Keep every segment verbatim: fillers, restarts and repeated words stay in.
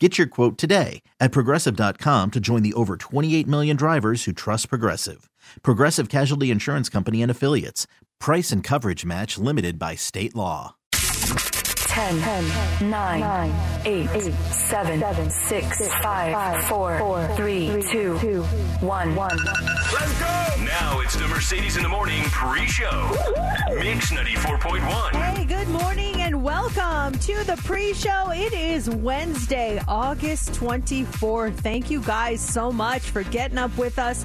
Get your quote today at Progressive dot com to join the over twenty-eight million drivers who trust Progressive. Progressive Casualty Insurance Company and Affiliates. Price and coverage match limited by state law. ten, nine, eight, seven, six, five, four, three, two, one. Let's go! Now it's the Mercedes in the Morning pre-show. Mix ninety-four point one. Hey, good morning and welcome to the pre-show. It is Wednesday, August twenty-fourth. Thank you guys so much for getting up with us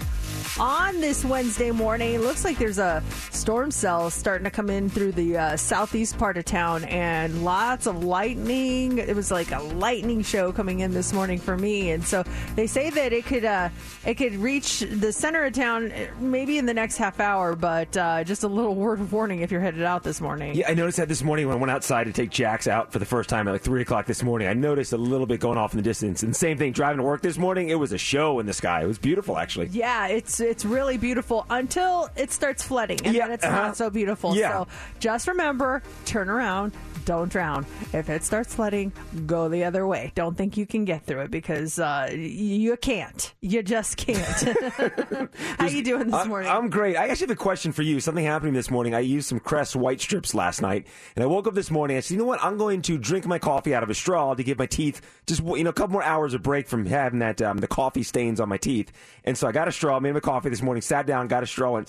on this Wednesday morning. It looks like there's a storm cell starting to come in through the uh, southeast part of town, and lots of lightning. It was like a lightning show coming in this morning for me, and so they say that it could uh, it could reach the center of town maybe in the next half hour, but uh, just a little word of warning if you're headed out this morning. Yeah, I noticed that this morning when I went outside to take Jax out for the first time at like three o'clock this morning. I noticed a little bit going off in the distance, and same thing driving to work this morning. It was a show in the sky. It was beautiful, actually. Yeah, it's It's really beautiful until it starts flooding, and yeah, then it's uh-huh. not so beautiful. Yeah. So just remember, turn around, don't drown. If it starts flooding, go the other way. Don't think you can get through it, because uh, you can't. You just can't. How you doing this morning? I'm great. I actually have a question for you. Something happened to me this morning. I used some Crest white strips last night, and I woke up this morning. I said, you know what? I'm going to drink my coffee out of a straw to give my teeth just you know a couple more hours of break from having that um, the coffee stains on my teeth. And so I got a straw, made my coffee this morning, sat down, got a straw, and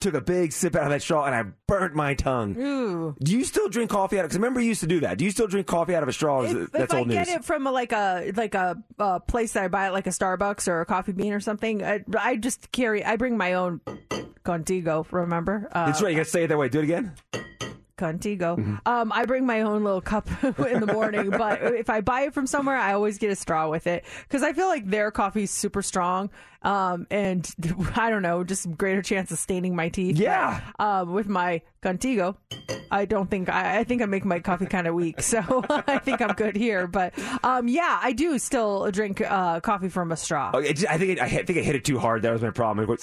took a big sip out of that straw, and I burnt my tongue. Ooh. Do you still drink coffee out of? Because remember, you used to do that. Do you still drink coffee out of a straw? If, if that's old news. I get it from a, like a like a, a place that I buy it, like a Starbucks or a Coffee Bean or something. I, I just carry. I bring my own Contigo. Remember? Uh, that's right. You gotta say it that way. Do it again. Contigo. Mm-hmm. Um, I bring my own little cup in the morning, but if I buy it from somewhere, I always get a straw with it, because I feel like their coffee's super strong, um, and I don't know, just greater chance of staining my teeth. Yeah. But, um, with my Contigo, I don't think I, I think I make my coffee kind of weak, so I think I'm good here. But um, yeah, I do still drink uh, coffee from a straw. Okay, I think it, I think I hit it too hard. That was my problem. Like,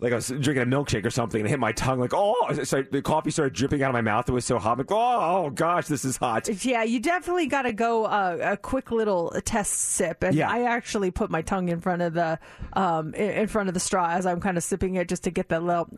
like I was drinking a milkshake or something, and it hit my tongue. Like, oh, so the coffee started dripping out of my mouth. It was so hot. I'm like, oh, oh gosh, this is hot. Yeah, you definitely got to go uh, a quick little test sip. And yeah. I actually put my tongue in front of the um, in front of the straw as I'm kind of sipping it, just to get that little.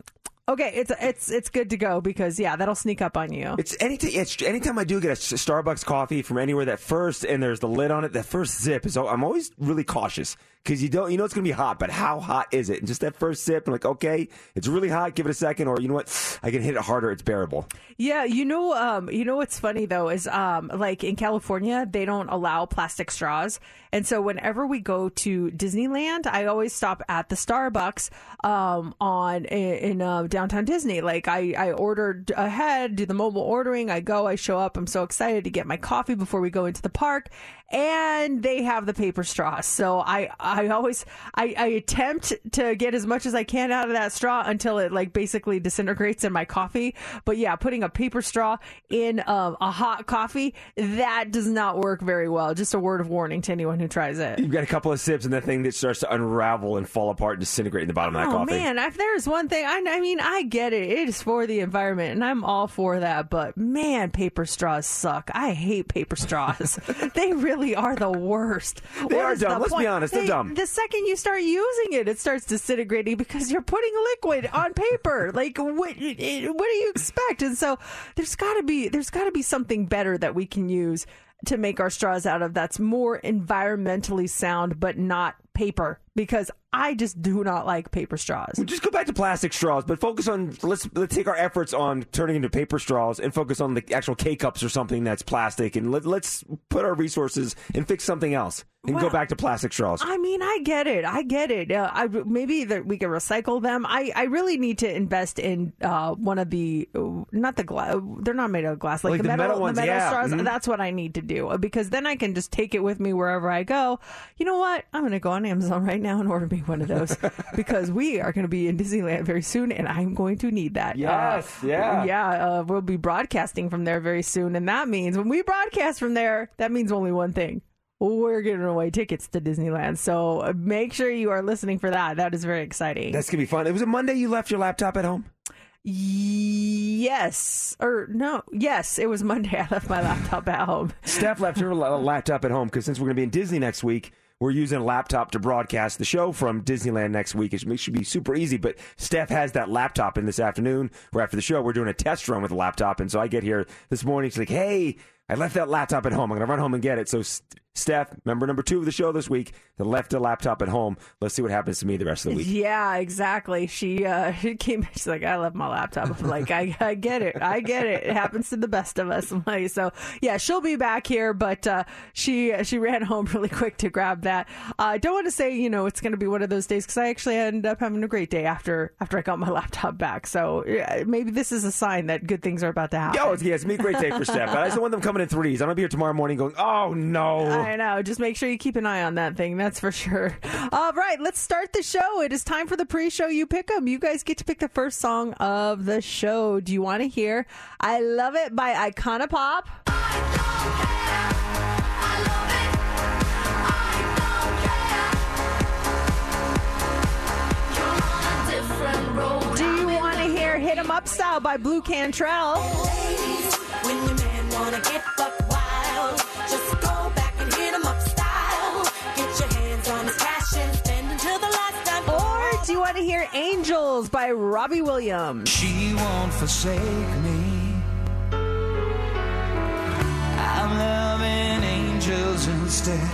Okay, it's it's it's good to go, because yeah, that'll sneak up on you. It's anytime it's anytime I do get a Starbucks coffee from anywhere, that first, and there's the lid on it, that first sip is, I'm always really cautious, because you don't you know it's gonna be hot, but how hot is it? And just that first sip, I'm like, okay, it's really hot, give it a second, or you know what, I can hit it harder, it's bearable. Yeah, you know, um, you know what's funny though is um, like in California, they don't allow plastic straws, and so whenever we go to Disneyland, I always stop at the Starbucks um, on in. in uh, downtown Disney. Like I, I ordered ahead, do the mobile ordering. I go, I show up. I'm so excited to get my coffee before we go into the park. And they have the paper straws. So I, I always, I, I attempt to get as much as I can out of that straw until it like basically disintegrates in my coffee. But yeah, putting a paper straw in um, a hot coffee, that does not work very well. Just a word of warning to anyone who tries it. You've got a couple of sips and the thing that starts to unravel and fall apart and disintegrate in the bottom oh, of that coffee. Oh man, if there's one thing, I, I mean, I get it. It is for the environment, and I'm all for that. But man, paper straws suck. I hate paper straws. They really are the worst. They what are dumb. The Let's point? be honest. They're they, dumb. The second you start using it, it starts disintegrating, because you're putting liquid on paper. Like, what, it, what do you expect? And so there's got to be there's got to be something better that we can use to make our straws out of that's more environmentally sound, but not paper, because I just do not like paper straws. Well, just go back to plastic straws, but focus on, let's let's take our efforts on turning into paper straws and focus on the actual K-cups or something that's plastic, and let, let's put our resources and fix something else and well, go back to plastic straws. I mean, I get it. I get it. Uh, I, maybe that we can recycle them. I, I really need to invest in uh, one of the, not the glass, they're not made out of glass, like, like the, the metal, metal ones, the metal yeah. straws. Mm-hmm. That's what I need to do, because then I can just take it with me wherever I go. You know what? I'm going to go on Amazon right now and order me one of those, because we are going to be in Disneyland very soon, and I'm going to need that. Yes, uh, yeah. Yeah, uh, we'll be broadcasting from there very soon, and that means when we broadcast from there, that means only one thing. We're giving away tickets to Disneyland, so make sure you are listening for that. That is very exciting. That's going to be fun. It was a Monday you left your laptop at home? Yes. Or no. Yes, it was Monday I left my laptop at home. Steph left her laptop at home, because since we're going to be in Disney next week, we're using a laptop to broadcast the show from Disneyland next week. It should be super easy, but Steph has that laptop in this afternoon, where after the show, we're doing a test run with the laptop, and so I get here this morning, she's like, hey, I left that laptop at home. I'm going to run home and get it. So, Steph, member number two of the show this week, that left a laptop at home. Let's see what happens to me the rest of the week. Yeah, exactly. She uh, she came, she's like, I left my laptop. I'm like, I, I get it. I get it. It happens to the best of us. I'm like, so, yeah, she'll be back here, but uh, she she ran home really quick to grab that. I uh, don't want to say, you know, it's going to be one of those days, because I actually ended up having a great day after after I got my laptop back. So, yeah, maybe this is a sign that good things are about to happen. Oh, yeah, it's going to be a great day for Steph. But I just want them coming in threes. I'm going to be here tomorrow morning going, oh, no. I know. Just make sure you keep an eye on that thing. That's for sure. All right. Let's start the show. It is time for the pre-show You Pick 'Em. You guys get to pick the first song of the show. Do you want to hear I Love It by Iconopop? I don't care. I love it. I don't care. You're on a different road. Do you want to hear Hit 'Em Up Style by Blue Cantrell? Ladies, when you wanna get buck wild, just go back and hit 'em up style. Get your hands on his cash and spend until the last time. Or do you want to hear Angels by Robbie Williams? She won't forsake me. I'm loving angels instead.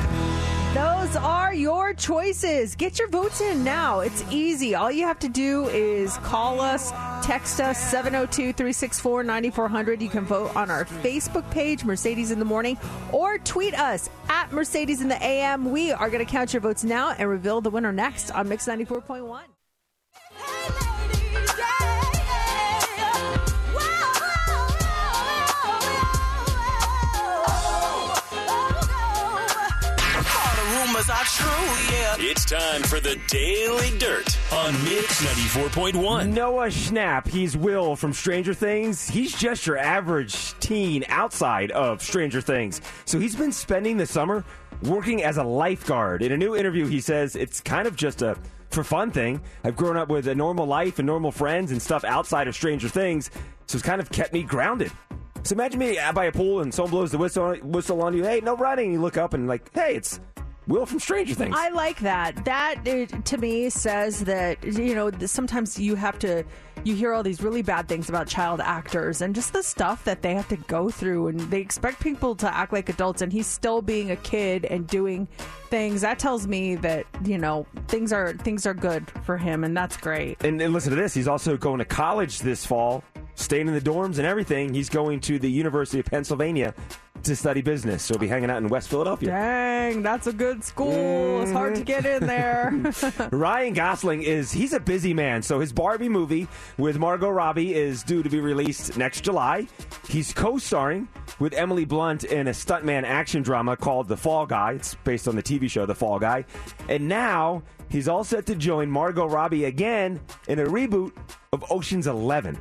Those are your choices. Get your votes in now. It's easy. All you have to do is call us, text us, seven oh two, three six four, nine four zero zero. You can vote on our Facebook page, Mercedes in the Morning, or tweet us at Mercedes in the A M. We are going to count your votes now and reveal the winner next on Mix ninety-four point one. Are true, yeah. It's time for the Daily Dirt on Mix ninety-four point one. Noah Schnapp, he's Will from Stranger Things. He's just your average teen outside of Stranger Things. So he's been spending the summer working as a lifeguard. In a new interview, he says it's kind of just a for fun thing. I've grown up with a normal life and normal friends and stuff outside of Stranger Things, so it's kind of kept me grounded. So imagine me by a pool and someone blows the whistle, whistle on you. Hey, no running. You look up and like, hey, it's Will from Stranger Things. I like that. That, it, to me, says that, you know, sometimes you have to, you hear all these really bad things about child actors and just the stuff that they have to go through, and they expect people to act like adults, and he's still being a kid and doing things. That tells me that, you know, things are things are good for him, and that's great. And, and listen to this. He's also going to college this fall, staying in the dorms and everything. He's going to the University of Pennsylvania to study business, so we'll be hanging out in West Philadelphia. Dang, that's a good school. Mm. It's hard to get in there. Ryan Gosling is, he's a busy man, so his Barbie movie with Margot Robbie is due to be released next July. He's co-starring with Emily Blunt in a stuntman action drama called The Fall Guy. It's based on the T V show The Fall Guy. And now he's all set to join Margot Robbie again in a reboot of Ocean's Eleven.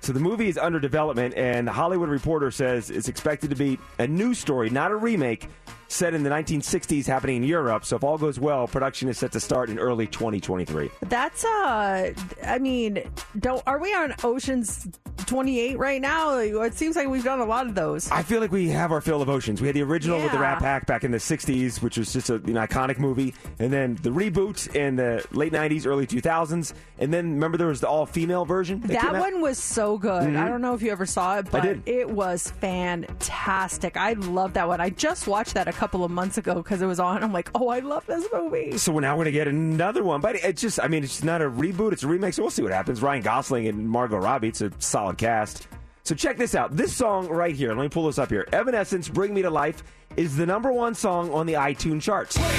So the movie is under development, and The Hollywood Reporter says it's expected to be a new story, not a remake, set in the nineteen sixties happening in Europe. So if all goes well, production is set to start in early twenty twenty-three. That's, uh, I mean, don't are we on Ocean's twenty-eight right now? It seems like we've done a lot of those. I feel like we have our fill of Oceans. We had the original yeah. with the Rat Pack back in the sixties, which was just a, an iconic movie. And then the reboot in the late nineties, early two thousands. And then, remember, there was the all-female version? That, that one was so good. Mm-hmm. I don't know if you ever saw it, but it was fantastic. I love that one. I just watched that a couple of months ago because it was on. I'm like, oh, I love this movie. So we're now going to get another one. But it's just, I mean, it's not a reboot. It's a remake, so we'll see what happens. Ryan Gosling and Margot Robbie. It's a solid cast. So check this out. This song right here. Let me pull this up here. Evanescence, Bring Me to Life, is the number one song on the iTunes charts. Wake me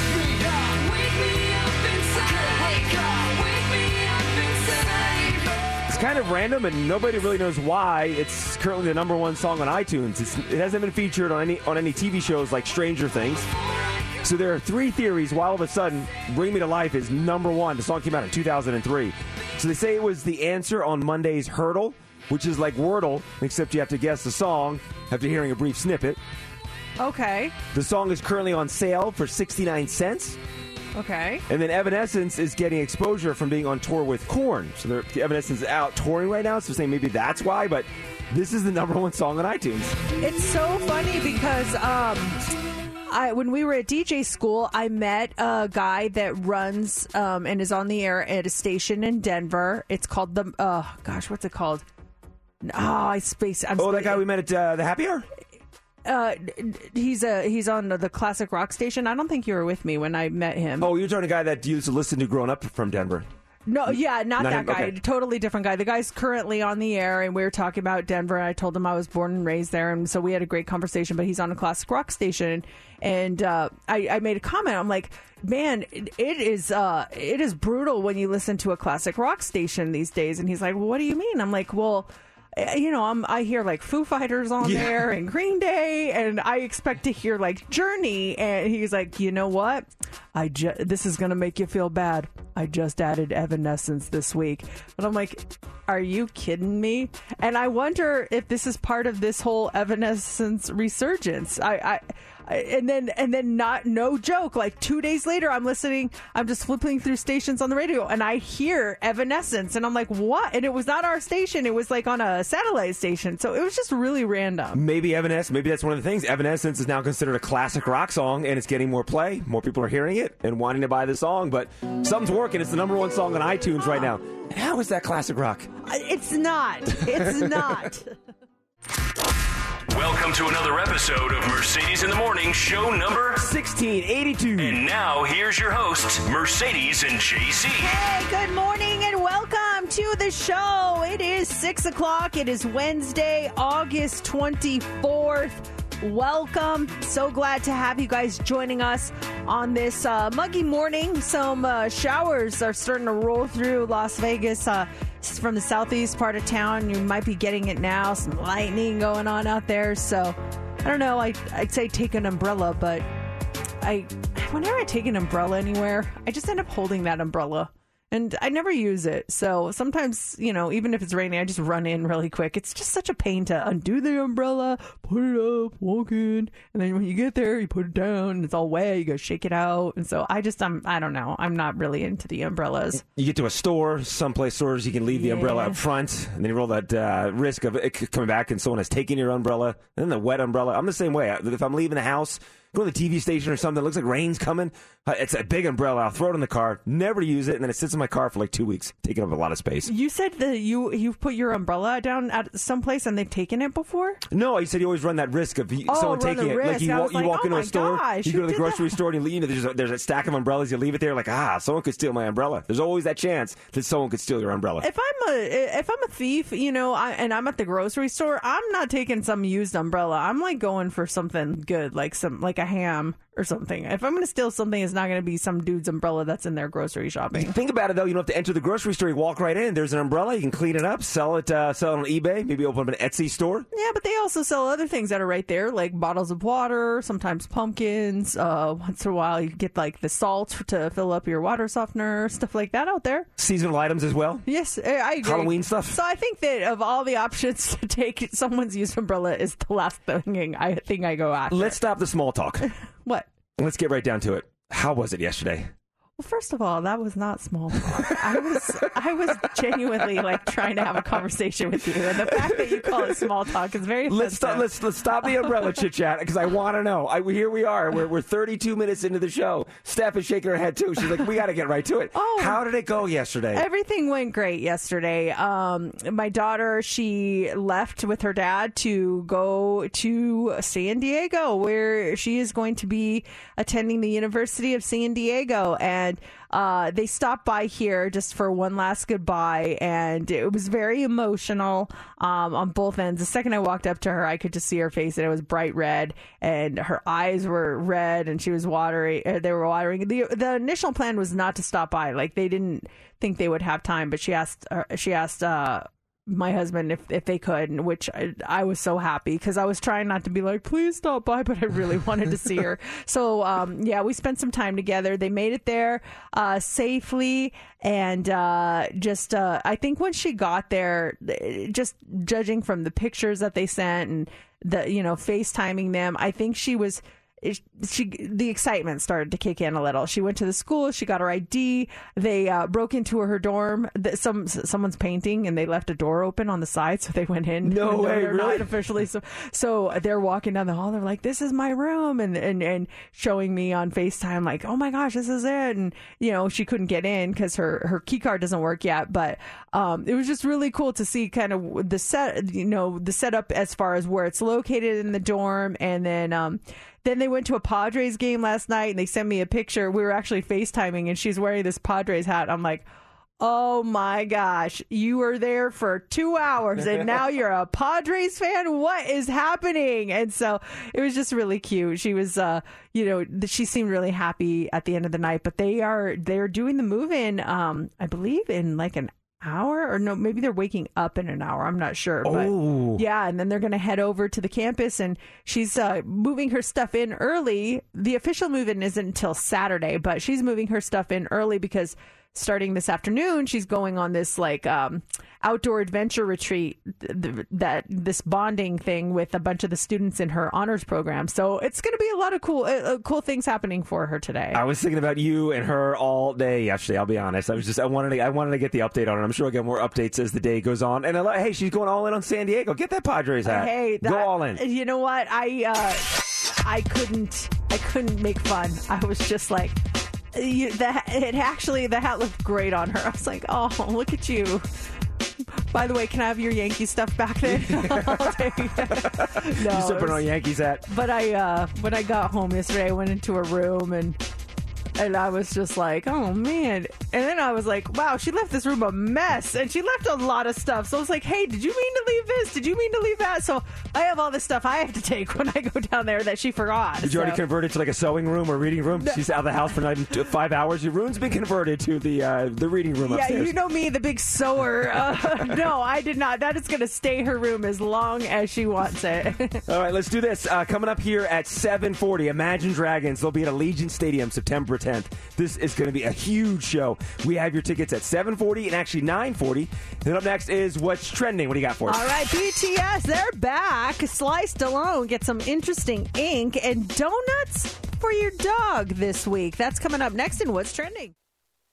up, wake me up inside. Wake up, wake me up inside. It's kind of random, and nobody really knows why it's currently the number one song on iTunes. It's, it hasn't been featured on any on any T V shows like Stranger Things. So there are three theories why all of a sudden Bring Me to Life is number one. The song came out in two thousand three. So they say it was the answer on Monday's Hurdle, which is like Wordle, except you have to guess the song after hearing a brief snippet. Okay. The song is currently on sale for sixty-nine cents. Okay. And then Evanescence is getting exposure from being on tour with Korn. So they're, Evanescence is out touring right now, so saying maybe that's why, but this is the number one song on iTunes. It's so funny because um, I, when we were at D J school, I met a guy that runs um, and is on the air at a station in Denver. It's called the, uh, gosh, what's it called? Oh, I space. I'm oh, that guy we met at uh, the Happy Hour? Uh, he's a he's on the classic rock station. I don't think you were with me when I met him. Oh, you're talking a guy that you used to listen to growing up from Denver. No, yeah, not, not that him. guy. Okay. Totally different guy. The guy's currently on the air, and we were talking about Denver. I told him I was born and raised there, and so we had a great conversation, but he's on a classic rock station, and uh, I, I made a comment. I'm like, man, it, it is uh, it is brutal when you listen to a classic rock station these days. And he's like, well, what do you mean? I'm like, well... You know, I'm, I hear like Foo Fighters on yeah. there and Green Day, and I expect to hear like Journey. And he's like, you know what? I ju- this is going to make you feel bad. I just added Evanescence this week. But I'm like, are you kidding me? And I wonder if this is part of this whole Evanescence resurgence. I... I And then, and then, not no joke. Like two days later, I'm listening. I'm just flipping through stations on the radio, and I hear Evanescence, and I'm like, "What?" And it was not our station; it was like on a satellite station. So it was just really random. Maybe Evanescence. Maybe that's one of the things. Evanescence is now considered a classic rock song, and it's getting more play. More people are hearing it and wanting to buy the song. But something's working. It's the number one song on iTunes right now. And how is that classic rock? It's not. It's not. Welcome to another episode of Mercedes in the Morning, show number sixteen eighty-two. And now, here's your hosts, Mercedes and J C. Hey, good morning and welcome to the show. It is six o'clock. It is Wednesday, August twenty-fourth. Welcome. So glad to have you guys joining us on this uh, muggy morning. Some uh, showers are starting to roll through Las Vegas uh from the southeast part of town. You might be getting it now. Some lightning going on out there. So, I don't know. I, I'd say take an umbrella, but I whenever I take an umbrella anywhere, I just end up holding that umbrella. And I never use it. So sometimes, you know, even if it's raining, I just run in really quick. It's just such a pain to undo the umbrella, put it up, walk in. And then when you get there, you put it down and it's all wet. You go shake it out. And so I just, I'm, I don't know. I'm not really into the umbrellas. You get to a store, someplace stores, you can leave the yeah. umbrella up front. And then you roll that uh, risk of it coming back and someone has taken your umbrella. And then the wet umbrella. I'm the same way. If I'm leaving the house, go to the T V station or something. It looks like rain's coming. It's a big umbrella. I'll throw it in the car. Never use it, and then it sits in my car for like two weeks, taking up a lot of space. You said that you you've put your umbrella down at someplace and they've taken it before. No, I said you always run that risk of oh, someone taking it. Risk. Like you, wa- like, you walk oh into a store, gosh, you go to the grocery that? store, and you, you know there's a, there's a stack of umbrellas. You leave it there, like ah, someone could steal my umbrella. There's always that chance that someone could steal your umbrella. If I'm a if I'm a thief, you know, I, and I'm at the grocery store, I'm not taking some used umbrella. I'm like going for something good, like some like a ham or something. If I'm going to steal something, it's not going to be some dude's umbrella that's in their grocery shopping. Think about it, though. You don't have to enter the grocery store. You walk right in. There's an umbrella. You can clean it up, sell it, uh, sell it on eBay, maybe open up an Etsy store. Yeah, but they also sell other things that are right there, like bottles of water, sometimes pumpkins. Uh, once in a while, you get like the salt to fill up your water softener, stuff like that out there. Seasonal items as well. Yes, I agree. Halloween stuff. So I think that of all the options to take, someone's used umbrella is the last thing I, thing I go after. Let's stop the small talk. What? Let's get right down to it. How was it yesterday? Well, first of all, that was not small talk. I was I was genuinely like trying to have a conversation with you, and the fact that you call it small talk is very offensive. Let's stop. Let's let's stop the umbrella chit chat because I want to know. I, here we are. We're we're thirty-two minutes into the show. Steph is shaking her head too. She's like, we got to get right to it. Oh, how did it go yesterday? Everything went great yesterday. Um, my daughter, she left with her dad to go to San Diego, where she is going to be attending the University of San Diego, and. And uh, they stopped by here just for one last goodbye, and it was very emotional um, on both ends. The second I walked up to her, I could just see her face, and it was bright red, and her eyes were red, and she was watery. Uh, they were watering. The, the initial plan was not to stop by; like they didn't think they would have time. But she asked. Uh, she asked uh, my husband if if they could, which I, I was so happy because I was trying not to be like, please stop by, but I really wanted to see her. So um, yeah, we spent some time together. They made it there uh, safely, and uh, just uh, I think when she got there, just judging from the pictures that they sent and the you know FaceTiming them, I think she was. She the excitement started to kick in a little. She went to the school. She got her I D. They uh, broke into her dorm. The, some someone's painting, and they left a door open on the side, so they went in. No way, they're really? Not officially. So, so they're walking down the hall. They're like, "This is my room," and, and and showing me on FaceTime, like, "Oh my gosh, this is it." And you know, she couldn't get in because her her key card doesn't work yet. But um, it was just really cool to see kind of the set, you know, the setup as far as where it's located in the dorm, and then. Um, Then they went to a Padres game last night, and they sent me a picture. We were actually FaceTiming, and she's wearing this Padres hat. I'm like, oh, my gosh. You were there for two hours, and now you're a Padres fan? What is happening? And so it was just really cute. She was, uh, you know, she seemed really happy at the end of the night. But they are they're doing the move-in, um, I believe, in like an hour or no maybe they're waking up in an hour I'm not sure but oh. yeah and then they're gonna head over to the campus, and she's uh moving her stuff in early. The official move-in isn't until Saturday, but she's moving her stuff in early because starting this afternoon she's going on this like um outdoor adventure retreat th- th- that this bonding thing with a bunch of the students in her honors program. So it's going to be a lot of cool uh, cool things happening for her today. I was thinking about you and her all day yesterday. I'll be honest. I was just I wanted to, I wanted to get the update on it. I'm sure I'll get more updates as the day goes on. And I like, hey, she's going all in on San Diego. Get that Padres hat. Hey, that, go all in. You know what? I uh, I couldn't I couldn't make fun. I was just like. You, the, it actually, the hat looked great on her. I was like, oh, look at you. By the way, can I have your Yankee stuff back then? I'll take it. No, you still put on Yankees hat. But I, uh, when I got home yesterday, I went into her room and and I was just like, oh, man. And then I was like, wow, she left this room a mess. And she left a lot of stuff. So I was like, hey, did you mean to leave this? Did you mean to leave that? So I have all this stuff I have to take when I go down there that she forgot. Did you so. already convert it to like a sewing room or reading room? No. She's out of the house for nine to five hours. Your room's been converted to the uh, the reading room yeah, upstairs. Yeah, you know me, the big sewer. Uh, no, I did not. That is going to stay her room as long as she wants it. All right, let's do this. Uh, coming up here at seven forty, Imagine Dragons. They'll be at Allegiant Stadium September tenth. This is going to be a huge show. We have your tickets at seven forty and actually nine forty. Then up next is What's Trending. What do you got for us? All right, B T S, they're back. Sliced Stallone gets some interesting ink and donuts for your dog this week. That's coming up next in What's Trending.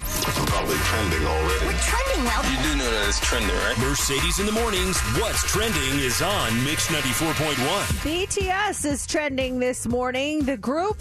We're probably trending already. We're trending well. You do know that it's trending, right? Mercedes in the Mornings, What's Trending is on Mix ninety-four point one. B T S is trending this morning. The group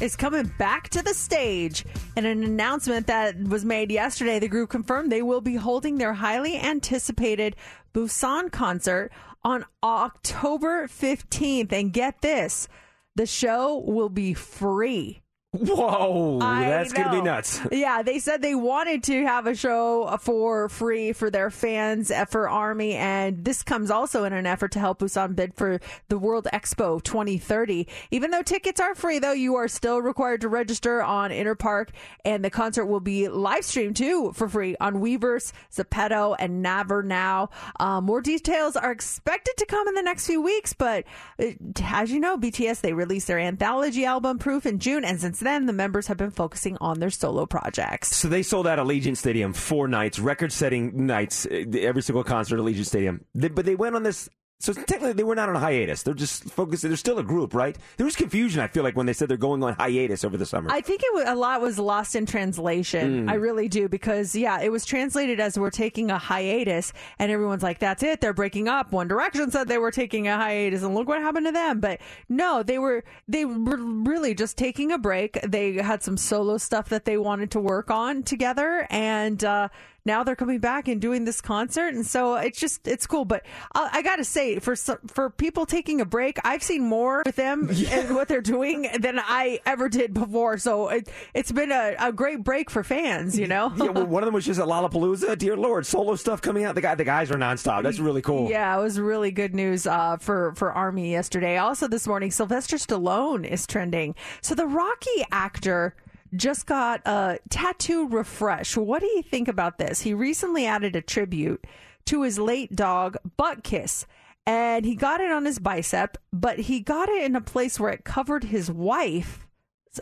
is coming back to the stage. In an announcement that was made yesterday, the group confirmed they will be holding their highly anticipated Busan concert on October fifteenth. And get this, the show will be free. Whoa, I that's going to be nuts. Yeah, they said they wanted to have a show for free for their fans, for ARMY, and this comes also in an effort to help Busan bid for the World Expo twenty thirty. Even though tickets are free, though, you are still required to register on Interpark, and the concert will be live streamed, too, for free on Weverse, Zepeto, and Naver Now. Um, more details are expected to come in the next few weeks, but it, as you know, B T S, they released their anthology album, Proof, in June, and since then, the members have been focusing on their solo projects. So they sold out Allegiant Stadium four nights, record-setting nights, every single concert at Allegiant Stadium. They, but they went on this So technically, they were not on a hiatus. They're just focused. They're still a group, right? There was confusion, I feel like, when they said they're going on hiatus over the summer. I think it was, a lot was lost in translation. Mm. I really do. Because, yeah, it was translated as we're taking a hiatus. And everyone's like, that's it. They're breaking up. One Direction said they were taking a hiatus. And look what happened to them. But no, they were they were really just taking a break. They had some solo stuff that they wanted to work on together. And uh now they're coming back and doing this concert. And so it's just, it's cool. But I, I got to say, for for people taking a break, I've seen more with them yeah. and what they're doing than I ever did before. So it, it's been a, a great break for fans, you know? Yeah, well, one of them was just at Lollapalooza. Dear Lord, solo stuff coming out. The guy, the guys are nonstop. That's really cool. Yeah, it was really good news uh, for, for ARMY yesterday. Also this morning, Sylvester Stallone is trending. So the Rocky actor just got a tattoo refresh. What do you think about this? He recently added a tribute to his late dog, Butt Kiss, and he got it on his bicep, but he got it in a place where it covered his wife,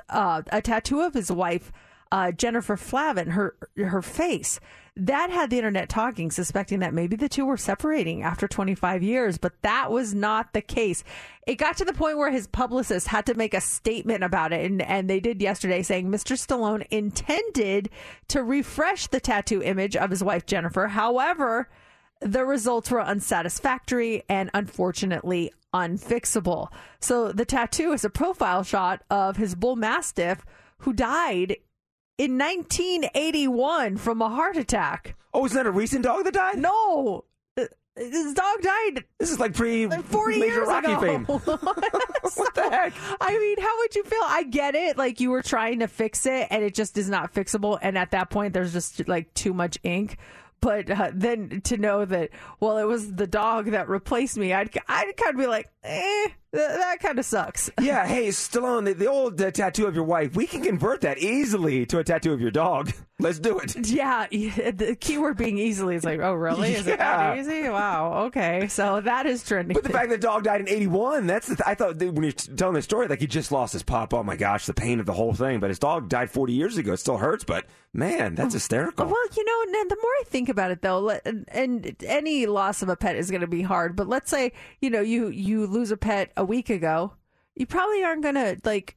uh, a tattoo of his wife, uh, Jennifer Flavin, her, her face. That had the internet talking, suspecting that maybe the two were separating after twenty-five years, but that was not the case. It got to the point where his publicist had to make a statement about it, and, and they did yesterday, saying Mister Stallone intended to refresh the tattoo image of his wife, Jennifer. However, the results were unsatisfactory and unfortunately unfixable. So the tattoo is a profile shot of his bull mastiff who died in nineteen eighty-one from a heart attack. Oh, is that a recent dog that died? No. His dog died. This is like pre like forty Major years Rocky ago. Fame. What the heck? I mean, how would you feel? I get it. Like, you were trying to fix it and it just is not fixable. And at that point, there's just like too much ink. But uh, then to know that, well, it was the dog that replaced me, I'd, I'd kind of be like, eh, th- that kind of sucks. Yeah. Hey, Stallone, the, the old uh, tattoo of your wife, we can convert that easily to a tattoo of your dog. Let's do it. Yeah. The keyword being easily is like, oh, really? Is yeah. it that easy? Wow. Okay. So that is trending. But the fact that the dog died in eighty-one, that's the th- I thought when you're telling the story, like, he just lost his pop. Oh, my gosh, the pain of the whole thing. But his dog died forty years ago. It still hurts, but man, that's hysterical. Well, you know, and the more I think about it, though, and, and any loss of a pet is going to be hard. But let's say, you know, you, you lose a pet a week ago. You probably aren't going to, like,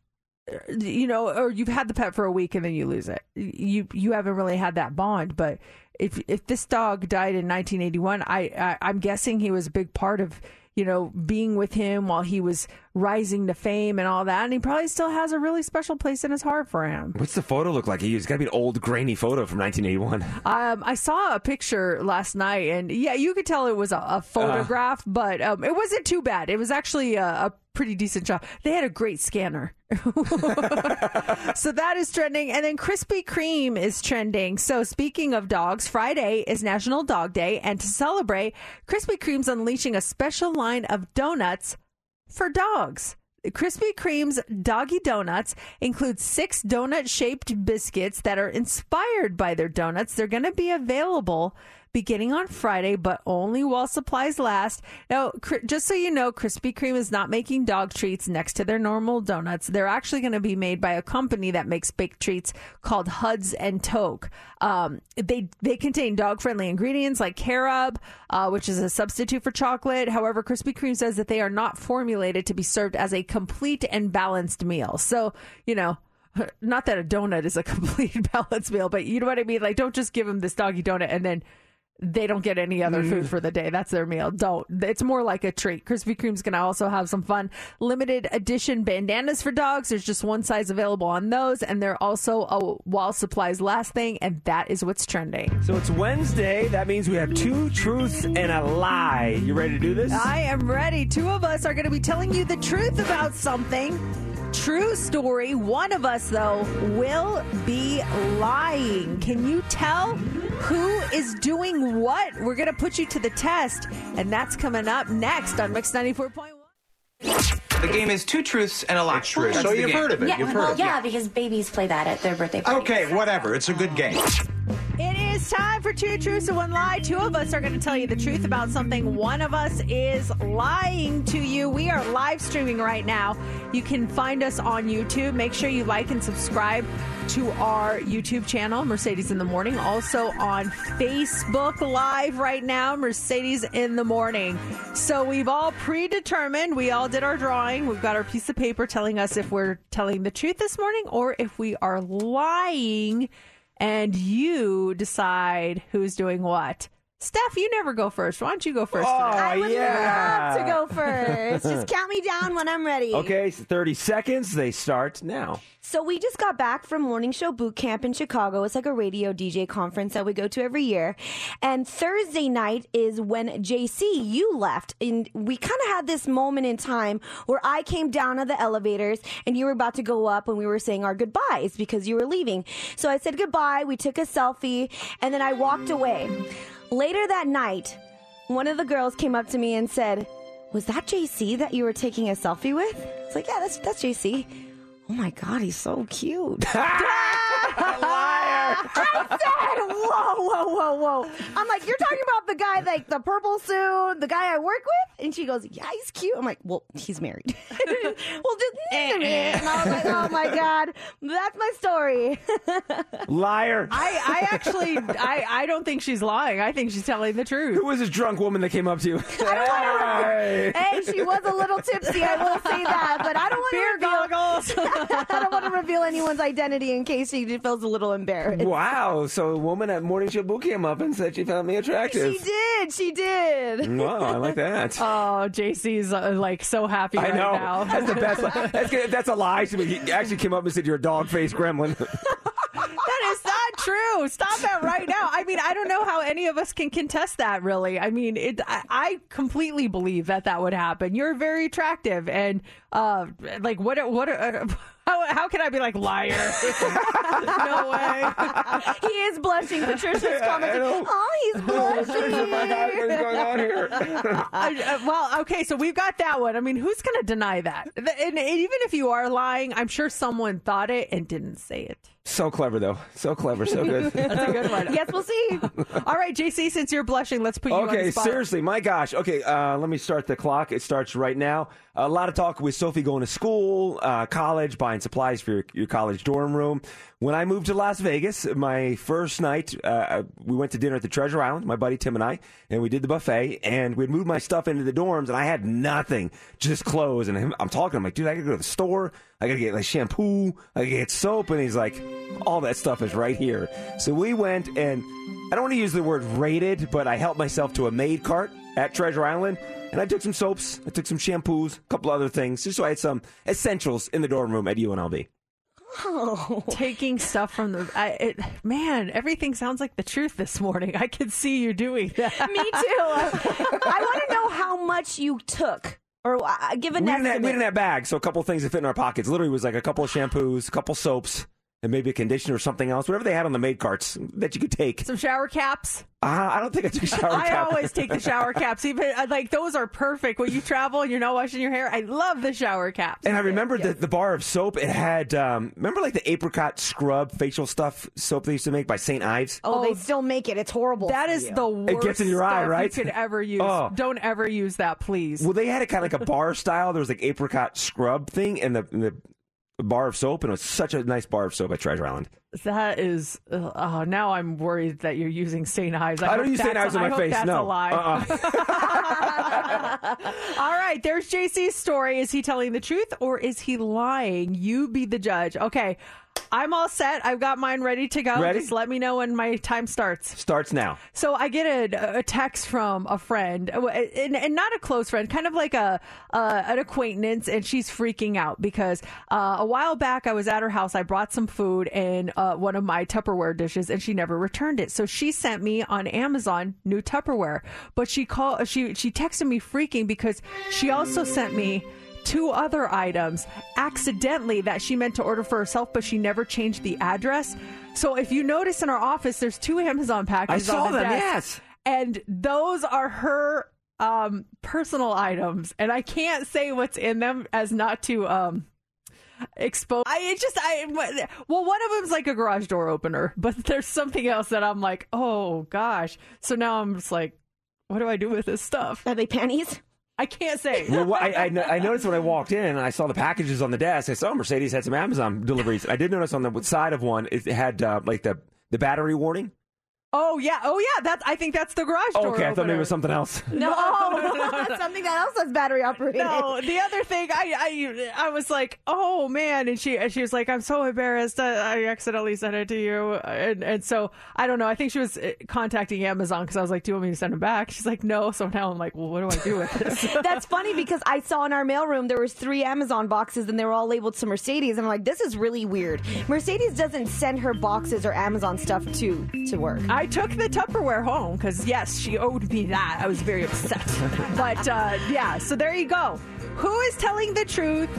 you know, or you've had the pet for a week and then you lose it. You you haven't really had that bond. But if if this dog died in nineteen eighty-one, I, I I'm guessing he was a big part of, you know, being with him while he was rising to fame and all that. And he probably still has a really special place in his heart for him. What's the photo look like? It's got to be an old, grainy photo from nineteen eighty-one. Um, I saw a picture last night, and yeah, you could tell it was a, a photograph, uh, but um, it wasn't too bad. It was actually a, a pretty decent job. They had a great scanner. So that is trending. And then Krispy Kreme is trending. So speaking of dogs, Friday is National Dog Day. And to celebrate, Krispy Kreme's unleashing a special line of donuts for dogs. Krispy Kreme's Doggy Donuts include six donut-shaped biscuits that are inspired by their donuts. They're going to be available beginning on Friday, but only while supplies last. Now, cr- just so you know, Krispy Kreme is not making dog treats next to their normal donuts. They're actually going to be made by a company that makes baked treats called Huds and Toke. Um, they they contain dog-friendly ingredients like carob, uh, which is a substitute for chocolate. However, Krispy Kreme says that they are not formulated to be served as a complete and balanced meal. So, you know, not that a donut is a complete balanced meal, but you know what I mean? Like, don't just give them this doggy donut and then they don't get any other food for the day. That's their meal. Don't. It's more like a treat. Krispy Kreme's going to also have some fun limited edition bandanas for dogs. There's just one size available on those. And they're also a while supplies last thing. And that is what's trending. So it's Wednesday. That means we have two truths and a lie. You ready to do this? I am ready. Two of us are going to be telling you the truth about something. True story. One of us, though, will be lying. Can you tell who is doing what? We're going to put you to the test, and that's coming up next on Mix ninety-four point one. The game is two truths and a lie. It's true. That's so you've game. heard of it. Yeah, you've heard well, of yeah, it. Yeah, because babies play that at their birthday parties. Okay, whatever. It's a good game. It is. is time for Two Truths and One Lie. Two of us are going to tell you the truth about something. One of us is lying to you. We are live streaming right now. You can find us on YouTube. Make sure you like and subscribe to our YouTube channel, Mercedes in the Morning. Also on Facebook Live right now, Mercedes in the Morning. So we've all predetermined. We all did our drawing. We've got our piece of paper telling us if we're telling the truth this morning or if we are lying. And you decide who's doing what. Steph, you never go first. Why don't you go first? Oh, I would yeah. love to go first. Just count me down when I'm ready. Okay, so thirty seconds. They start now. So we just got back from Morning Show Boot Camp in Chicago. It's like a radio D J conference that we go to every year. And Thursday night is when J C, you left. And we kind of had this moment in time where I came down on the elevators and you were about to go up and we were saying our goodbyes because you were leaving. So I said goodbye. We took a selfie and then I walked away. Later that night, one of the girls came up to me and said, was that J C that you were taking a selfie with? It's like, yeah, that's that's J C. Oh my God, he's so cute. Liar. I said, whoa, whoa, whoa, whoa. I'm like, you're talking about the guy, like the purple suit, the guy I work with? And she goes, yeah, he's cute. I'm like, well, he's married. Well, just listen to me. And I was like, oh my God, that's my story. Liar. I, I actually, I, I don't think she's lying. I think she's telling the truth. Who was this drunk woman that came up to you? I don't want to. Hey, she was a little tipsy. I will say that, but I don't want to reveal. I don't want to reveal anyone's identity in case she feels a little embarrassed. Wow. So a woman at Morning Show Boot came up and said she found me attractive. She did. She did. Wow. I like that. Oh, J C's uh, like so happy I right know. Now. That's the best. That's, that's a lie to me. He actually came up and said, you're a dog-faced gremlin. That is not true. Stop that right now. I mean, I don't know how any of us can contest that, really. I mean, it, I, I completely believe that that would happen. You're very attractive. And uh, like, what, what, uh, How, how can I be like, liar? No way. He is blushing. Patricia's commenting, oh, he's blushing. What's going on here? I, uh, well, okay, so we've got that one. I mean, who's going to deny that? And, and even if you are lying, I'm sure someone thought it and didn't say it. So clever, though. So clever. So good. That's a good one. Yes, we'll see. All right, J C, since you're blushing, let's put you okay, on the spot. Okay, seriously. My gosh. Okay, uh, let me start the clock. It starts right now. A lot of talk with Sophie going to school, uh, college, buying supplies for your, your college dorm room. When I moved to Las Vegas, my first night, uh, we went to dinner at the Treasure Island, my buddy Tim and I, and we did the buffet, and we'd moved my stuff into the dorms, and I had nothing, just clothes. And I'm talking, I'm like, dude, I gotta go to the store. I gotta get like shampoo. I gotta get soap. And he's like, all that stuff is right here. So we went, and I don't want to use the word raided, but I helped myself to a maid cart at Treasure Island. And I took some soaps, I took some shampoos, a couple other things, just so I had some essentials in the dorm room at U N L V. Oh. Taking stuff from the I, it, man, everything sounds like the truth this morning. I could see you doing that. Me too. I want to know how much you took. Or uh, give an we estimate. Didn't have, we didn't have bags, so a couple of things that fit in our pockets. Literally, was like a couple of shampoos, a couple of soaps, and maybe a conditioner or something else, whatever they had on the maid carts that you could take. Some shower caps? Uh, I don't think I took a shower I cap. I always take the shower caps. Even like those are perfect. When you travel and you're not washing your hair, I love the shower caps. And I remember yeah. the, the bar of soap. It had, um, remember like the apricot scrub facial stuff soap they used to make by Saint Ives? Oh, oh they still make it. It's horrible. That is you. the worst It gets in your eye, right? You could ever use. Oh. Don't ever use that, please. Well, they had it kind of like a bar style. There was like apricot scrub thing and the... And the bar of soap, and it was such a nice bar of soap at Treasure Island. That is, uh, oh, now I'm worried that you're using Saint Ives. I, I don't use Saint Ives on my face. That's no. A lie. Uh-uh. All right, there's J C's story. Is he telling the truth or is he lying? You be the judge. Okay, I'm all set. I've got mine ready to go. Ready? Just let me know when my time starts. Starts now. So I get a, a text from a friend, and, and not a close friend, kind of like a uh, an acquaintance, and she's freaking out because uh, a while back I was at her house. I brought some food in uh, one of my Tupperware dishes, and she never returned it. So she sent me on Amazon new Tupperware, but she called. She she texted me freaking because she also sent me two other items accidentally that she meant to order for herself, but she never changed the address. So if you notice in our office, there's two Amazon packages. I saw on the them, desk, yes. And those are her um, personal items. And I can't say what's in them as not to... Um, exposed. I it just I well, one of them's like a garage door opener, but there's something else that I'm like, oh gosh. So now I'm just like, what do I do with this stuff? Are they panties? I can't say. Well, I, I, I noticed when I walked in, I saw the packages on the desk. I saw Mercedes had some Amazon deliveries. I did notice on the side of one, it had uh, like the, the battery warning. Oh, yeah. Oh, yeah. That's, I think that's the garage door. Okay, I thought maybe it was something else. No, no, no, no, no, that's no. something that else that's battery operated. No, the other thing, I I, I was like, oh, man. And she and she was like, I'm so embarrassed. I, I accidentally sent it to you. And, and so, I don't know. I think she was contacting Amazon because I was like, do you want me to send them back? She's like, no. So now I'm like, well, what do I do with this? That's funny because I saw in our mailroom there was three Amazon boxes and they were all labeled to Mercedes. And I'm like, this is really weird. Mercedes doesn't send her boxes or Amazon stuff to, to work. I I took the Tupperware home because, yes, she owed me that. I was very upset. But, uh, yeah, so there you go. Who is telling the truth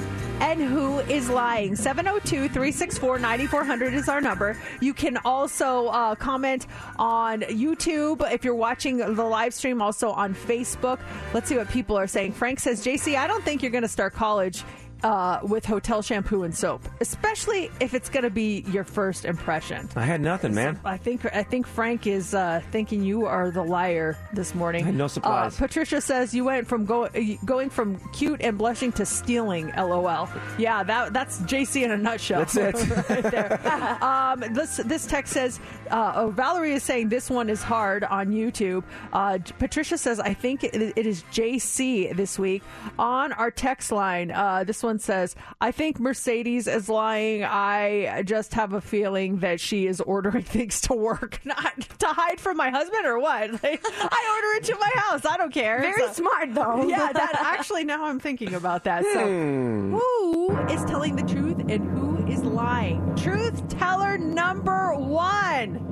and who is lying? seven oh two, three six four, nine four zero zero is our number. You can also uh, comment on YouTube if you're watching the live stream, also on Facebook. Let's see what people are saying. Frank says, J C, I don't think you're going to start college Uh, with hotel shampoo and soap, especially if it's going to be your first impression. I had nothing, man. So I think I think Frank is uh, thinking you are the liar this morning. I had no surprise. Uh, Patricia says you went from go- going from cute and blushing to stealing. LOL. Yeah, that that's J C in a nutshell. That's it. Right there. um, this this text says uh, oh, Valerie is saying this one is hard on YouTube. Uh, Patricia says I think it, it is J C this week on our text line. Uh, this one. Says, I think Mercedes is lying. I just have a feeling that she is ordering things to work, not to hide from my husband or what. Like, I order it to my house. I don't care. Very so, smart, though. Yeah, that actually, now I'm thinking about that. So, hmm. Who is telling the truth and who is lying? Truth teller number one.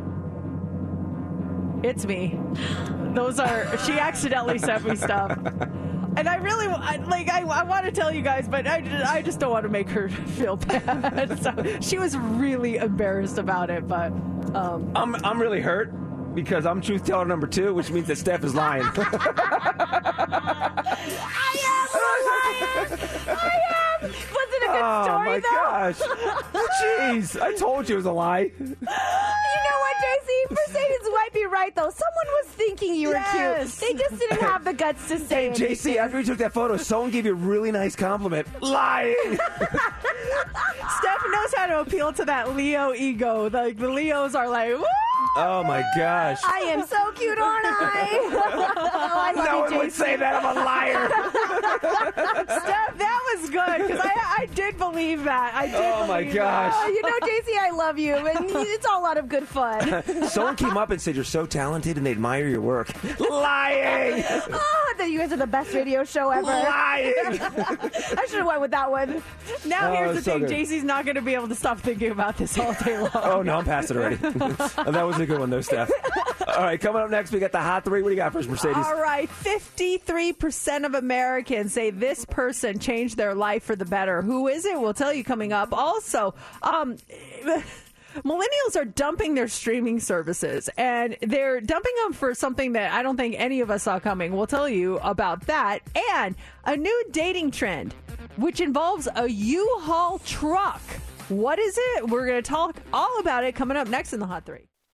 It's me. Those are, she accidentally sent me stuff. And I really, I, like, I, I want to tell you guys, but I, I just don't want to make her feel bad. So she was really embarrassed about it, but... Um, I'm I'm really hurt because I'm truth teller number two, which means that Steph is lying. I am a liar! I am! Wasn't it a good story, though? Oh, my gosh. Jeez, I told you it was a lie. Mercedes might be right, though. Someone was thinking you yes. were cute. They just didn't have the guts to say it. Hey, J C, after you took that photo, someone gave you a really nice compliment. Lying! Steph knows how to appeal to that Leo ego. Like, the Leos are like, woo! Oh, my gosh. I am so cute, aren't I? oh, I no one J C. would say that. I'm a liar. Steph, that was good, because I, I did believe that. I did oh, believe my gosh. That. You know, J C, I love you, and it's all out of good fun. Someone came up and said, you're so talented, and they admire your work. Lying! Oh, that you guys are the best radio show ever. Lying! I should have went with that one. Now, oh, here's the so thing. J C's not going to be able to stop thinking about this all day long. Oh, no, I'm past it already. That was a good one, though, Steph. All right, coming up next, we got the hot three. What do you got for us, Mercedes? All right, fifty-three percent of Americans say this person changed their life for the better. Who is it? We'll tell you coming up. Also, um... millennials are dumping their streaming services, and they're dumping them for something that I don't think any of us saw coming. We'll tell you about that. And a new dating trend, which involves a U-Haul truck. What is it? We're going to talk all about it coming up next in the Hot three.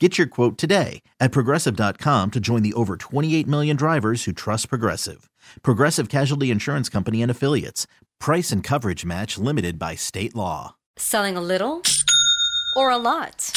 Get your quote today at Progressive dot com to join the over twenty-eight million drivers who trust Progressive. Progressive Casualty Insurance Company and Affiliates. Price and coverage match limited by state law. Selling a little or a lot?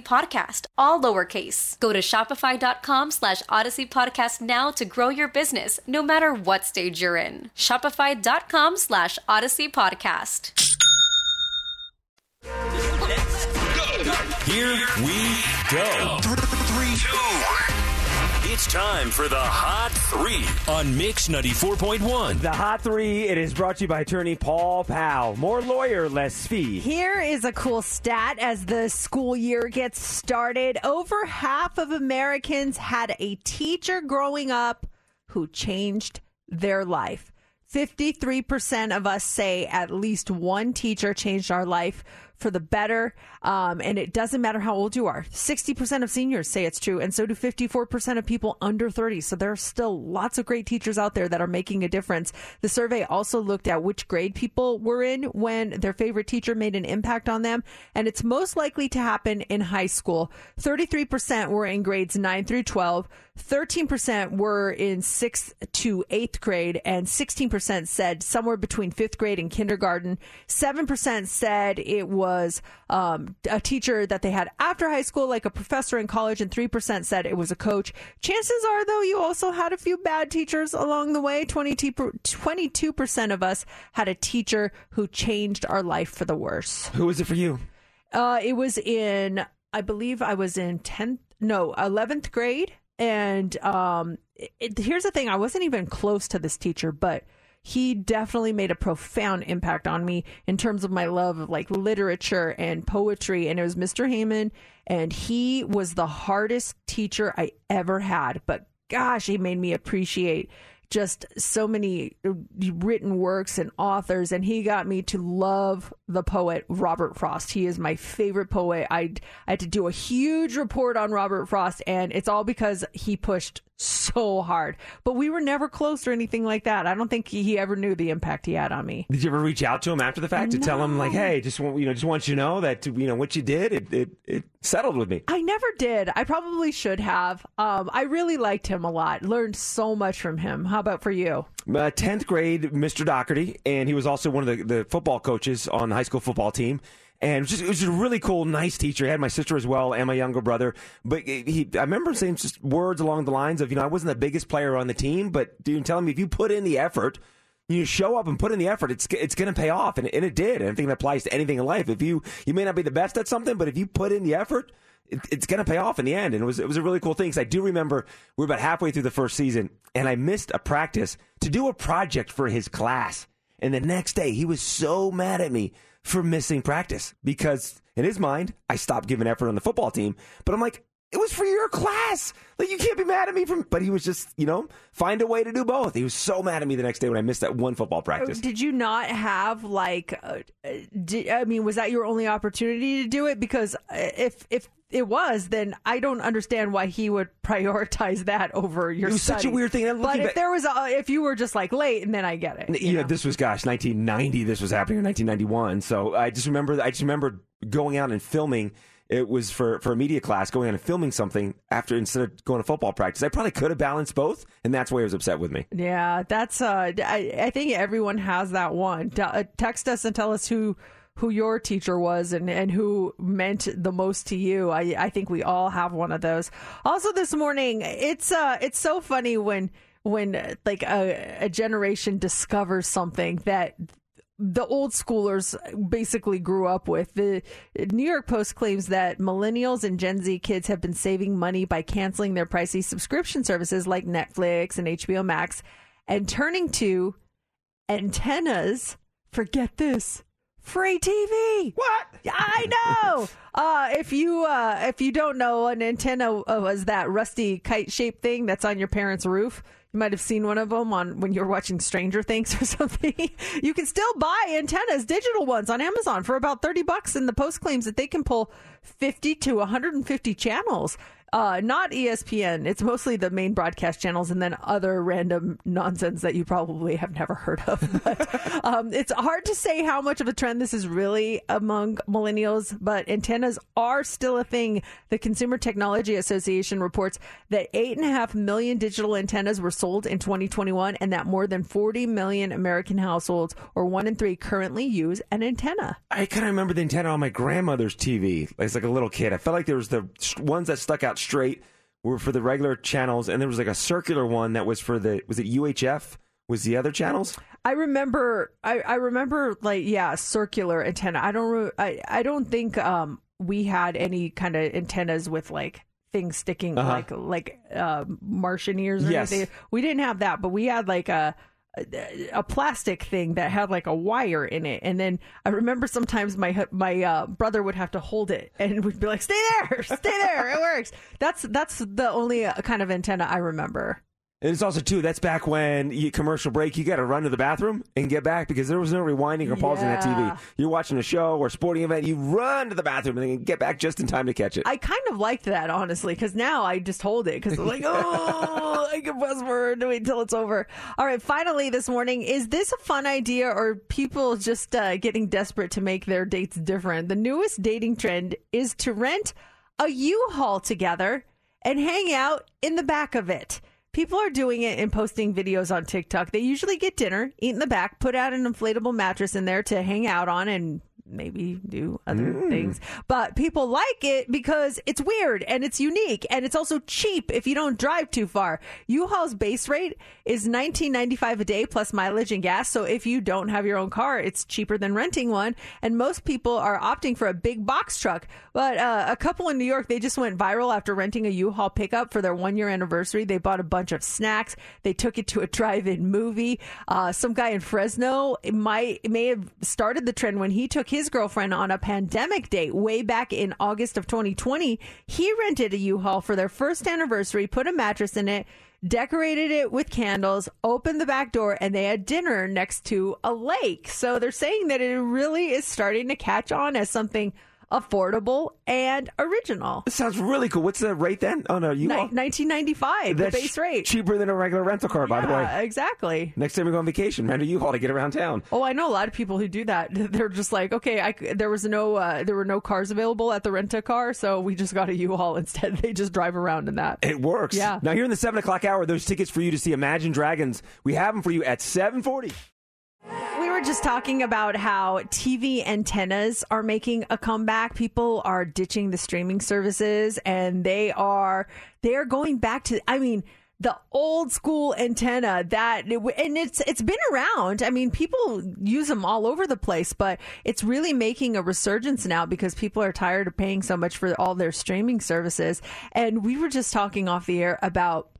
Podcast, all lowercase. Go to shopify.com slash Odyssey Podcast now to grow your business, no matter what stage you're in. Shopify.com slash Odyssey Podcast. Let's go. Here we go. Three, two, one. It's time for the Hot Three on Mix ninety-four point one. The Hot Three, it is brought to you by attorney Paul Powell. More lawyer, less fee. Here is a cool stat as the school year gets started. Over half of Americans had a teacher growing up who changed their life. fifty-three percent of us say at least one teacher changed our life for the better, um, and it doesn't matter how old you are. sixty percent of seniors say it's true, and so do fifty-four percent of people under thirty. So there are still lots of great teachers out there that are making a difference. The survey also looked at which grade people were in when their favorite teacher made an impact on them, and it's most likely to happen in high school. thirty-three percent were in grades nine through twelve, thirteen percent were in sixth to eighth grade, and sixteen percent said somewhere between fifth grade and kindergarten. seven percent said it was um, a teacher that they had after high school, like a professor in college, and three percent said it was a coach. Chances are, though, you also had a few bad teachers along the way. twenty-two percent of us had a teacher who changed our life for the worse. Who was it for you? Uh, it was in, I believe I was in tenth, no, eleventh grade. And um, it, here's the thing. I wasn't even close to this teacher, but he definitely made a profound impact on me in terms of my love of like literature and poetry. And it was Mister Heyman, and he was the hardest teacher I ever had. But gosh, he made me appreciate just so many written works and authors, and he got me to love the poet Robert Frost. He is my favorite poet. I, I had to do a huge report on Robert Frost, and it's all because he pushed so hard. But we were never close or anything like that. I don't think he, he ever knew the impact he had on me. Did you ever reach out to him after the fact no. to tell him, like, hey, just want, you know, just want you to know that, you know, what you did, it, it, it settled with me? I never did. I probably should have. Um, I really liked him a lot. Learned so much from him. How about for you? Uh, tenth grade, Mister Doherty, and he was also one of the, the football coaches on the high school football team. And it was, just, it was just a really cool, nice teacher. He had my sister as well and my younger brother. But he, I remember saying just words along the lines of, you know, I wasn't the biggest player on the team, but dude, tell me if you put in the effort, you show up and put in the effort, it's it's going to pay off. And, and it did. And I think that applies to anything in life. If you, you may not be the best at something, but if you put in the effort, it, it's going to pay off in the end. And it was, it was a really cool thing. Because I do remember we were about halfway through the first season, and I missed a practice to do a project for his class. And the next day, he was so mad at me for missing practice because in his mind, I stopped giving effort on the football team. But I'm like, it was for your class. Like, you can't be mad at me. From. But he was just, you know, find a way to do both. He was so mad at me the next day when I missed that one football practice. Did you not have like, uh, did, I mean, was that your only opportunity to do it? Because if, if, it was, then I don't understand why he would prioritize that over your study. It was studies. Such a weird thing. But back, if there was, a, if you were just like late, and then I get it. You, you know? know, this was, gosh, nineteen ninety. This was happening in nineteen ninety-one. So I just remember, I just remember going out and filming. It was for, for a media class, going out and filming something after instead of going to football practice. I probably could have balanced both, and that's why he was upset with me. Yeah, that's. Uh, I, I think everyone has that one. T- text us and tell us who. who your teacher was and, and who meant the most to you. I, I think we all have one of those. Also this morning, it's uh it's so funny when when like a, a generation discovers something that the old schoolers basically grew up with. The New York Post claims that millennials and Gen Z kids have been saving money by canceling their pricey subscription services like Netflix and H B O Max and turning to antennas. Forget this. Free T V. What? I know. Uh, if you uh, if you don't know, an antenna was that rusty kite shaped thing that's on your parents' roof. You might have seen one of them on when you were watching Stranger Things or something. You can still buy antennas, digital ones, on Amazon for about thirty bucks. And the Post claims that they can pull fifty to one hundred fifty channels. Uh, not E S P N. It's mostly the main broadcast channels and then other random nonsense that you probably have never heard of. But um, it's hard to say how much of a trend this is really among millennials, but antennas are still a thing. The Consumer Technology Association reports that eight and a half million digital antennas were sold in twenty twenty-one and that more than forty million American households, or one in three, currently use an antenna. I kind of remember the antenna on my grandmother's T V. As like a little kid, I felt like there was the ones that stuck out straight were for the regular channels, and there was like a circular one that was for the was it U H F was the other channels. I remember I, I remember like yeah circular antenna. I don't re- I, I don't think um we had any kind of antennas with like things sticking uh-huh. like like uh Martian ears or yes. anything. We didn't have that, but we had like a a plastic thing that had like a wire in it, and then I remember sometimes my my uh, brother would have to hold it and would be like, "Stay there, stay there, it works." That's that's the only kind of antenna I remember. And it's also too that's back when you commercial break, you got to run to the bathroom and get back because there was no rewinding or pausing yeah. on that T V. You're watching a show or a sporting event, you run to the bathroom and then get back just in time to catch it. I kind of liked that honestly because now I just hold it because I'm like, oh, I can press forward and wait until it's over. All right, finally this morning, is this a fun idea or people just uh, getting desperate to make their dates different? The newest dating trend is to rent a U-Haul together and hang out in the back of it. People are doing it and posting videos on TikTok. They usually get dinner, eat in the back, put out an inflatable mattress in there to hang out on and maybe do other mm. things. But people like it because it's weird and it's unique and it's also cheap if you don't drive too far. U-Haul's base rate is nineteen ninety-five a day plus mileage and gas. So if you don't have your own car, it's cheaper than renting one. And most people are opting for a big box truck. But uh, a couple in New York, they just went viral after renting a U-Haul pickup for their one-year anniversary. They bought a bunch of snacks. They took it to a drive-in movie. Uh, some guy in Fresno might may have started the trend when he took his his girlfriend on a pandemic date way back in August of twenty twenty. He rented a U-Haul for their first anniversary, put a mattress in it, decorated it with candles, opened the back door, and they had dinner next to a lake. So they're saying that it really is starting to catch on as something affordable and original. It sounds really cool. What's the rate then on a U-Haul? nineteen ninety-five, the base rate. Cheaper than a regular rental car, by yeah, the way. Exactly. Next time we go on vacation, rent a U-Haul to get around town. Oh, I know a lot of people who do that. They're just like, okay, I, there was no, uh, there were no cars available at the rent-a-car, so we just got a U-Haul instead. They just drive around in that. It works. Yeah. Now here in the seven o'clock hour, there's tickets for you to see Imagine Dragons. We have them for you at seven forty. We were just talking about how T V antennas are making a comeback. People are ditching the streaming services and they are they are going back to, I mean, the old school antenna that, and it's it's been around. I mean, people use them all over the place, but it's really making a resurgence now because people are tired of paying so much for all their streaming services. And we were just talking off the air about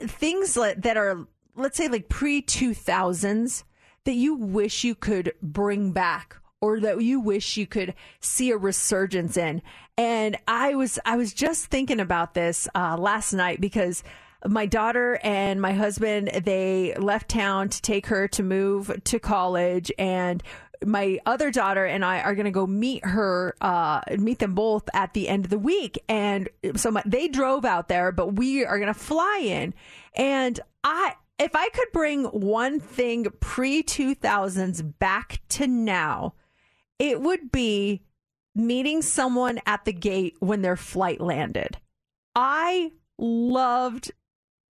things that are, let's say, like pre two thousands. That you wish you could bring back or that you wish you could see a resurgence in. And I was I was just thinking about this uh, last night because my daughter and my husband, they left town to take her to move to college. And my other daughter and I are going to go meet her, uh, meet them both at the end of the week. And so my, they drove out there, but we are going to fly in. And I... If I could bring one thing pre two thousands back to now, it would be meeting someone at the gate when their flight landed. I loved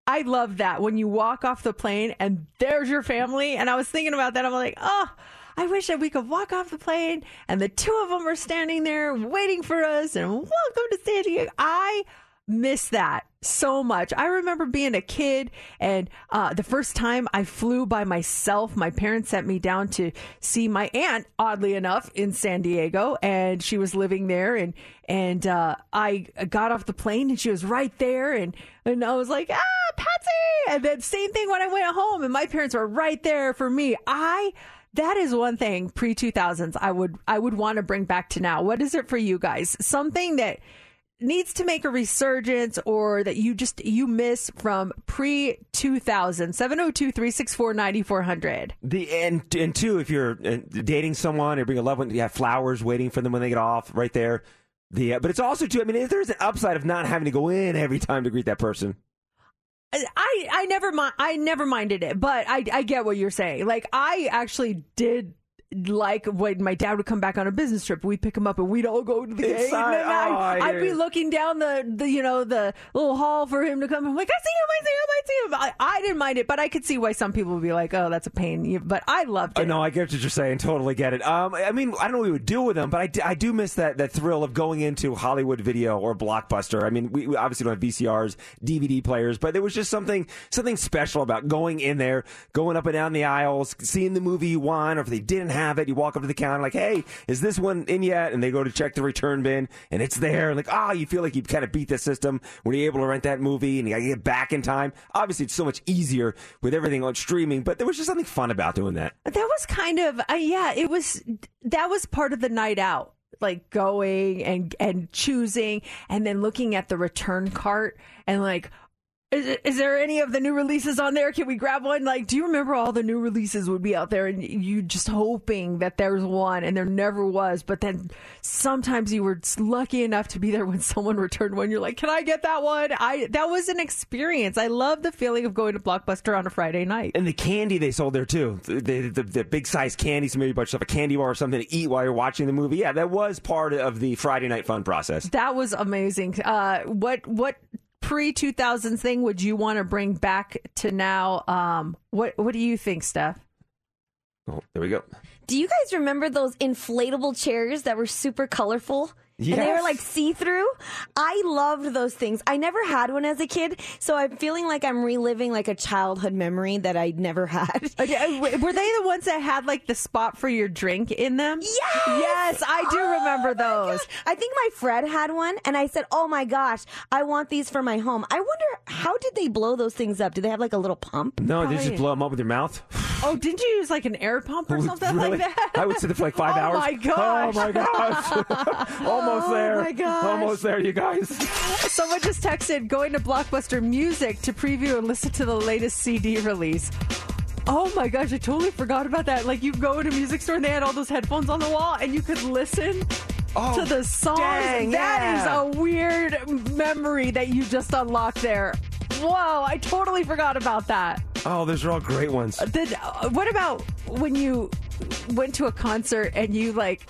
I loved that when you walk off the plane and there's your family. And I was thinking about that. I'm like, oh, I wish that we could walk off the plane and the two of them are standing there waiting for us and welcome to San Diego. I miss that so much. I remember being a kid and uh, the first time I flew by myself, my parents sent me down to see my aunt, oddly enough, in San Diego, and she was living there, and and uh, I got off the plane and she was right there, and, and I was like, ah, Patsy! And then same thing when I went home and my parents were right there for me. I, that is one thing pre two thousands I would, I would want to bring back to now. What is it for you guys? Something that needs to make a resurgence or that you just you miss from pre two thousand. seven oh two, three six four, nine four zero zero. The and and two, if you're dating someone or being a loved one, you have flowers waiting for them when they get off right there. The uh, but it's also too, I mean, there's an upside of not having to go in every time to greet that person. I I never mind I never minded it, but I I get what you're saying. Like, I actually did. Like when my dad would come back on a business trip, we'd pick him up and we'd all go to the gate. And I, oh, I'd be looking down the, the, you know, the little hall for him to come. I'm like, I see him, I see him, I see him. I, I didn't mind it, but I could see why some people would be like, oh, that's a pain. But I loved it. Oh, no, I get what you're saying. Totally get it. Um, I mean, I don't know what we would do with them, but I, d- I do miss that, that thrill of going into Hollywood Video or Blockbuster. I mean, we, we obviously don't have V C Rs, D V D players, but there was just something something special about going in there, going up and down the aisles, seeing the movie you want, or if they didn't have it, you walk up to the counter like, hey, is this one in yet? And they go to check the return bin and it's there, and like, ah, oh, you feel like you've kind of beat the system when you're able to rent that movie and you gotta get back in time. Obviously it's so much easier with everything on streaming, but there was just something fun about doing that. That was kind of uh, yeah it was that was part of the night out, like going and and choosing and then looking at the return cart and like, Is, is there any of the new releases on there? Can we grab one? Like, do you remember all the new releases would be out there and you just hoping that there was one and there never was, but then sometimes you were lucky enough to be there when someone returned one. You're like, can I get that one? I That was an experience. I love the feeling of going to Blockbuster on a Friday night. And the candy they sold there too. The, the, the, the big size candy, so maybe you bought yourself a candy bar or something to eat while you're watching the movie. Yeah, that was part of the Friday night fun process. That was amazing. Uh, what, what, pre two thousands thing would you want to bring back to now? Um, what what do you think, Steph? Oh, there we go. Do you guys remember those inflatable chairs that were super colorful? Yes. And they were like see-through. I loved those things. I never had one as a kid, so I'm feeling like I'm reliving like a childhood memory that I never had. Okay, were they the ones that had like the spot for your drink in them? Yes! Yes, I do oh remember those. Gosh. I think my Fred had one, and I said, oh my gosh, I want these for my home. I wonder, how did they blow those things up? Did they have like a little pump? No, probably. Did you just blow them up with your mouth? Oh, didn't you use like an air pump or something really? Like that? I would sit there for like five oh hours. Oh my gosh. Oh my gosh. Almost oh there. Oh my gosh. Almost there, you guys. Someone just texted going to Blockbuster Music to preview and listen to the latest C D release. Oh my gosh, I totally forgot about that. Like, you go to a music store and they had all those headphones on the wall and you could listen oh, to the songs. Dang, that yeah. is a weird memory that you just unlocked there. Whoa, I totally forgot about that. Oh, those are all great ones. Then, uh, what about when you went to a concert and you like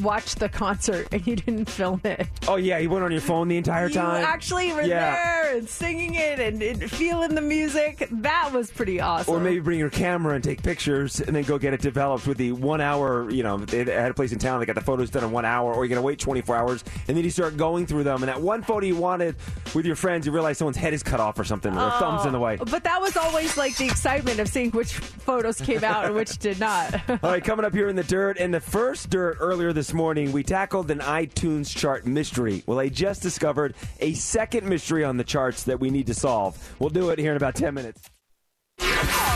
watched the concert and you didn't film it? Oh yeah, you went on your phone the entire you time. You actually were yeah. there and singing it and, and feeling the music. That was pretty awesome. Or maybe bring your camera and take pictures and then go get it developed with the one hour, you know, they had a place in town, they got the photos done in one hour, or you're going to wait twenty-four hours and then you start going through them. And that one photo you wanted with your friends, you realize someone's head is cut off or something, or oh, thumb's in the way. But that was always like the excitement of seeing which photos came out and which did not. All right, coming up here in the dirt, and the first dirt earlier this morning, we tackled an iTunes chart mystery. Well, I just discovered a second mystery on the charts that we need to solve. We'll do it here in about ten minutes. All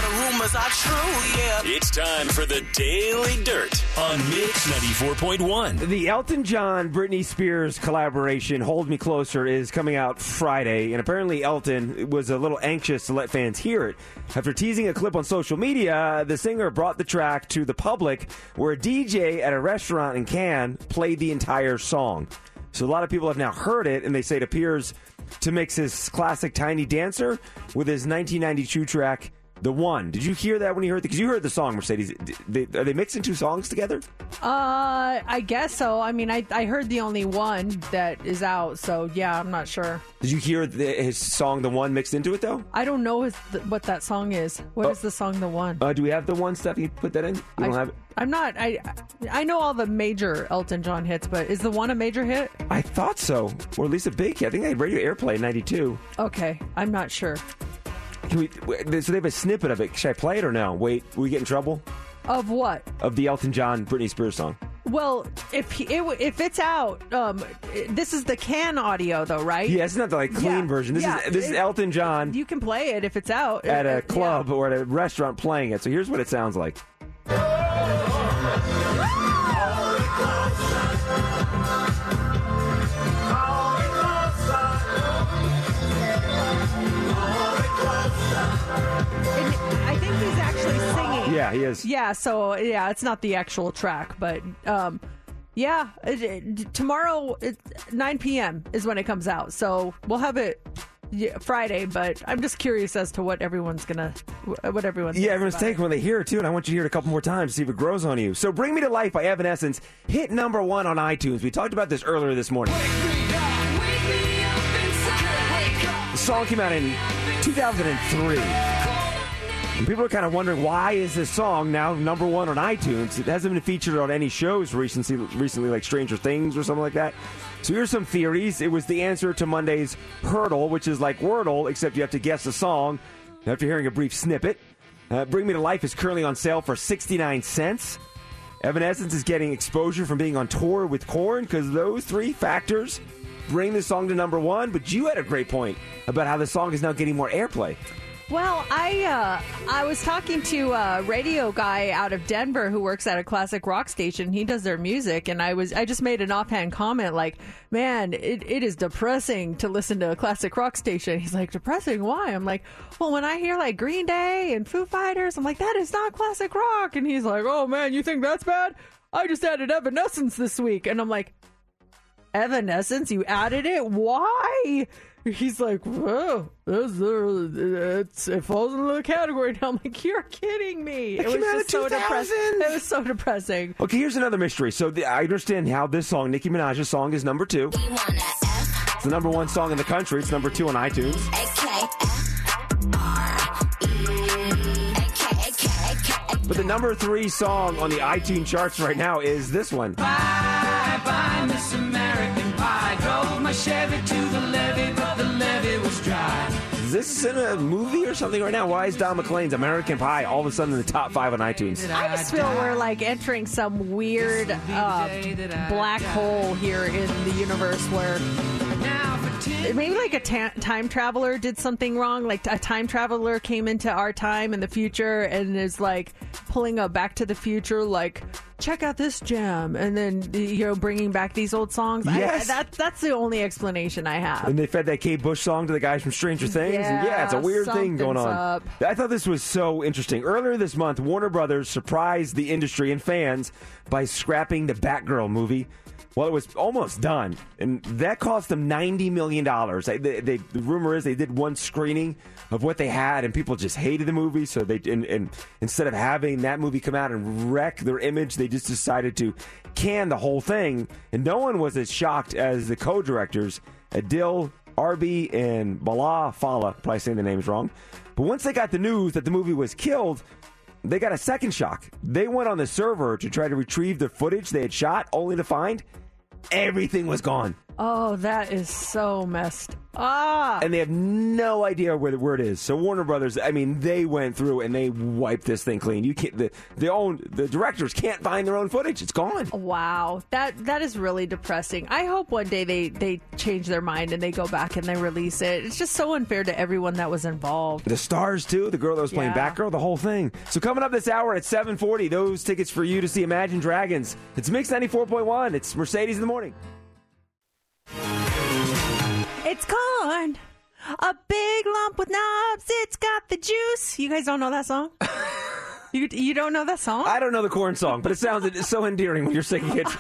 the rumors are true, yeah. It's time for the Daily Dirt on Mix ninety-four point one. The Elton John Britney Spears collaboration, Hold Me Closer, is coming out Friday, and apparently Elton was a little anxious to let fans hear it. After teasing a clip on social media, the singer brought the track to the public, where a D J at a restaurant in Cannes played the entire song. So a lot of people have now heard it, and they say it appears to mix his classic Tiny Dancer with his nineteen ninety-two track The One. Did you hear that when you heard it? Because you heard the song, Mercedes. They, are they mixing two songs together? Uh, I guess so. I mean, I, I heard the only one that is out, so yeah, I'm not sure. Did you hear the, his song, The One, mixed into it, though? I don't know his, what that song is. What oh. is the song, The One? Uh, do we have The One, Stephanie? Put that in? You don't I, have it? I'm not. I I know all the major Elton John hits, but is The One a major hit? I thought so. Or at least a big hit. I think they had radio airplay in ninety-two. Okay. I'm not sure. Can we, so they have a snippet of it. Should I play it or no? Wait, will we get in trouble? Of what? Of the Elton John, Britney Spears song. Well, if he, it, if it's out, um, this is the can audio though, right? Yeah, it's not the like clean yeah. version. This yeah. is this it, is Elton John. You can play it if it's out at it, a it, club yeah. or at a restaurant playing it. So here's what it sounds like. Yeah, he is. Yeah, so, yeah, it's not the actual track, but, um, yeah, it, it, tomorrow, it, nine p.m. is when it comes out, so we'll have it yeah, Friday, but I'm just curious as to what everyone's gonna, what everyone's Yeah, everyone's taking when they hear it, too, and I want you to hear it a couple more times to see if it grows on you. So, Bring Me to Life by Evanescence, hit number one on iTunes. We talked about this earlier this morning. The song came out in two thousand three. And people are kind of wondering, why is this song now number one on iTunes? It hasn't been featured on any shows recently, recently like Stranger Things or something like that. So here's some theories. It was the answer to Monday's Hurdle, which is like Wordle, except you have to guess the song after hearing a brief snippet. Uh, Bring Me to Life is currently on sale for sixty-nine cents. Evanescence is getting exposure from being on tour with Korn because those three factors bring the song to number one. But you had a great point about how the song is now getting more airplay. Well, I uh, I was talking to a radio guy out of Denver who works at a classic rock station. He does their music, and I was I just made an offhand comment like, man, it, it is depressing to listen to a classic rock station. He's like, depressing? Why? I'm like, well, when I hear like Green Day and Foo Fighters, I'm like, that is not classic rock. And he's like, oh, man, you think that's bad? I just added Evanescence this week. And I'm like, Evanescence? You added it? Why? He's like, whoa, this, uh, it's, it falls into the category. And I'm like, you're kidding me. It was just so depressing. It was so depressing. Okay, here's another mystery. So the, I understand how this song, Nicki Minaj's song, is number two. It's the number one song in the country. It's number two on iTunes. But the number three song on the iTunes charts right now is this one. Bye, bye, Miss American Pie. Drove my Chevy to the levee, but the levee was dry. Is this in a movie or something right now? Why is Don McLean's American Pie all of a sudden in the top five on iTunes? I just feel we're like entering some weird uh, black hole here in the universe where... Maybe like a ta- time traveler did something wrong. Like a time traveler came into our time in the future and is like pulling up Back to the Future, like, check out this gem. And then, you know, bringing back these old songs. Yes. I, that, that's the only explanation I have. And they fed that Kate Bush song to the guys from Stranger Things. Yeah, and yeah it's a weird thing going on. Up. I thought this was so interesting. Earlier this month, Warner Brothers surprised the industry and fans by scrapping the Batgirl movie. Well, it was almost done, and that cost them ninety million dollars. They, they, they, the rumor is they did one screening of what they had, and people just hated the movie. So they, and, and instead of having that movie come out and wreck their image, they just decided to can the whole thing. And no one was as shocked as the co-directors, Adil, Arbi, and Bala Fala. Probably saying the names wrong. But once they got the news that the movie was killed, they got a second shock. They went on the server to try to retrieve the footage they had shot, only to find... everything was gone. Oh, that is so messed up. And they have no idea where the word is. So Warner Brothers, I mean, they went through and they wiped this thing clean. You can't, the the own the directors can't find their own footage. It's gone. Wow, that that is really depressing. I hope one day they they change their mind and they go back and they release it. It's just so unfair to everyone that was involved. The stars too. The girl that was playing yeah. Batgirl. The whole thing. So coming up this hour at seven forty, those tickets for you to see Imagine Dragons. It's Mix ninety-four point one. It's Mercedes in the Morning. It's Korn, a big lump with knobs, it's got the juice. You guys don't know that song? You you don't know that song? I don't know the Korn song, but it sounds so endearing when you're singing it. Does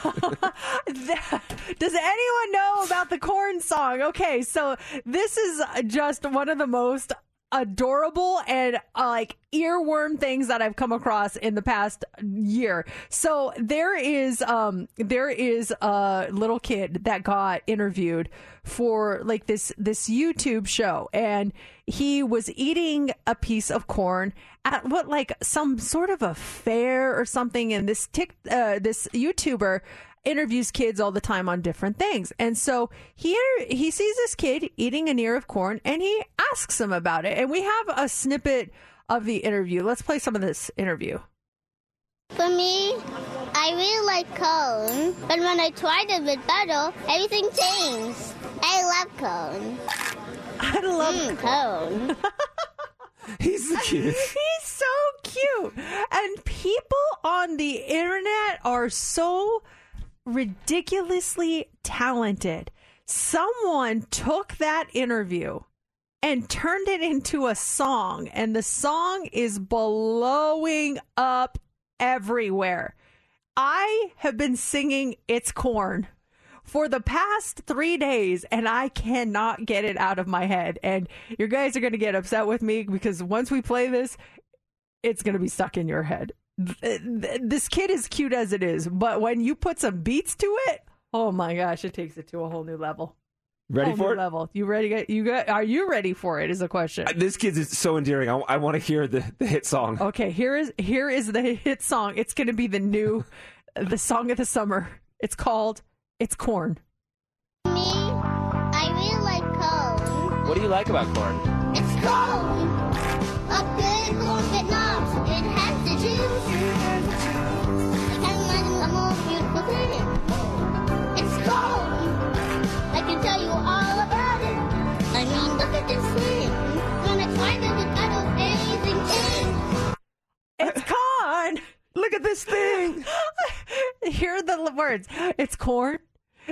anyone know about the Korn song? Okay, so this is just one of the most adorable and uh, like earworm things that I've come across in the past year. So there is um there is a little kid that got interviewed for like this this YouTube show, and he was eating a piece of corn at what like some sort of a fair or something, and this tick uh, this YouTuber interviews kids all the time on different things. And so he he sees this kid eating an ear of corn, and he asks him about it. And we have a snippet of the interview. Let's play some of this interview. For me, I really like corn, but when I tried it with butter, everything changed. I love corn. I love mm, corn. He's the cute. He's so cute. And people on the internet are so ridiculously talented. Someone took that interview and turned it into a song, and the song is blowing up everywhere. I have been singing It's Korn for the past three days, and I cannot get it out of my head. And you guys are going to get upset with me, because once we play this, it's going to be stuck in your head. This kid is cute as it is, but when you put some beats to it, oh my gosh, it takes it to a whole new level. Ready whole for it? Level. You ready? You got? Are you ready for it? Is the question. This kid is so endearing. I, I want to hear the, the hit song. Okay, here is here is the hit song. It's going to be the new, the song of the summer. It's called "It's Korn." Me, I really like corn. What do you like about corn? It's corn. A good corn, but not. It has the juice. It's corn. Look at this thing. Here are the words. It's corn.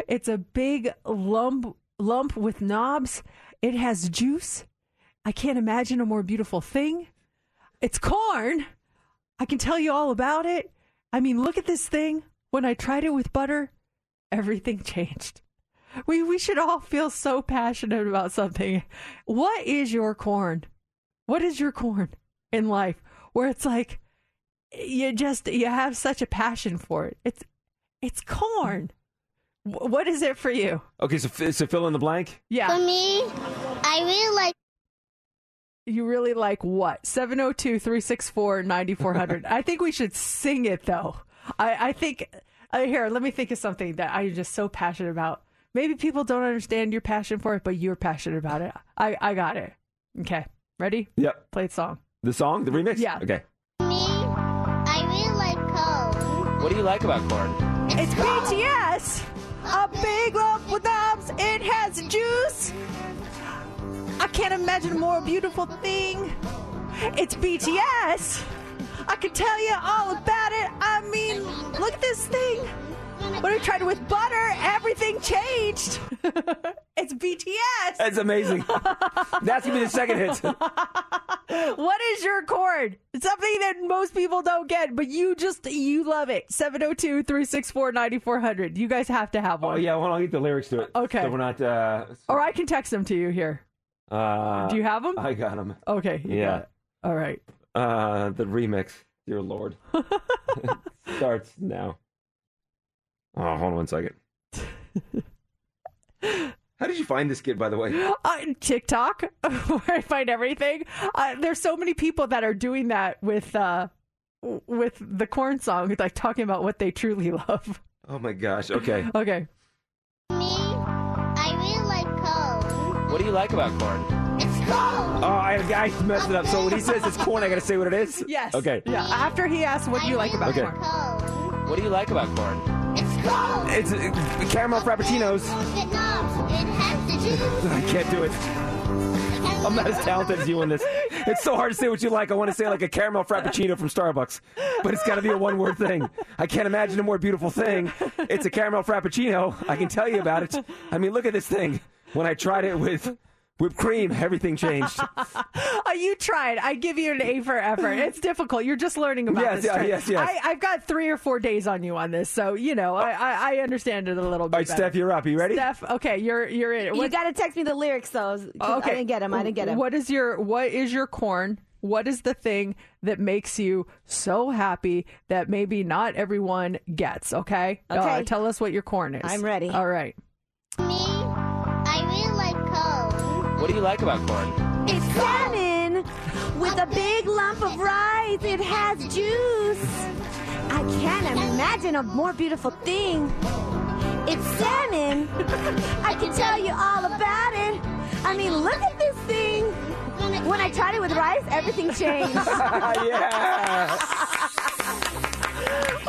It's a big lump lump with knobs. It has juice. I can't imagine a more beautiful thing. It's corn. I can tell you all about it. I mean, look at this thing. When I tried it with butter, everything changed. We we should all feel so passionate about something. What is your corn? What is your corn in life? Where it's like you just you have such a passion for it. It's it's corn. W- what is it for you? Okay, so f- so fill in the blank. Yeah. For me, I really like. You really like what? seven oh two, three six four, nine four hundred. I think we should sing it though. I I think uh, here. Let me think of something that I'm just so passionate about. Maybe people don't understand your passion for it, but you're passionate about it. I, I got it. Okay. Ready? Yep. Play the song. The song? The remix? Yeah. Okay. Me, I really like corn. What do you like about corn? It's, it's B T S. A big lump with knobs. It has juice. I can't imagine a more beautiful thing. It's B T S. I can tell you all about it. I mean, look at this thing. When I tried it with butter, everything changed. It's B T S. That's amazing. That's going to be the second hit. What is your chord? It's something that most people don't get, but you just, you love it. seven oh two, three six four, nine four hundred. You guys have to have one. Oh, yeah. Well, I'll get the lyrics to it. Okay. So we're not... Uh, so... Or I can text them to you here. Uh, Do you have them? I got them. Okay. Yeah. All right. Uh, the remix, dear Lord, starts now. Oh, hold on one second. How did you find this kid, by the way? Uh, TikTok, where I find everything. Uh, there's so many people that are doing that with uh, with the corn song. It's like talking about what they truly love. Oh, my gosh. Okay. Okay. Me, I really like corn. What do you like about corn? It's corn. Oh, I, I messed it up. So when he says it's corn, I got to say what it is? Yes. Okay. Yeah. After he asks, what do you like about corn? Okay. What do you like about corn? It's uh, caramel frappuccinos. I can't do it. I'm not as talented as you in this. It's so hard to say what you like. I want to say like a caramel frappuccino from Starbucks, but it's got to be a one-word thing. I can't imagine a more beautiful thing. It's a caramel frappuccino. I can tell you about it. I mean, look at this thing. When I tried it with Whipped cream, everything changed. Oh, you tried. I give you an A for effort. It's difficult. You're just learning about yes, this. Yeah, yes, yes, yes. I've got three or four days on you on this, so you know, I, I understand it a little bit. All right, better. Steph, you're up. You ready? Steph, okay, you're you're in. What? You got to text me the lyrics though. Okay. I didn't get them. I didn't get them. What is your What is your Korn? What is the thing that makes you so happy that maybe not everyone gets? Okay. Okay. Uh, tell us what your Korn is. I'm ready. All right. Me. What do you like about corn? It's salmon with a big lump of rice. It has juice. I can't imagine a more beautiful thing. It's salmon. I can tell you all about it. I mean, look at this thing. When I tried it with rice, everything changed. Yes.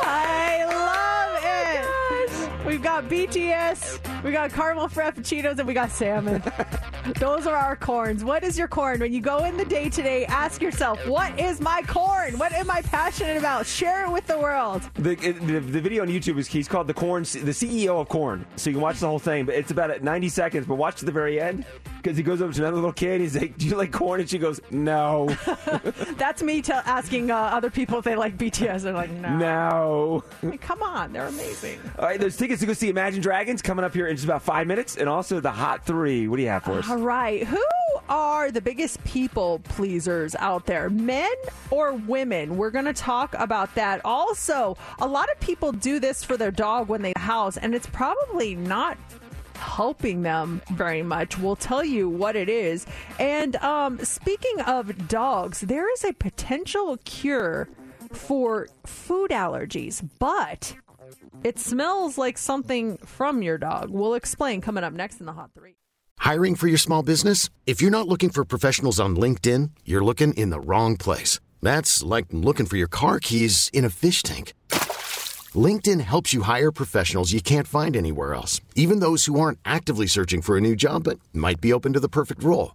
I love We've got B T S, we got caramel frappuccinos, and we got salmon. Those are our Korns. What is your Korn? When you go in the day today, ask yourself, what is my Korn? What am I passionate about? Share it with the world. The the, the video on YouTube is he's called the Korn, the C E O of Korn. So you can watch the whole thing, but it's about ninety seconds. But watch to the very end because he goes up to another little kid. He's like, "Do you like Korn?" And she goes, "No." That's me t- asking uh, other people if they like B T S. They're like, "No." No. I mean, come on, they're amazing. All right, there's tickets to go see Imagine Dragons coming up here in just about five minutes, and also the Hot Three. What do you have for us? All right. Who are the biggest people pleasers out there, men or women? We're going to talk about that. Also, a lot of people do this for their dog when they house, and it's probably not helping them very much. We'll tell you what it is. And um, speaking of dogs, there is a potential cure for food allergies, but it smells like something from your dog. We'll explain coming up next in the Hot Three. Hiring for your small business? If you're not looking for professionals on LinkedIn, you're looking in the wrong place. That's like looking for your car keys in a fish tank. LinkedIn helps you hire professionals you can't find anywhere else, even those who aren't actively searching for a new job but might be open to the perfect role.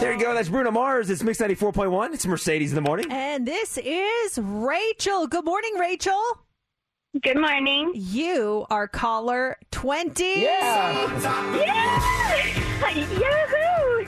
There you go. That's Bruno Mars. It's Mix ninety-four point one. It's Mercedes in the Morning. And this is Rachel. Good morning, Rachel. Good morning. You are caller twenty. Yeah. Yeah. Yahoo.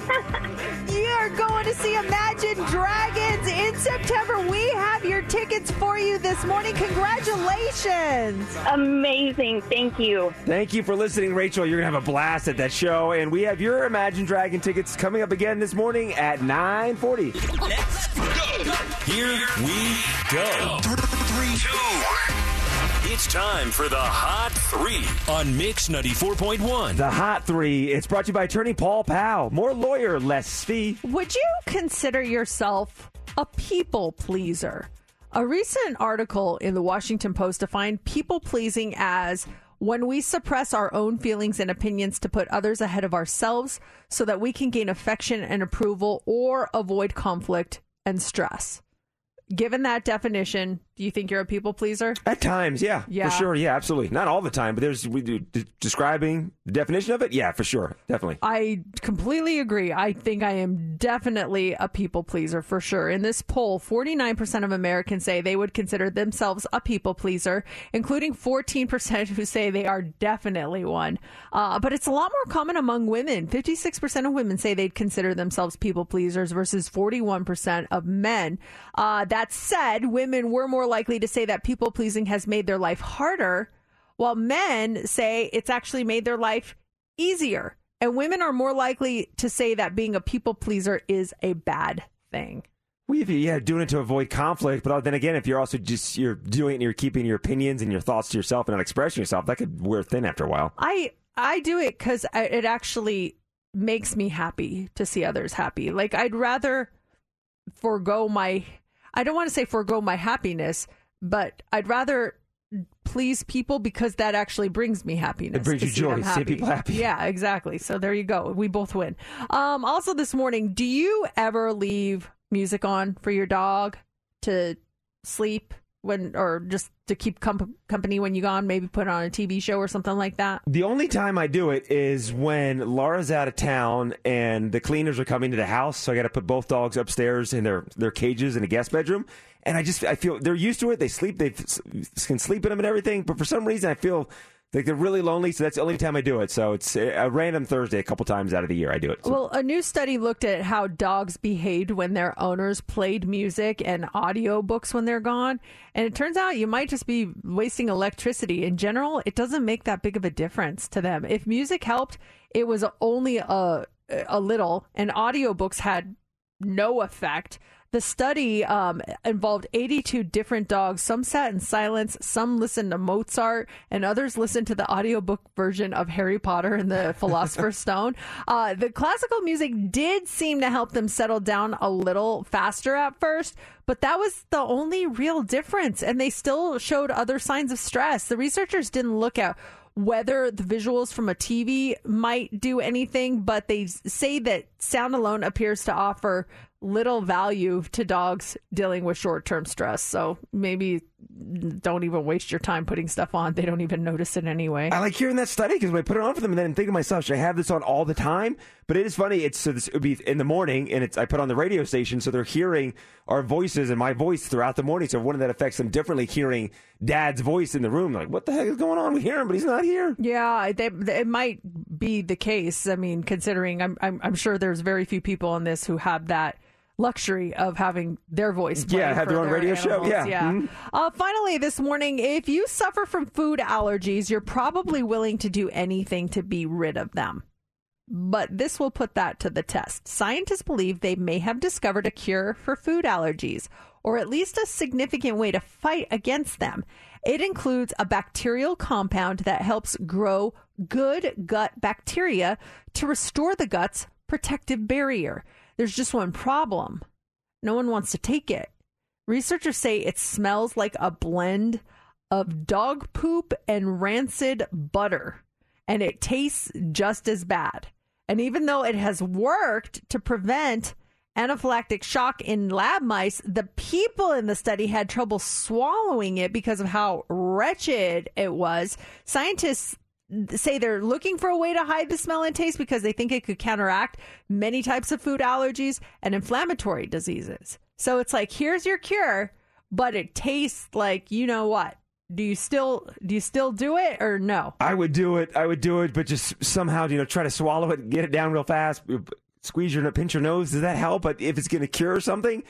You are going to see Imagine Dragons in September. We have your tickets for you this morning. Congratulations. Amazing. Thank you. Thank you for listening, Rachel. You're going to have a blast at that show. And we have your Imagine Dragon tickets coming up again this morning at nine forty. Let's go. Here we go. Three, two, one. It's time for the Hot Three on Mix ninety-four point one. The Hot Three. It's brought to you by attorney Paul Powell. More lawyer, less fee. Would you consider yourself a people pleaser? A recent article in the Washington Post defined people pleasing as when we suppress our own feelings and opinions to put others ahead of ourselves so that we can gain affection and approval or avoid conflict and stress. Given that definition, do you think you're a people pleaser? At times, yeah, yeah, for sure, yeah, absolutely. Not all the time, but there's we do de- describing the definition of it. Yeah, for sure, definitely. I completely agree. I think I am definitely a people pleaser for sure. In this poll, forty-nine percent of Americans say they would consider themselves a people pleaser, including fourteen percent who say they are definitely one. Uh, but it's a lot more common among women. fifty-six percent of women say they'd consider themselves people pleasers versus forty-one percent of men. Uh, that said, women were more likely to say that people pleasing has made their life harder, while men say it's actually made their life easier. And women are more likely to say that being a people pleaser is a bad thing. We've, yeah, doing it to avoid conflict, but then again, if you're also just you're doing it and you're keeping your opinions and your thoughts to yourself and not expressing yourself, that could wear thin after a while. I I do it because it actually makes me happy to see others happy. Like, I'd rather forego my, I don't want to say forego my happiness, but I'd rather please people because that actually brings me happiness. It brings you joy. See people happy. Yeah, exactly. So there you go. We both win. Um, also this morning, do you ever leave music on for your dog to sleep when, or just to keep com- company when you're gone? Maybe put on a T V show or something like that? The only time I do it is when Laura's out of town and the cleaners are coming to the house, so I got to put both dogs upstairs in their, their cages in the guest bedroom. And I just, I feel they're used to it. They sleep, they can sleep in them and everything. But for some reason, I feel like they're really lonely. So that's the only time I do it. So it's a random Thursday, a couple times out of the year I do it. So. Well, a new study looked at how dogs behaved when their owners played music and audio books when they're gone. And it turns out you might just be wasting electricity. In general, it doesn't make that big of a difference to them. If music helped, it was only a, a little, and audio books had no effect. The study um, involved eighty-two different dogs. Some sat in silence, some listened to Mozart, and others listened to the audiobook version of Harry Potter and the Philosopher's Stone. Uh, the classical music did seem to help them settle down a little faster at first, but that was the only real difference, and they still showed other signs of stress. The researchers didn't look at whether the visuals from a T V might do anything, but they say that sound alone appears to offer little value to dogs dealing with short-term stress. So maybe don't even waste your time putting stuff on. They don't even notice it anyway. I like hearing that study because when I put it on for them and then think to myself, should I have this on all the time? But it is funny. It's so this, it would be in the morning, and it's I put on the radio station, so they're hearing our voices and my voice throughout the morning. So one of that affects them differently. Hearing Dad's voice in the room, like, what the heck is going on? We hear him, but he's not here. Yeah, they, they, it might be the case. I mean, considering I'm, I'm I'm sure there's very few people on this who have that luxury of having their voice played. Yeah, have their own radio show. Yeah. yeah. Mm-hmm. Uh, finally, this morning, if you suffer from food allergies, you're probably willing to do anything to be rid of them. But this will put that to the test. Scientists believe they may have discovered a cure for food allergies, or at least a significant way to fight against them. It includes a bacterial compound that helps grow good gut bacteria to restore the gut's protective barrier. There's just one problem. No one wants to take it. Researchers say it smells like a blend of dog poop and rancid butter, and it tastes just as bad. And even though it has worked to prevent anaphylactic shock in lab mice, the people in the study had trouble swallowing it because of how wretched it was. Scientists say they're looking for a way to hide the smell and taste because they think it could counteract many types of food allergies and inflammatory diseases. So it's like, here's your cure, but it tastes like, you know what? Do you still do you still do it or no? I would do it. I would do it, but just somehow, you know, try to swallow it, get it down real fast, squeeze your, pinch your nose. Does that help? But if it's going to cure something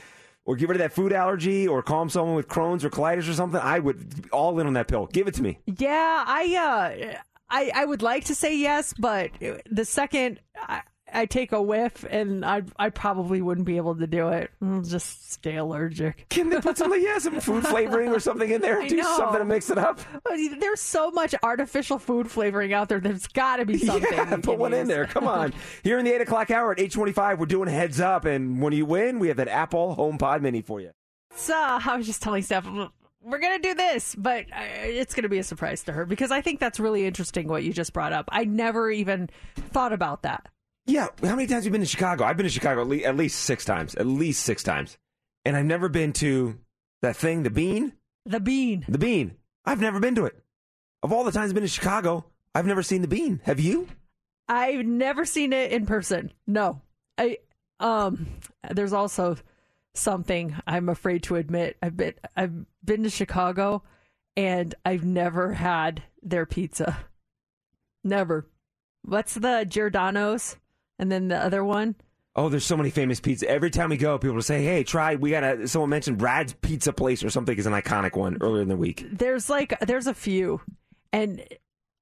or get rid of that food allergy or calm someone with Crohn's or colitis or something, I would be all in on that pill. Give it to me. Yeah, I... Uh, I, I would like to say yes, but the second I, I take a whiff, and I I probably wouldn't be able to do it. I'll just stay allergic. Can they put something, yeah, some food flavoring or something in there? I do know. Something to mix it up. There's so much artificial food flavoring out there. There's got to be something. Yeah, put one use. in there. Come on. Here in the eight o'clock hour at eight twenty-five, we're doing Heads Up, and when you win, we have that Apple HomePod Mini for you. So I was just telling Steph, we're going to do this, but it's going to be a surprise to her because I think that's really interesting what you just brought up. I never even thought about that. Yeah. How many times have you been to Chicago? I've been to Chicago at least, at least six times, at least six times. And I've never been to that thing, the bean. The bean. The bean. I've never been to it. Of all the times I've been to Chicago, I've never seen the bean. Have you? I've never seen it in person. No. I. Um. There's also something I'm afraid to admit. I've been I've been to Chicago, and I've never had their pizza. Never. What's the Giordano's, and then the other one? Oh, there's so many famous pizza. Every time we go, people say, "Hey, try." We gotta. Someone mentioned Brad's Pizza Place or something is an iconic one earlier in the week. There's like there's a few, and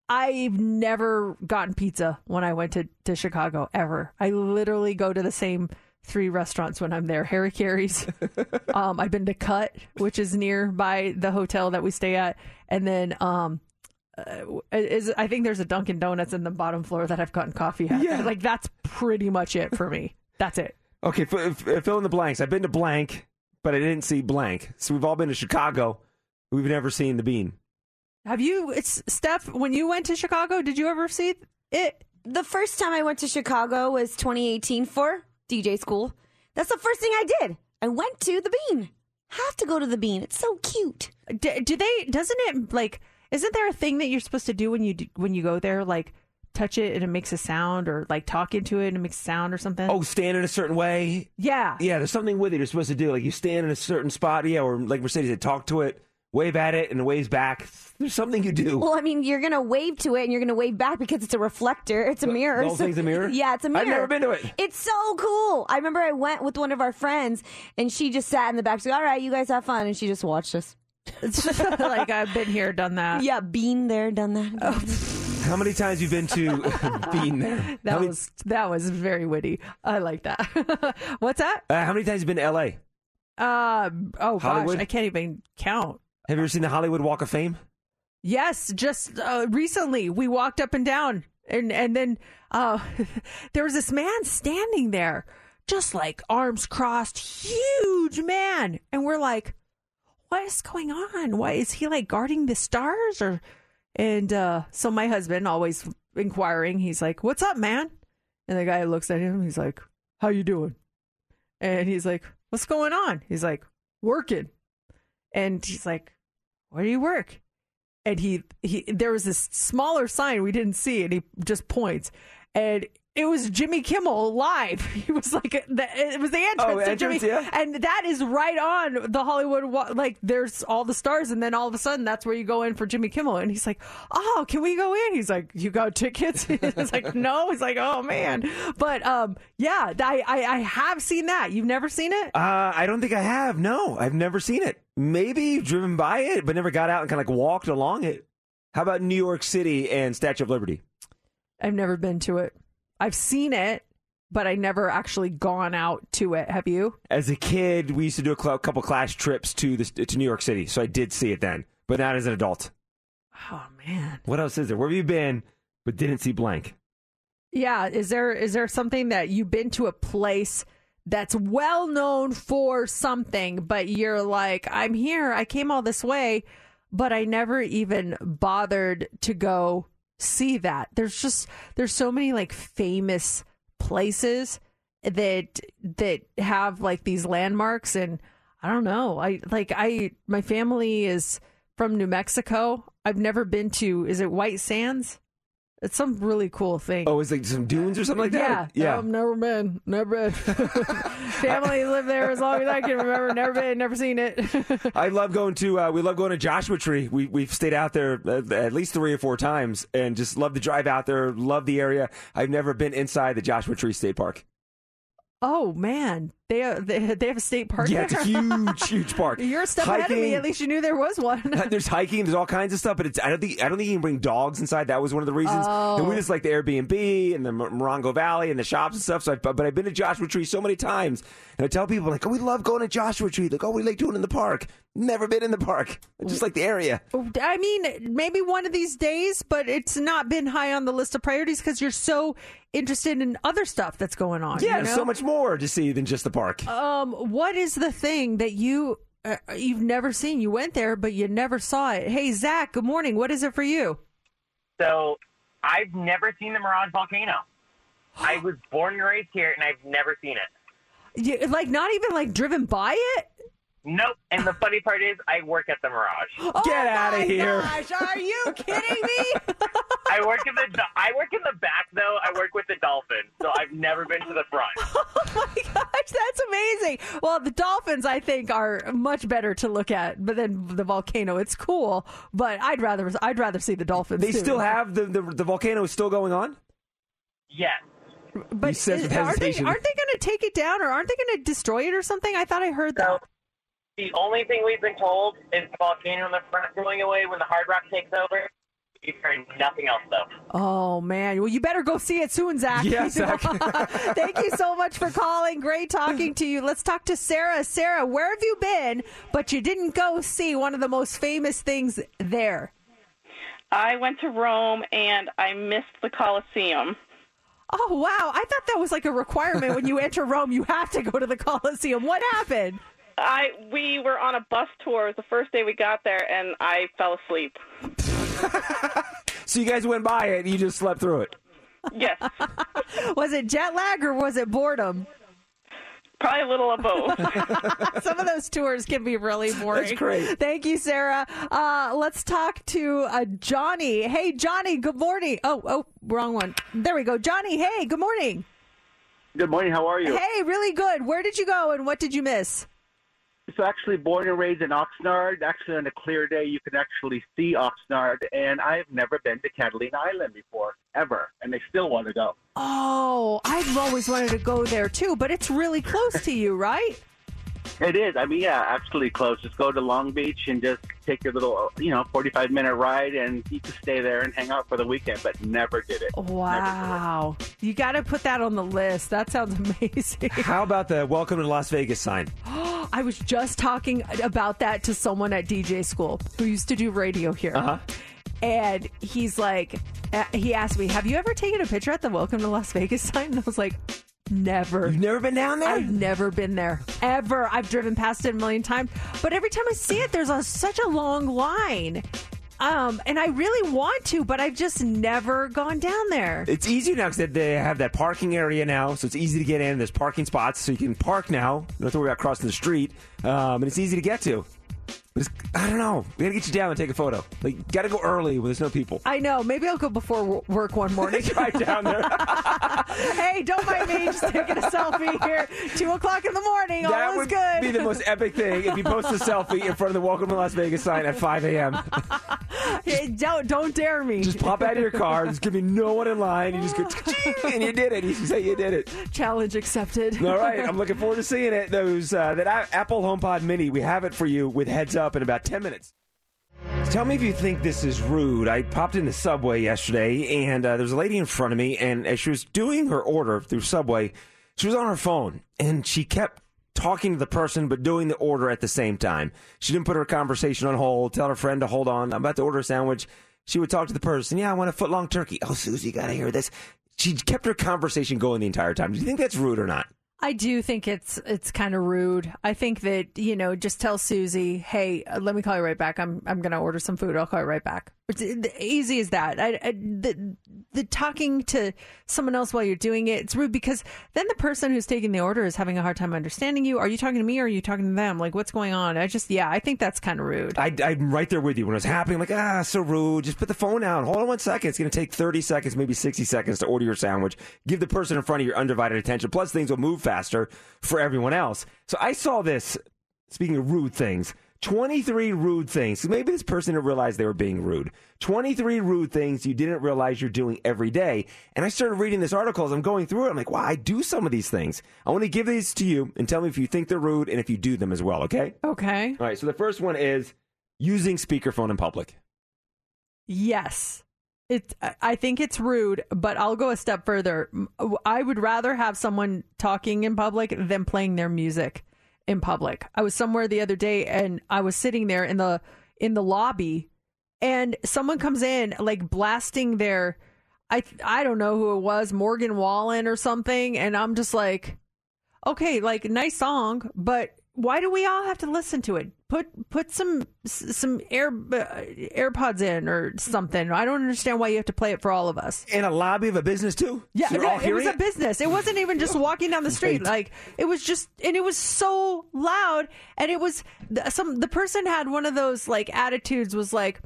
I've never gotten pizza when I went to to Chicago ever. I literally go to the same three restaurants when I'm there. Harry Carey's. um, I've been to Cut, which is nearby the hotel that we stay at. And then um, Uh, is I think there's a Dunkin' Donuts in the bottom floor that I've gotten coffee at. Yeah. Like, that's pretty much it for me. That's it. Okay, f- f- fill in the blanks. I've been to blank, but I didn't see blank. So we've all been to Chicago. We've never seen the bean. Have you, it's, Steph, when you went to Chicago, did you ever see it? The first time I went to Chicago was twenty eighteen for D J school. That's the first thing I did. I went to the bean. Have to go to the bean. It's so cute. Do, do they, doesn't it, like... Isn't there a thing that you're supposed to do when you do, when you go there, like touch it and it makes a sound, or like talk into it and it makes a sound or something? Oh, stand in a certain way? Yeah. Yeah, there's something with it you're supposed to do. Like you stand in a certain spot, yeah, or like Mercedes said, talk to it, wave at it, and it waves back. There's something you do. Well, I mean, you're going to wave to it and you're going to wave back because it's a reflector. It's a the, mirror. The whole so, thing's a mirror? Yeah, it's a mirror. I've never been to it. It's so cool. I remember I went with one of our friends and she just sat in the back. She's like, all right, you guys have fun. And she just watched us. Like, I've been here, done that. Yeah, been there, done that. Oh. How many times have you been to been there? That many... was that was very witty. I like that. What's that? Uh, how many times have you been to L A? Uh, oh, Hollywood? Gosh, I can't even count. Have you ever seen the Hollywood Walk of Fame? Yes, just uh, recently. We walked up and down, and, and then uh, there was this man standing there, just like arms crossed, huge man. And we're like... What is going on? Why is he like guarding the stars? Or and uh, so my husband, always inquiring, he's like, "What's up, man?" And the guy looks at him. He's like, "How you doing?" And he's like, "What's going on?" He's like, "Working." And he's like, "Where do you work?" And he he there was this smaller sign we didn't see, and he just points, and it was Jimmy Kimmel live. He was like, it was the entrance oh, to entrance, Jimmy. Yeah. And that is right on the Hollywood Walk. Like, there's all the stars. And then all of a sudden, that's where you go in for Jimmy Kimmel. And he's like, oh, can we go in? He's like, you got tickets? He's like, no. He's like, oh, man. But um, yeah, I, I, I have seen that. You've never seen it? Uh, I don't think I have. No, I've never seen it. Maybe driven by it, but never got out and kind of like walked along it. How about New York City and Statue of Liberty? I've never been to it. I've seen it, but I never actually gone out to it. Have you? As a kid, we used to do a, cl- a couple class trips to the, to New York City, so I did see it then, but not as an adult. Oh, man. What else is there? Where have you been, but didn't see blank? Yeah. Is there is there something that you've been to a place that's well known for something, but you're like, I'm here. I came all this way, but I never even bothered to go see that. There's just there's so many like famous places that that have like these landmarks, and I don't know. I like I my family is from New Mexico. I've never been to is it White Sands? It's some really cool thing. Oh, it's like some dunes or something like that? Yeah. yeah. No, I've never been. Never been. Family lived there as long as I can remember. Never been. Never seen it. I love going to, uh, we love going to Joshua Tree. We, we've stayed out there at least three or four times and just love the drive out there. Love the area. I've never been inside the Joshua Tree State Park. Oh, man. They, are, they they have a state park yeah, there? Yeah, it's a huge, huge park. You're a step hiking, ahead of me. At least you knew there was one. There's hiking. There's all kinds of stuff, but it's I don't think I don't think you can bring dogs inside. That was one of the reasons. Oh. And we just like the Airbnb and the Morongo Valley and the shops and stuff. So, I, But I've been to Joshua Tree so many times. And I tell people, like, oh, we love going to Joshua Tree. Like, oh, we like doing it in the park. Never been in the park. I just like the area. I mean, maybe one of these days, but it's not been high on the list of priorities because you're so interested in other stuff that's going on. Yeah, you know? There's so much more to see than just the park. Um, what is the thing that you, uh, you've never seen? You went there, but you never saw it. Hey, Zach, good morning. What is it for you? So I've never seen the Mirage Volcano. I was born and raised here, and I've never seen it. You, like, not even, like, driven by it? Nope. And the funny part is I work at the Mirage. Oh, get out of here. Gosh, are you kidding me? I work in the I work in the back though. I work with the dolphins. So I've never been to the front. Oh my gosh, that's amazing. Well, the dolphins I think are much better to look at, but then the volcano, it's cool, but I'd rather I'd rather see the dolphins. They too. Still have the, the the volcano is still going on? Yes. But is, aren't they aren't they going to take it down or aren't they going to destroy it or something? I thought I heard that. So, the only thing we've been told is the volcano in the front going away when the Hard Rock takes over. We've heard nothing else, though. Oh, man. Well, you better go see it soon, Zach. Yeah, Zach. Thank you so much for calling. Great talking to you. Let's talk to Sarah. Sarah, where have you been, but you didn't go see one of the most famous things there? I went to Rome, and I missed the Colosseum. Oh, wow. I thought that was like a requirement. When you enter Rome, you have to go to the Colosseum. What happened? I We were on a bus tour. It was the first day we got there, and I fell asleep. So you guys went by it, and you just slept through it? Yes. Was it jet lag, or was it boredom? Probably a little of both. Some of those tours can be really boring. That's great. Thank you, Sarah. Uh, let's talk to uh, Johnny. Hey, Johnny, good morning. Oh, oh, wrong one. There we go. Johnny, hey, good morning. Good morning. How are you? Hey, really good. Where did you go and what did you miss? So actually born and raised in Oxnard. Actually, on a clear day, you can actually see Oxnard. And I've never been to Catalina Island before, ever. And I still want to go. Oh, I've always wanted to go there, too. But it's really close to you, right? It is. I mean, yeah, absolutely close. Just go to Long Beach and just take your little, you know, forty-five minute ride, and you can stay there and hang out for the weekend, but never did it. Wow. Did it. You got to put that on the list. That sounds amazing. How about the Welcome to Las Vegas sign? I was just talking about that to someone at D J school who used to do radio here. Uh-huh. And he's like, he asked me, have you ever taken a picture at the Welcome to Las Vegas sign? And I was like, never. You've never been down there? I've never been there. Ever. I've driven past it a million times. But every time I see it, there's a, such a long line. Um, and I really want to, but I've just never gone down there. It's easy now because they have that parking area now, so it's easy to get in. There's parking spots, so you can park now. You don't have to worry about crossing the street. Um, and it's easy to get to. But it's, I don't know. We got to get you down and take a photo. Like, got to go early when there's no people. I know. Maybe I'll go before work one morning. Drive down there. Hey, don't mind me. Just taking a selfie here. Two o'clock in the morning. That all is good. That would be the most epic thing if you post a selfie in front of the Welcome to Las Vegas sign at five a.m. Hey, don't, don't dare me. Just pop out of your car. There's going to be no one in line. You just go, and you did it. You can say you did it. Challenge accepted. All right. I'm looking forward to seeing it. Those uh, that Apple HomePod Mini, we have it for you with heads up. Up in about ten minutes. Tell me if you think this is rude. I popped into Subway yesterday, and uh, there was a lady in front of me, and as she was doing her order through Subway, she was on her phone, and she kept talking to the person but doing the order at the same time. She didn't put her conversation on hold, tell her friend to hold on. I'm about to order a sandwich. She would talk to the person. Yeah, I want a foot-long turkey. Oh, Susie, you got to hear this. She kept her conversation going the entire time. Do you think that's rude or not? I do think it's it's kind of rude. I think that, you know, just tell Susie, hey, let me call you right back. I'm I'm going to order some food. I'll call you right back. It's easy as that. I, I, the, the talking to someone else while you're doing it, it's rude because then the person who's taking the order is having a hard time understanding you. Are you talking to me or are you talking to them? Like, what's going on? I just, yeah, I think that's kind of rude. I, I'm right there with you. When it was happening, I'm like, ah, so rude. Just put the phone down. Hold on one second. It's going to take thirty seconds, maybe sixty seconds to order your sandwich. Give the person in front of you your undivided attention. Plus, things will move faster for everyone else. So I saw this, speaking of rude things, twenty-three rude things. So maybe this person didn't realize they were being rude. twenty-three rude things you didn't realize you're doing every day. And I started reading this article as I'm going through it. I'm like, wow, I do some of these things. I want to give these to you and tell me if you think they're rude and if you do them as well, okay? Okay. All right, so the first one is using speakerphone in public. Yes. It, I think it's rude, but I'll go a step further. I would rather have someone talking in public than playing their music in public. I was somewhere the other day and I was sitting there in the in the lobby and someone comes in like blasting their I I don't know who it was, Morgan Wallen or something, and I'm just like, okay, like nice song, but why do we all have to listen to it? Put put some some air AirPods in or something. I don't understand why you have to play it for all of us. In a lobby of a business too? Yeah, so no, it was it? a business. It wasn't even just walking down the street. Like it was just, and it was so loud. And it was some the person had one of those like attitudes. Was like,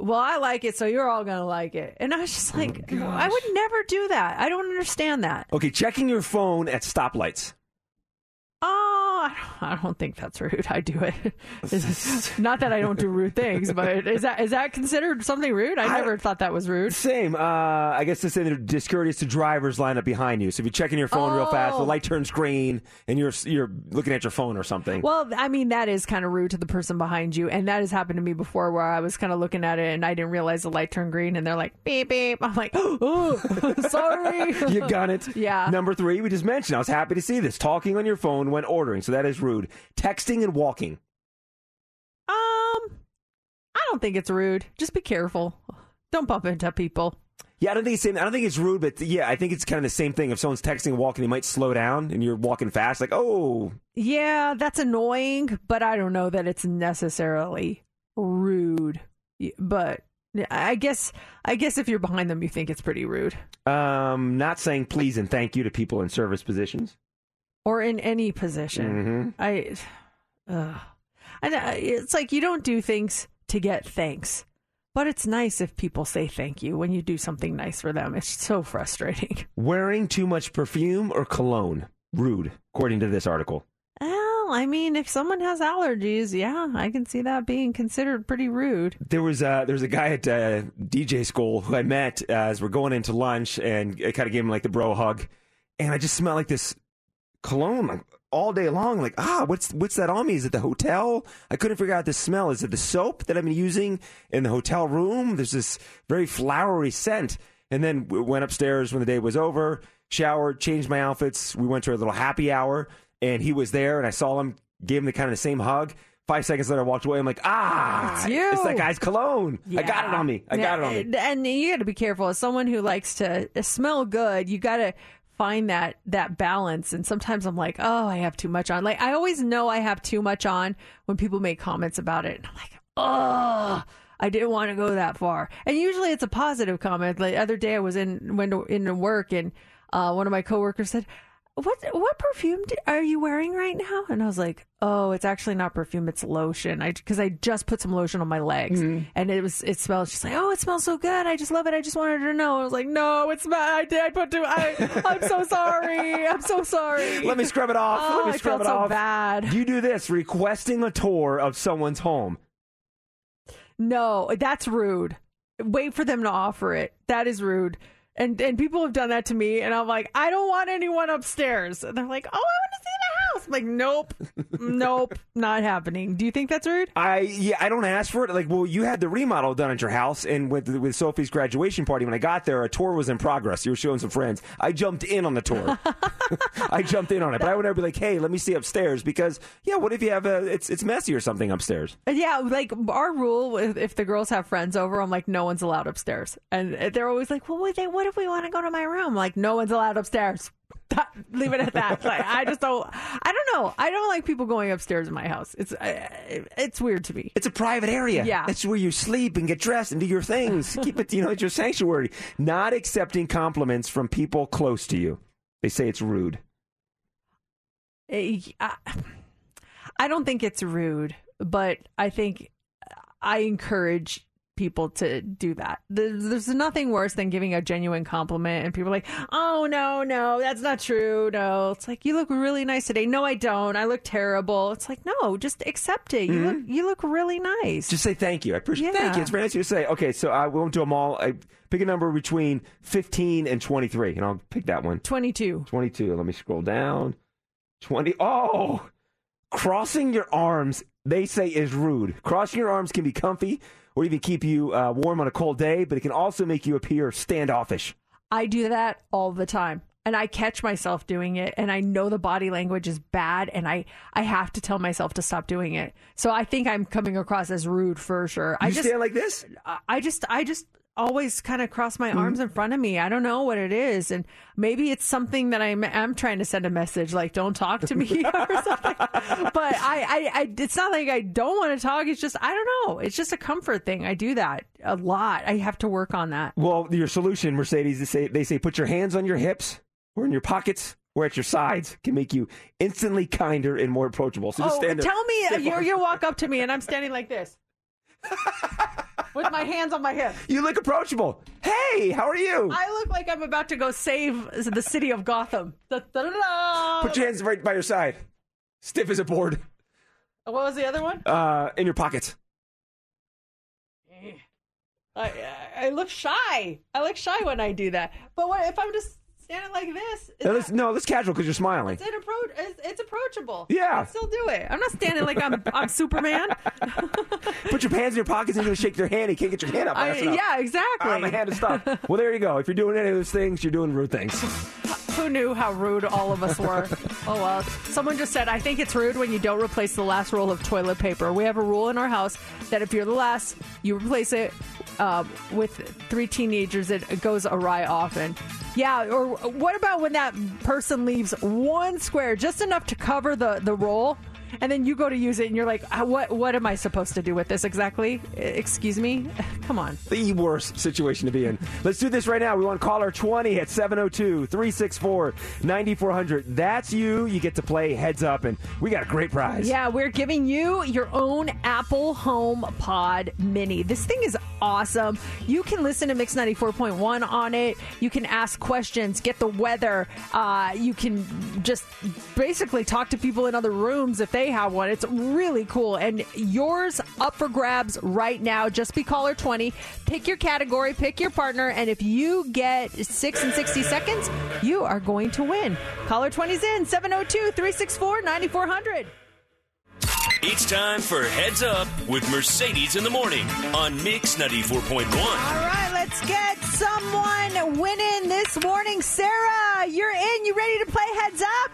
well, I like it, so you're all going to like it. And I was just like, oh, I would never do that. I don't understand that. Okay, checking your phone at stoplights. Oh, I don't, I don't think that's rude. I do it. Not that I don't do rude things, but is that is that considered something rude? I, I never thought that was rude. Same. Uh, I guess this is discourteous to drivers lined up behind you. So if you're checking your phone oh. real fast, the light turns green, and you're you're looking at your phone or something. Well, I mean, that is kind of rude to the person behind you, and that has happened to me before where I was kind of looking at it, and I didn't realize the light turned green, and they're like, beep, beep. I'm like, oh, sorry. You got it. Yeah. Number three, we just mentioned, I was happy to see this. Talking on your phone when ordering, so that is rude. Texting and walking. Um, I don't think it's rude. Just be careful. Don't bump into people. Yeah, I don't think it's same, I don't think it's rude, but yeah, I think it's kind of the same thing. If someone's texting and walking, you might slow down, and you're walking fast, like, oh. Yeah, that's annoying, but I don't know that it's necessarily rude. But I guess I guess if you're behind them, you think it's pretty rude. Um, not saying please and thank you to people in service positions. Or in any position. Mm-hmm. I, uh, and it's like you don't do things to get thanks. But it's nice if people say thank you when you do something nice for them. It's so frustrating. Wearing too much perfume or cologne. Rude, according to this article. Well, I mean, if someone has allergies, yeah, I can see that being considered pretty rude. There was, uh, there was a guy at uh, D J school who I met uh, as we're going into lunch, and I kind of gave him like the bro hug. And I just smelled like this cologne like, all day long. Like, ah, what's what's that on me? Is it the hotel? I couldn't figure out the smell. Is it the soap that I've been using in the hotel room? There's this very flowery scent. And then we went upstairs when the day was over, showered, changed my outfits. We went to a little happy hour, and he was there, and I saw him, gave him the kind of the same hug. Five seconds later, I walked away. I'm like, ah, it's, you. It's that guy's cologne. Yeah. I got it on me. I got now, it on me. And you got to be careful. As someone who likes to smell good, you got to find that that balance. And sometimes I'm like, oh, I have too much on. Like, I always know I have too much on when people make comments about it, and I'm like, oh, I didn't want to go that far. And usually it's a positive comment. Like, the other day I was in went to, into work, and uh, one of my coworkers said, what what perfume do, are you wearing right now? And I was like, oh, it's actually not perfume, it's lotion. I because I just put some lotion on my legs, mm-hmm. and it was it smells. She's like, oh, it smells so good. I just love it. I just wanted her to know. I was like, no, it's not. I did. I put too. I I'm so sorry. I'm so sorry. Let me scrub it off. Oh, Let me scrub I felt it so off. Bad. You do this requesting a tour of someone's home. No, that's rude. Wait for them to offer it. That is rude. And and people have done that to me, and I'm like, I don't want anyone upstairs. And they're like, oh, I want to see the house. I'm like, nope, nope, not happening. Do you think that's rude? I yeah, I don't ask for it. Like, well, you had the remodel done at your house, and with with Sophie's graduation party, when I got there, a tour was in progress. You were showing some friends. I jumped in on the tour. I jumped in on it, but I would never be like, hey, let me see upstairs, because yeah, what if you have a it's it's messy or something upstairs? Yeah, like our rule, if the girls have friends over, I'm like, no one's allowed upstairs, and they're always like, well, they what? If we want to go to my room, like, no one's allowed upstairs. Leave it at that. Like, I just don't. I don't know. I don't like people going upstairs in my house. It's I, it's weird to me. It's a private area. Yeah, that's where you sleep and get dressed and do your things. Keep it, you know, it's your sanctuary. Not accepting compliments from people close to you. They say it's rude. I don't think it's rude, but I think I encourage people to do that. There's nothing worse than giving a genuine compliment and people are like, oh, no, no, that's not true. No, it's like, you look really nice today. No, I don't. I look terrible. It's like, no, just accept it. You mm-hmm. look you look really nice. Just say thank you. I appreciate it. Yeah. Thank you. It's very nice of you to say. Okay, so I won't do them all. I pick a number between fifteen and twenty-three, and I'll pick that one. twenty-two. twenty-two. Let me scroll down. twenty. Oh, crossing your arms, they say, is rude. Crossing your arms can be comfy or even keep you uh, warm on a cold day, but it can also make you appear standoffish. I do that all the time, and I catch myself doing it, and I know the body language is bad, and I, I have to tell myself to stop doing it. So I think I'm coming across as rude for sure. You I just stand like this? I just I just always kind of cross my mm-hmm. arms in front of me. I don't know what it is, and maybe it's something that I'm I'm trying to send a message like, don't talk to me or something. But I, I, I it's not like I don't want to talk. It's just, I don't know. It's just a comfort thing. I do that a lot. I have to work on that. Well, your solution, Mercedes, they say, they say put your hands on your hips or in your pockets or at your sides, can make you instantly kinder and more approachable. So just oh, stand there. Tell me, you you walk up to me and I'm standing like this. With my hands on my hips. You look approachable. Hey, how are you? I look like I'm about to go save the city of Gotham. Da, da, da, da. Put your hands right by your side. Stiff as a board. What was the other one? Uh, in your pockets. I, I look shy. I look shy when I do that. But what, if I'm just standing like this? No, that, no, that's casual because you're smiling. It's, inappro- it's, it's approachable. Yeah. I still do it. I'm not standing like I'm I'm Superman. Put your hands in your pockets and you're going to shake your hand. You can't get your hand up. I, yeah, exactly. Uh, my hand is stuck. Well, there you go. If you're doing any of those things, you're doing rude things. Who knew how rude all of us were? Oh, well. Someone just said, I think it's rude when you don't replace the last roll of toilet paper. We have a rule in our house that if you're the last, you replace it uh, with three teenagers. It, it goes awry often. Yeah, or what about when that person leaves one square, just enough to cover the, the roll, and then you go to use it, and you're like, what What am I supposed to do with this exactly? Excuse me? Come on. The worst situation to be in. Let's do this right now. We want caller twenty at seven oh two, three six four, nine four zero zero. That's you. You get to play Heads Up, and we got a great prize. Yeah, we're giving you your own Apple HomePod Mini. This thing is awesome. You can listen to Mix ninety-four point one on it. You can ask questions, get the weather. Uh, you can just basically talk to people in other rooms if they have one. It's really cool. And yours up for grabs right now. Just be caller twenty. Pick your category, pick your partner, and if you get six in sixty seconds, you are going to win. Caller twenty's in, seven oh two, three six four, nine four zero zero. It's time for Heads Up with Mercedes in the Morning on Mix ninety-four point one. All right, let's get someone winning this morning. Sarah, you're in. You ready to play Heads Up?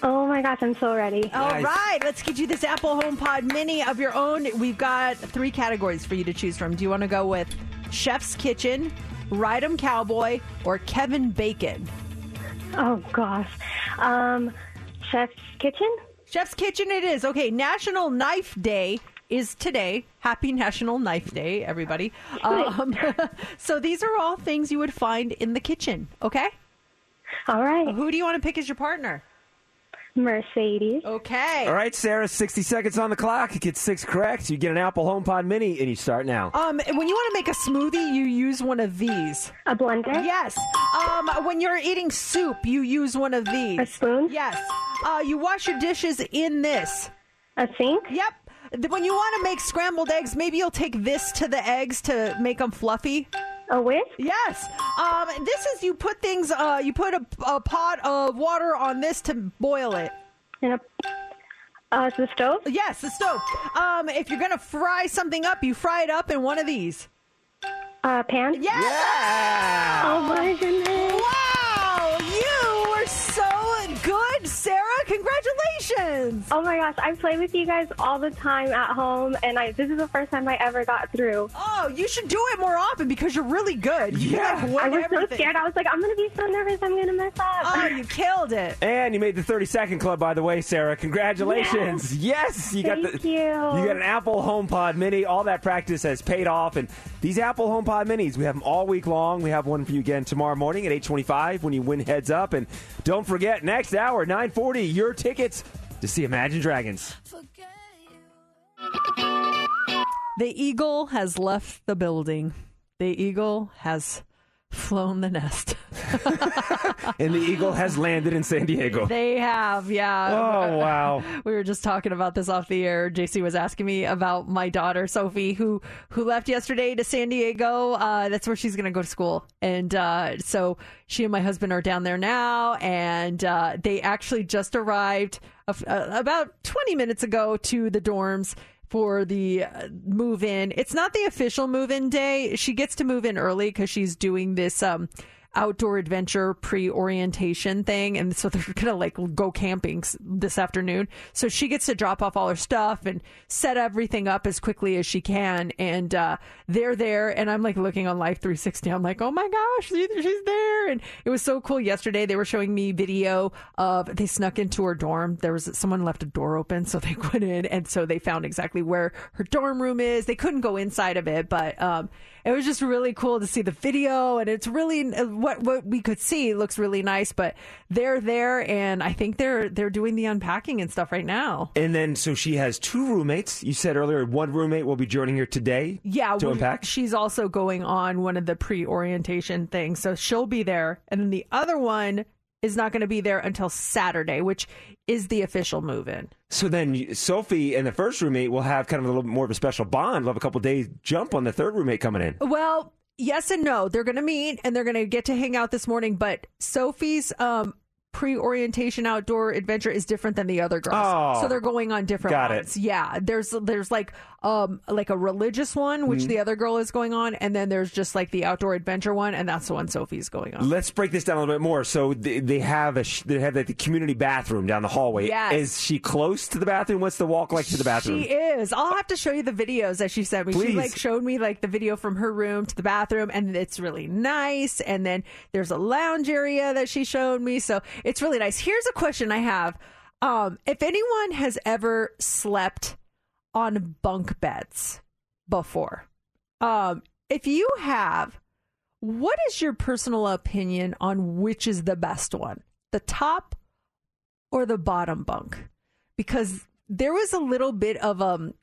Oh, my gosh, I'm so ready. Nice. All right, let's get you this Apple HomePod Mini of your own. We've got three categories for you to choose from. Do you want to go with Chef's Kitchen, Ride 'em Cowboy, or Kevin Bacon? Oh, gosh. Um, Chef's Kitchen? Chef's Kitchen it is. Okay, National Knife Day is today. Happy National Knife Day, everybody. Um, so these are all things you would find in the kitchen, okay? All right. Who do you want to pick as your partner? Mercedes. Okay. All right, Sarah, sixty seconds on the clock. You get six correct. You get an Apple HomePod Mini, and you start now. Um, when you want to make a smoothie, you use one of these. A blender? Yes. Um, when you're eating soup, you use one of these. A spoon? Yes. Uh, you wash your dishes in this. A sink? Yep. When you want to make scrambled eggs, maybe you'll take this to the eggs to make them fluffy. A whisk? Yes. Um, this is, you put things, uh, you put a, a pot of water on this to boil it. In a, uh, the stove? Yes, the stove. Um, if you're going to fry something up, you fry it up in one of these. A uh, pan? Yes! Yeah! Oh, my goodness. Wow! You were so good, Sarah. Congratulations! Oh my gosh, I play with you guys all the time at home, and I this is the first time I ever got through. Oh, you should do it more often because you're really good. You yeah, like I was everything. So scared. I was like, I'm gonna be so nervous, I'm gonna mess up. Oh, you killed it! And you made the thirty second club, by the way, Sarah. Congratulations! Yes, yes you Thank got the you. you got an Apple HomePod Mini. All that practice has paid off, and these Apple HomePod Minis, we have them all week long. We have one for you again tomorrow morning at eight twenty-five when you win Heads Up, and don't forget next hour nine forty. Your tickets to see Imagine Dragons. The eagle has left the building. The eagle has flown the nest. And the eagle has landed in San Diego. They have, yeah. Oh, wow. We were just talking about this off the air. J C was asking me about my daughter, Sophie, who, who left yesterday to San Diego. Uh, that's where she's going to go to school. And uh, so she and my husband are down there now. And uh, they actually just arrived a, a, about twenty minutes ago to the dorms for the move-in. It's not the official move-in day. She gets to move in early because she's doing this um, outdoor adventure pre-orientation thing. And so they're going to like go camping this afternoon. So she gets to drop off all her stuff and set everything up as quickly as she can. And uh, they're there. And I'm like looking on Life three sixty. I'm like, oh my gosh, she's there. And it was so cool. Yesterday, they were showing me video of they snuck into her dorm. There was someone left a door open. So they went in. And so they found exactly where her dorm room is. They couldn't go inside of it, but um, it was just really cool to see the video. And it's really what, what we could see looks really nice, but they're there. And I think they're, they're doing the unpacking and stuff right now. And then, so she has two roommates. You said earlier, one roommate will be joining her today. Yeah. To unpack. She's also going on one of the pre-orientation things. So she'll be there. And then the other one is not going to be there until Saturday, which is the official move-in. So then Sophie and the first roommate will have kind of a little more of a special bond. They'll have a couple of days jump on the third roommate coming in. Well, yes and no. They're going to meet and they're going to get to hang out this morning. But Sophie's um, pre-orientation outdoor adventure is different than the other girls. Oh, so they're going on different got ones. It. Yeah. There's, there's like um, like a religious one, which mm-hmm. the other girl is going on, and then there's just like the outdoor adventure one, and that's the one Sophie's going on. Let's break this down a little bit more. So they, they have a sh- they have like the community bathroom down the hallway. Yes. Is she close to the bathroom? What's the walk like to the bathroom? She is. I'll have to show you the videos that she sent me. Please. She like showed me like the video from her room to the bathroom, and it's really nice. And then there's a lounge area that she showed me, so it's really nice. Here's a question I have. Um, if anyone has ever slept on bunk beds before, um, if you have, what is your personal opinion on which is the best one, the top or the bottom bunk? Because there was a little bit of um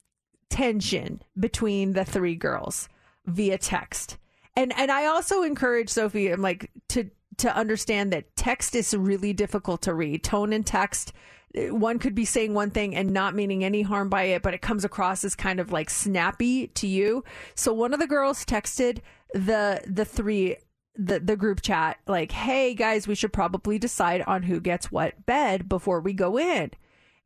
tension between the three girls via text, and and I also encourage Sophie, I'm like to to understand that text is really difficult to read. Tone in text. One could be saying one thing and not meaning any harm by it, but it comes across as kind of like snappy to you. So one of the girls texted the the three, the, the group chat, like, hey, guys, we should probably decide on who gets what bed before we go in.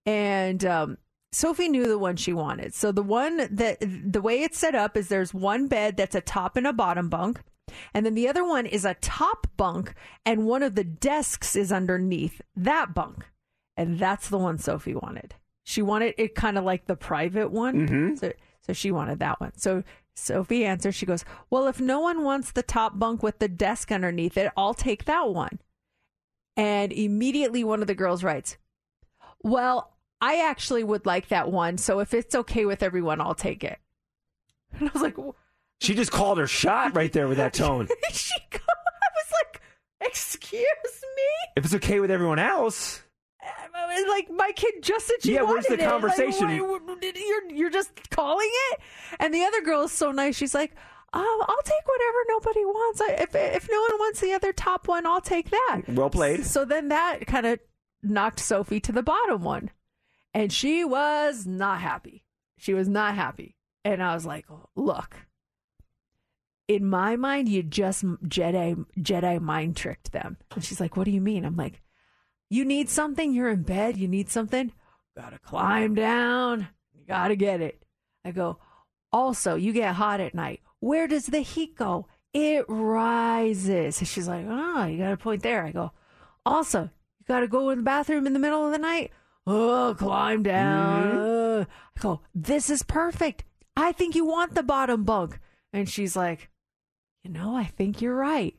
And um, Sophie knew the one she wanted. So the one that the way it's set up is there's one bed that's a top and a bottom bunk. And then the other one is a top bunk, and one of the desks is underneath that bunk. And that's the one Sophie wanted. She wanted it kind of like the private one. Mm-hmm. So, so she wanted that one. So Sophie answers. She goes, well, if no one wants the top bunk with the desk underneath it, I'll take that one. And immediately one of the girls writes, well, I actually would like that one. So if it's okay with everyone, I'll take it. And I was like, what? She just called her shot right there with that tone. she called, I was like, excuse me? If it's okay with everyone else. Like, my kid just said she yeah, wanted it. Yeah, where's the it. conversation? Like, what, you're, you're just calling it? And the other girl is so nice. She's like, oh, I'll take whatever nobody wants. If if no one wants the other top one, I'll take that. Well played. So then that kind of knocked Sophie to the bottom one. And she was not happy. She was not happy. And I was like, look. In my mind, you just Jedi Jedi mind tricked them. And she's like, what do you mean? I'm like, you need something, you're in bed, you need something, gotta climb down, you gotta get it. I go, also, you get hot at night. Where does the heat go? It rises. And she's like, oh, you got a point there. I go, also, you gotta go in the bathroom in the middle of the night. Oh, climb down. Mm-hmm. I go, this is perfect. I think you want the bottom bunk. And she's like, you know, I think you're right.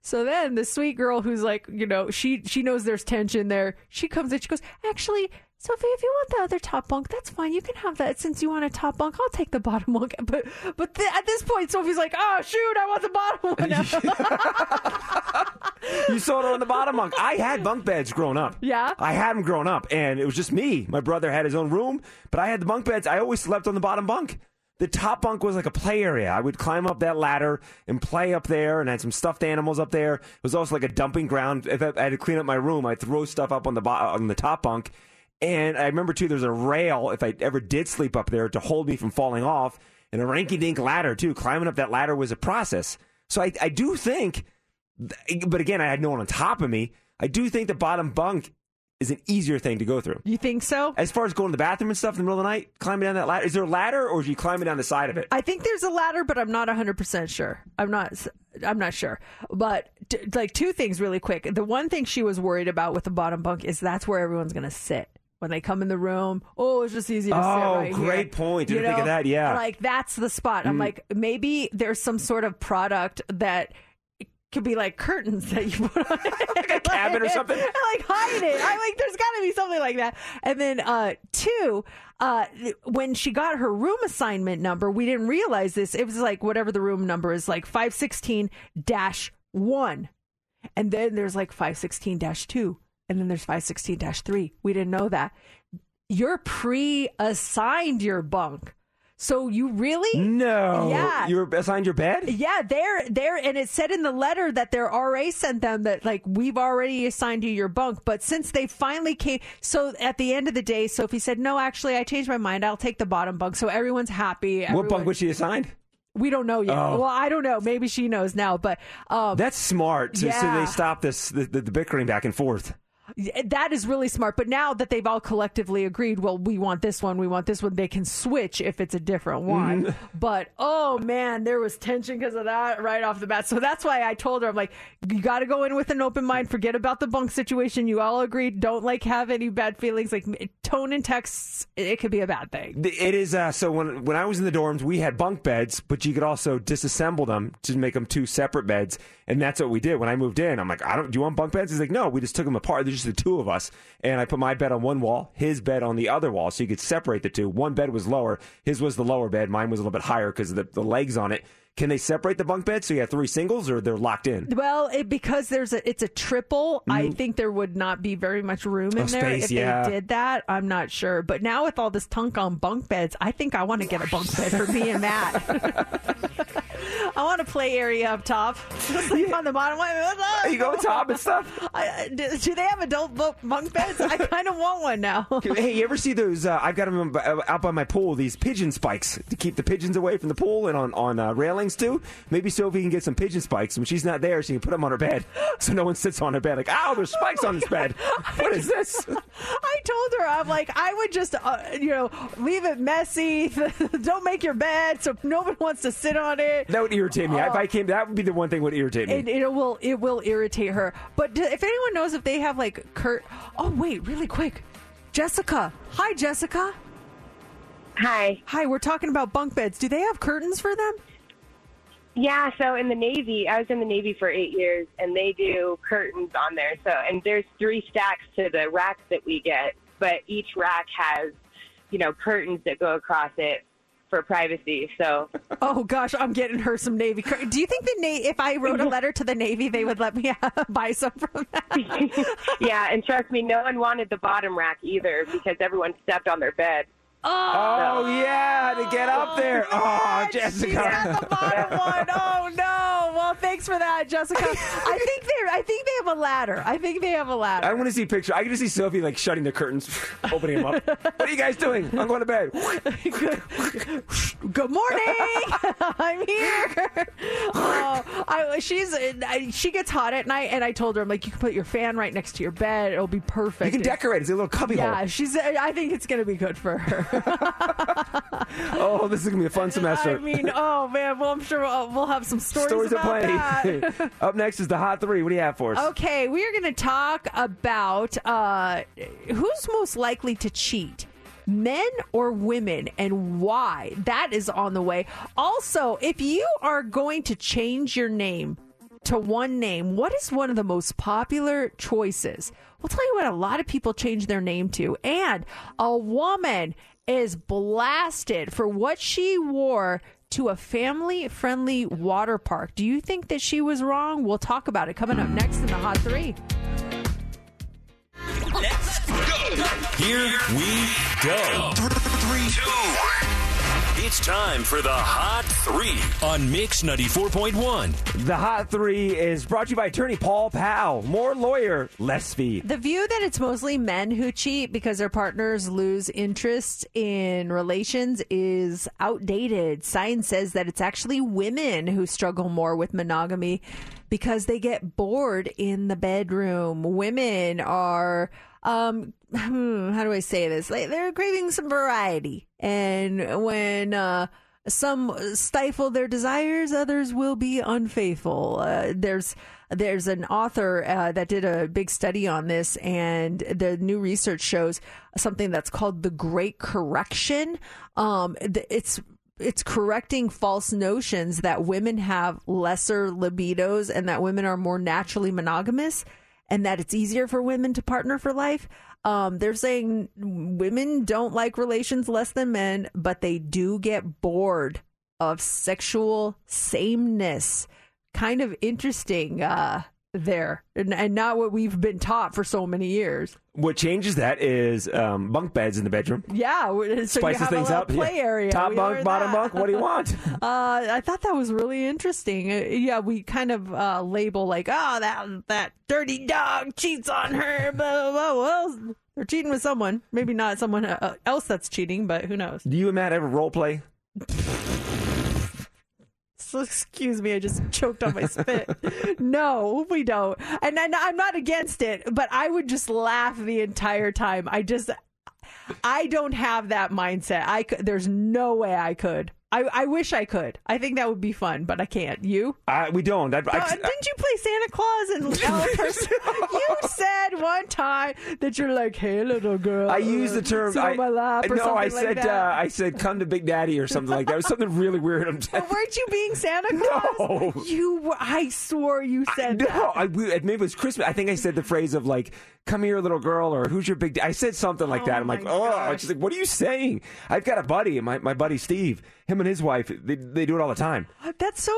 So then the sweet girl who's like, you know, she she knows there's tension there. She comes in, she goes, actually, Sophie, if you want the other top bunk, that's fine. You can have that. Since you want a top bunk, I'll take the bottom bunk. But but th- at this point, Sophie's like, oh, shoot, I want the bottom one. You saw it on the bottom bunk. I had bunk beds growing up. Yeah? I had them growing up, and it was just me. My brother had his own room, but I had the bunk beds. I always slept on the bottom bunk. The top bunk was like a play area. I would climb up that ladder and play up there, and I had some stuffed animals up there. It was also like a dumping ground. If I had to clean up my room, I'd throw stuff up on the bo- on the top bunk. And I remember, too, there's a rail, if I ever did sleep up there, to hold me from falling off, and a ranky-dink ladder, too. Climbing up that ladder was a process. So I, I do think, but again, I had no one on top of me. I do think the bottom bunk is an easier thing to go through. You think so? As far as going to the bathroom and stuff in the middle of the night, climbing down that ladder. Is there a ladder, or is you climbing down the side of it? I think there's a ladder, but I'm not one hundred percent sure. I'm not I'm not sure. But t- like two things really quick. The one thing she was worried about with the bottom bunk is that's where everyone's going to sit. When they come in the room, oh, it's just easy to oh, sit right here. Oh, great point. Didn't you know? Think of that, yeah. Like, that's the spot. Mm. I'm like, maybe there's some sort of product that could be like curtains that you put on it. Like a cabin like, or something? Like hide it. I'm like, there's got to be something like that. And then uh, two, uh, when she got her room assignment number, we didn't realize this. It was like whatever the room number is, like five sixteen dash one. And then there's like five sixteen dash two. And then there's five sixteen dash three. We didn't know that. You're pre-assigned your bunk. So you really? No. Yeah. You were assigned your bed? Yeah, they're, they're, and it said in the letter that their R A sent them that, like, we've already assigned you your bunk. But since they finally came, so at the end of the day, Sophie said, no, actually, I changed my mind. I'll take the bottom bunk. So everyone's happy. Everyone, what bunk was she assigned? We don't know yet. Oh. Well, I don't know. Maybe she knows now. But um, that's smart. So, yeah. So they stop this, the, the bickering back and forth. That is really smart. But now that they've all collectively agreed, well, we want this one, we want this one, they can switch if it's a different one. Mm. But, oh, man, there was tension because of that right off the bat. So that's why I told her, I'm like, you got to go in with an open mind. Forget about the bunk situation. You all agreed. Don't, like, have any bad feelings. Like, tone in texts, it, it could be a bad thing. It is. Uh, so when, when I was in the dorms, we had bunk beds, but you could also disassemble them to make them two separate beds. And that's what we did. When I moved in, I'm like, I don't, do you want bunk beds? He's like, no, we just took them apart. They're just the two of us, and I put my bed on one wall, his bed on the other wall, so you could separate the two. One bed was lower, his was the lower bed, mine was a little bit higher because of the, the legs on it. Can they separate the bunk beds so you have three singles, or they're locked in? Well, it, because there's a, it's a triple, mm. I think there would not be very much room in oh, there space, if yeah. they did that. I'm not sure. But now with all this tunk on bunk beds, I think I want to get a bunk bed for me and Matt. I want to play area up top. Sleep yeah. on the bottom. You go top and stuff. I, do, do they have adult bunk beds? I kind of want one now. Hey, you ever see those? Uh, I've got them out by my pool, these pigeon spikes to keep the pigeons away from the pool and on, on uh, railings too. Maybe Sophie can get some pigeon spikes. When she's not there, she can put them on her bed so no one sits on her bed like, ow, there's spikes oh on this God. bed. What is this? I told her, I'm like, I would just, uh, you know, leave it messy. Don't make your bed so nobody wants to sit on it. That would irritate me. Oh. If I came, that would be the one thing that would irritate me. It, it will, it will irritate her. But do, if anyone knows if they have like Kurt. Oh wait, really quick, Jessica. Hi, Jessica. Hi. Hi. We're talking about bunk beds. Do they have curtains for them? Yeah. So in the Navy, I was in the Navy for eight years, and they do curtains on there. So and there's three stacks to the racks that we get, but each rack has, you know, curtains that go across it for privacy. So oh gosh, I'm getting her some Navy cur- do you think the Na- if I wrote a letter to the Navy they would let me buy some from that? Yeah, and trust me, no one wanted the bottom rack either because everyone stepped on their bed. Oh, oh yeah, to get up there. Oh, oh Jessica. She's at the bottom one. Oh no. Well, thanks for that, Jessica. I think they I think they have a ladder. I think they have a ladder. I want to see a picture. I can just see Sophie like shutting the curtains, opening them up. What are you guys doing? I'm going to bed. Good, good morning. I'm here. Oh, I, she's I, she gets hot at night, and I told her, I'm like, you can put your fan right next to your bed. It'll be perfect. You can decorate it. It's a little cubby yeah, hole. Yeah, she's I think it's going to be good for her. Oh, this is going to be a fun semester. I mean, oh, man. Well, I'm sure we'll, we'll have some stories, stories about that. Up next is the Hot Three. What do you have for us? Okay, we are going to talk about uh, who's most likely to cheat, men or women, and why. That is on the way. Also, if you are going to change your name to one name, what is one of the most popular choices? We'll tell you what a lot of people change their name to. And a woman is blasted for what she wore to a family-friendly water park. Do you think that she was wrong? We'll talk about it coming up next in the Hot Three. Let's go. Here we go. Three, two, one. It's time for the Hot Three on Mix ninety-four point one. The Hot Three is brought to you by attorney Paul Powell. More lawyer, less fee. The view that it's mostly men who cheat because their partners lose interest in relations is outdated. Science says that it's actually women who struggle more with monogamy because they get bored in the bedroom. Women are... Um, hmm, how do I say this? Like, they're craving some variety. And when uh, some stifle their desires, others will be unfaithful. Uh, there's there's an author uh, that did a big study on this, and the new research shows something that's called the Great Correction. Um, it's It's correcting false notions that women have lesser libidos and that women are more naturally monogamous, and that it's easier for women to partner for life. Um, they're saying women don't like relations less than men, but they do get bored of sexual sameness. Kind of interesting uh, there, and, and not what we've been taught for so many years. What changes that is um, bunk beds in the bedroom. Yeah. So Spices you have things a up. Play yeah. area. Top we bunk, bottom that. bunk. What do you want? uh, I thought that was really interesting. Uh, yeah, we kind of uh, label like, oh, that that dirty dog cheats on her. Blah, blah, blah. Well, they're cheating with someone. Maybe not someone else that's cheating, but who knows? Do you and Matt ever role play? excuse me, I just choked on my spit. No, we don't. And I'm not against it, but I would just laugh the entire time. I just, I don't have that mindset. I could, there's no way I could. I, I wish I could. I think that would be fun, but I can't. You? Uh, we don't. I, I, no, I, didn't you play Santa Claus and Elf? You said one time that you're like, "Hey, little girl." I used the term. I, my lap or no, something I said. Like that. Uh, I said, "Come to Big Daddy" or something like that. It was something really weird. I'm but weren't you being Santa Claus? No. You were. I swore you said. I, that. No, I, we, maybe it was Christmas. I think I said the phrase of like, "Come here, little girl," or "Who's your big daddy?" I said something like oh that. I'm like, "Oh," gosh. I'm just like, "What are you saying?" I've got a buddy, my my buddy Steve. Him and his wife, they they do it all the time. That's so,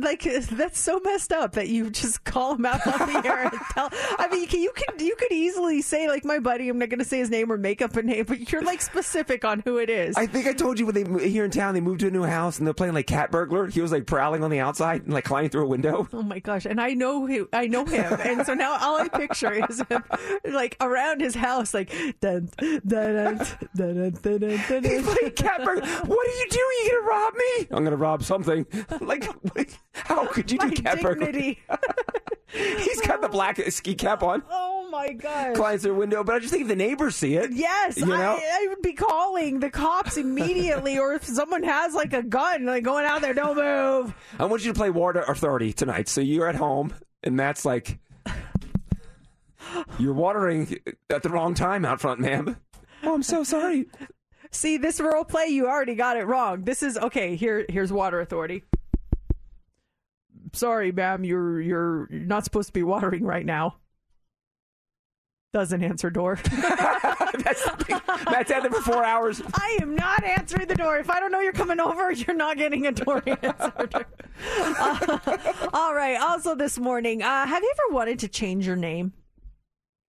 like, that's so messed up that you just call them out on the air and tell. I mean, you could you could easily say, like, my buddy, I'm not going to say his name or make up a name, but you're, like, specific on who it is. I think I told you when they here in town, they moved to a new house and they're playing, like, Cat Burglar. He was, like, prowling on the outside and, like, climbing through a window. Oh, my gosh. And I know him. I know him. And so now all I picture is him, like, around his house, like, dun, dun, dun, dun, dun, dun, dun. He's like, Cat Burglar. What are you doing? Are you going to rob me? I'm going to rob something. Like, how could you do my cat burglary? He's got the black ski cap on. Oh, my God. Climbs their window. But I just think if the neighbors see it. Yes. You know? I, I would be calling the cops immediately. Or if someone has, like, a gun, like, going out there, don't move. I want you to play Water Authority tonight. So you're at home, and Matt's like, you're watering at the wrong time out front, ma'am. Oh, I'm so sorry. See, this role play, you already got it wrong. This is, okay, here, here's Water Authority. Sorry, ma'am, you're, you're not supposed to be watering right now. Doesn't answer door. That's the thing. Matt's had there for four hours. I am not answering the door. If I don't know you're coming over, you're not getting a door answered. Uh, all right. Also this morning, uh, have you ever wanted to change your name?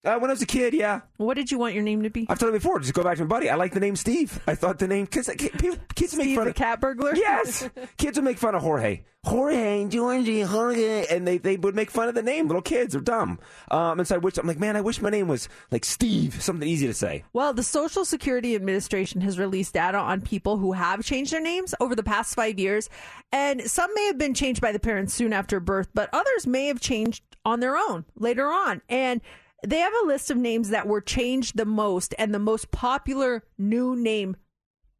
Uh, when I was a kid, yeah. What did you want your name to be? I've told you before. Just go back to my buddy. I like the name Steve. I thought the name... Kids, people, kids Steve make fun the of, cat burglar? Yes. Kids would make fun of Jorge. Jorge, Jorge, Jorge. And they, they would make fun of the name. Little kids are dumb. Um, and so I wish... I'm like, man, I wish my name was like Steve. Something easy to say. Well, the Social Security Administration has released data on people who have changed their names over the past five years. And some may have been changed by the parents soon after birth, but others may have changed on their own later on. And... they have a list of names that were changed the most and the most popular new name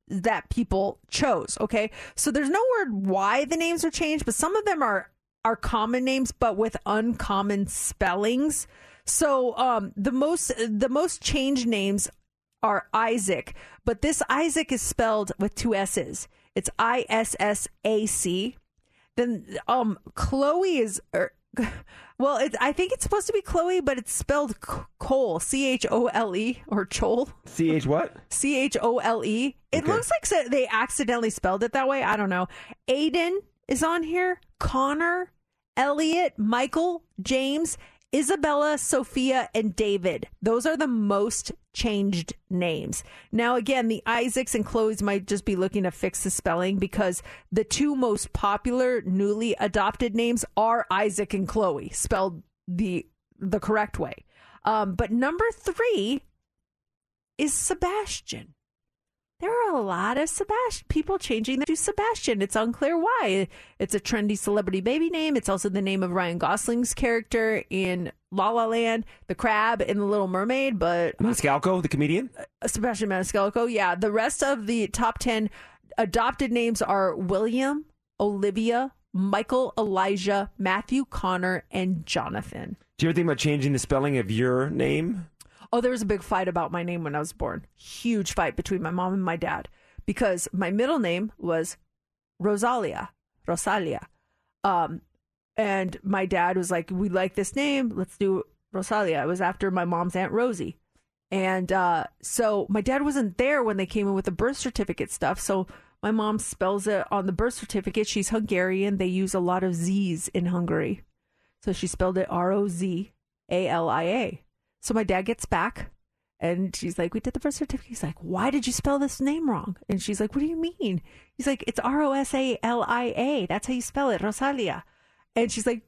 that people chose, okay? So there's no word why the names are changed, but some of them are, are common names but with uncommon spellings. So um, the most the most changed names are Isaac, but this Isaac is spelled with two S's. It's I S S A C. Then um, Chloe is... Er, well, it, I think it's supposed to be Chloe, but it's spelled Cole, C H O L E, or Chole. C H what? C H O L E. It okay. looks like they accidentally spelled it that way. I don't know. Aiden is on here. Connor, Elliot, Michael, James, Isabella, Sophia, and David. Those are the most changed names. Now, again, the Isaacs and Chloes might just be looking to fix the spelling because the two most popular newly adopted names are Isaac and Chloe, spelled the the correct way. Um, but number three is Sebastian. There are a lot of Sebast- people changing to Sebastian. It's unclear why. It's a trendy celebrity baby name. It's also the name of Ryan Gosling's character in La La Land, the crab in The Little Mermaid. But Maniscalco, the comedian? Sebastian Maniscalco, yeah. The rest of the top ten adopted names are William, Olivia, Michael, Elijah, Matthew, Connor, and Jonathan. Do you ever think about changing the spelling of your name? Oh, there was a big fight about my name when I was born. Huge fight between my mom and my dad because my middle name was Rosalia, Rosalia. Um, and my dad was like, we like this name. Let's do Rosalia. It was after my mom's Aunt Rosie. And uh, so my dad wasn't there when they came in with the birth certificate stuff. So my mom spells it on the birth certificate. She's Hungarian. They use a lot of Z's in Hungary. So she spelled it R O Z A L I A. So my dad gets back, and she's like, we did the birth certificate. He's like, why did you spell this name wrong? And she's like, what do you mean? He's like, it's R O S A L I A. That's how you spell it, Rosalia. And she's like,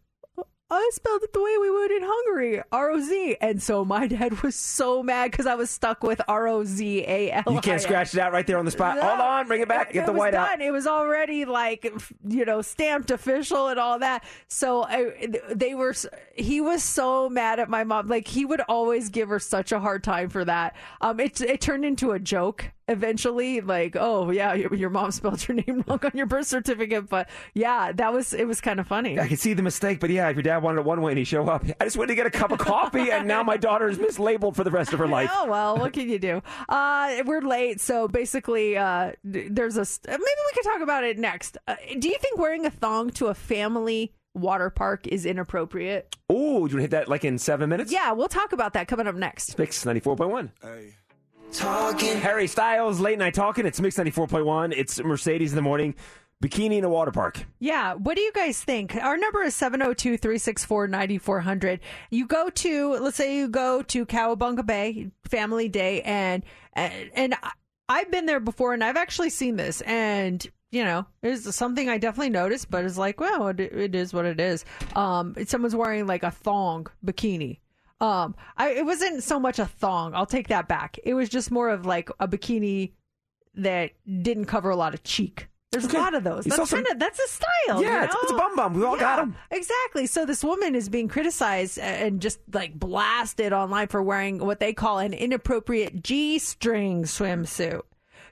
I spelled it the way we would in Hungary, R O Z. And so my dad was so mad because I was stuck with R O Z A L I N. You can't scratch it out right there on the spot. No. Hold on, bring it back, get it the white done. out. It was already like, you know, stamped official and all that. So I, they were, he was so mad at my mom. Like he would always give her such a hard time for that. Um, it, it turned into a joke eventually, like, oh yeah, your mom spelled your name wrong on your birth certificate. But yeah, that was, it was kind of funny. I could see the mistake, but yeah, if your dad wanted it one way and he showed up, I just went to get a cup of coffee and now my daughter is mislabeled for the rest of her life. Oh well, what can you do? Uh, we're late, so basically uh, there's a, maybe we could talk about it next. Uh, do you think wearing a thong to a family water park is inappropriate? Oh, do you want to hit that like in seven minutes? Yeah, we'll talk about that coming up next. Mix ninety-four point one. Hey. Talking. Harry Styles, Late Night Talking. It's Mix ninety-four point one. It's Mercedes in the Morning. Bikini in a water park. Yeah. What do you guys think? Our number is seven oh two, three six four, nine four zero zero. You go to, let's say you go to Cowabunga Bay, family day, and, and, and I've been there before, and I've actually seen this, and you know, it's something I definitely noticed, but it's like, well, it, it is what it is. Um, someone's wearing like a thong bikini. Um, I, it wasn't so much a thong. I'll take that back. It was just more of like a bikini that didn't cover a lot of cheek. There's okay. a lot of those. That's kind of that's a style. Yeah, you know? it's, it's a bum bum. We all yeah, got them. Exactly. So this woman is being criticized and just like blasted online for wearing what they call an inappropriate G-string swimsuit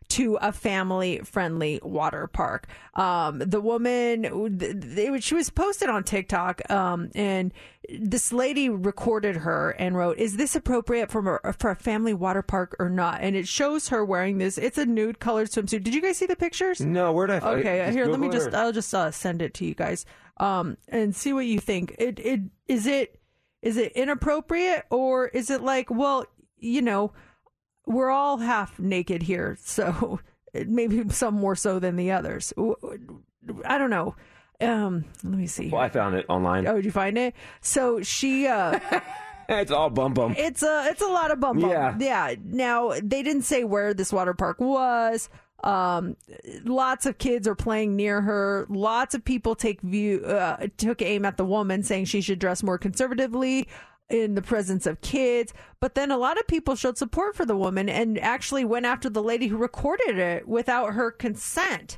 to a family-friendly water park. Um, the woman, they, she was posted on TikTok, um, and this lady recorded her and wrote, "Is this appropriate for a, for a family water park or not?" And it shows her wearing this. It's a nude-colored swimsuit. Did you guys see the pictures? No, where did I? Okay, here, let me just. I'll just uh, send it to you guys um, and see what you think. It it is it is it inappropriate, or is it like, well, you know, we're all half naked here, so maybe some more so than the others. I don't know. Um, let me see. Well, I found it online. Oh, did you find it? So she... Uh, it's all bum bum. It's a, it's a lot of bum bum. Yeah. yeah. Now, they didn't say where this water park was. Um, lots of kids are playing near her. Lots of people take view uh, took aim at the woman, saying she should dress more conservatively in the presence of kids. But then a lot of people showed support for the woman and actually went after the lady who recorded it without her consent.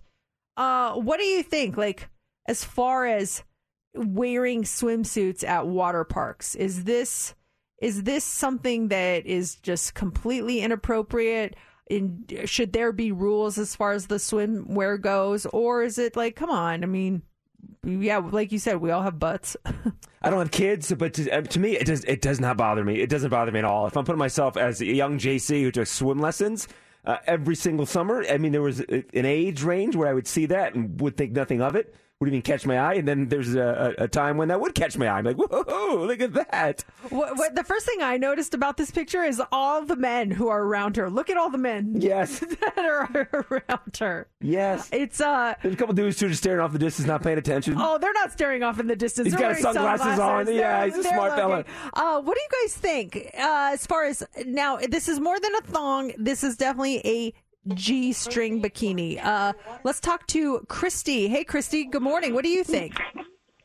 Uh, what do you think? Like, as far as wearing swimsuits at water parks, is this, is this something that is just completely inappropriate? And should there be rules as far as the swimwear goes? Or is it like, come on, I mean, yeah, like you said, we all have butts. I don't have kids, but to, to me, it does it does not bother me. It doesn't bother me at all. If I'm putting myself as a young J C who took swim lessons uh, every single summer, I mean, there was an age range where I would see that and would think nothing of it. Wouldn't even catch my eye. And then there's a, a time when that would catch my eye. I'm like, whoa, look at that. What, what, the first thing I noticed about this picture is all the men who are around her. Look at all the men yes. that are around her. Yes. It's uh, There's a couple dudes who are just staring off the distance, not paying attention. Oh, they're not staring off in the distance. He's they're got his sunglasses, sunglasses on. Yeah, he's a smart looking fella. Uh, what do you guys think? Uh, as far as, now, this is more than a thong. This is definitely a G-string bikini. Uh, let's talk to Christy. Hey, Christy. Good morning. What do you think?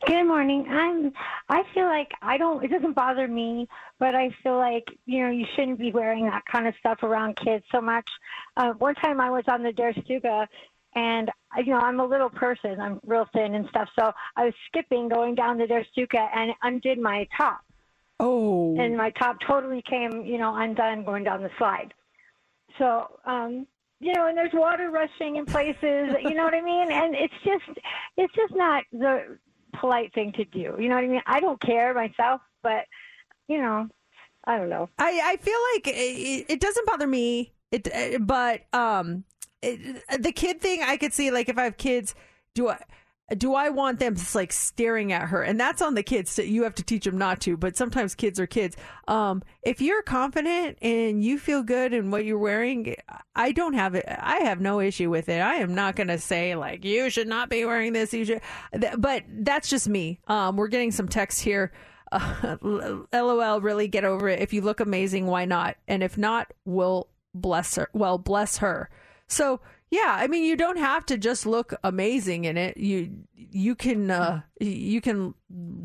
Good morning. I'm. I feel like I don't. It doesn't bother me, but I feel like you know you shouldn't be wearing that kind of stuff around kids so much. Uh, one time I was on the Dare Stuga, and you know I'm a little person. I'm real thin and stuff, so I was skipping going down the Dare Stuga and undid my top. Oh. And my top totally came you know undone going down the slide. So. Um, You know, and there's water rushing in places, you know what I mean? And it's just, it's just not the polite thing to do. You know what I mean? I don't care myself, but, you know, I don't know. I, I feel like it, it doesn't bother me, It, but um, it, the kid thing I could see, like if I have kids, do I... Do I want them just like staring at her? And that's on the kids. So you have to teach them not to, but sometimes kids are kids. Um, if you're confident and you feel good in what you're wearing, I don't have it. I have no issue with it. I am not going to say like, you should not be wearing this. You should, but that's just me. Um, we're getting some texts here. Uh, LOL, really get over it. If you look amazing, why not? And if not, we'll bless her. Well, bless her. So yeah, I mean, you don't have to just look amazing in it. You you can uh, you can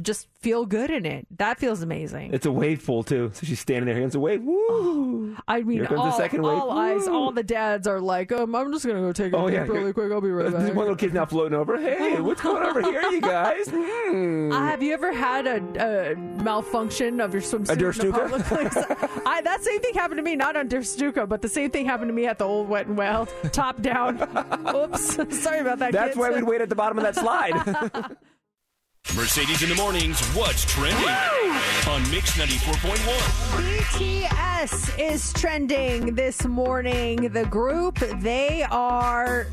just feel good in it. That feels amazing. It's a wave pool, too. So she's standing there, hands away. Woo! Oh, I mean, here comes all, the second wave. All eyes, all the dads are like, um, I'm just going to go take a oh, dip yeah. really quick. I'll be right back. There's one little kid now floating over. Hey, what's going on over here, you guys? Mm. Uh, have you ever had a, a malfunction of your swimsuit in a public place? I, that same thing happened to me, not on Durstuka, but the same thing happened to me at the old Wet and Wild. Top down. Oops. Sorry about that, That's kids. why we'd wait at the bottom of that slide. Mercedes in the Mornings, what's trending Woo! On Mix ninety-four point one. B T S is trending this morning. The group, they are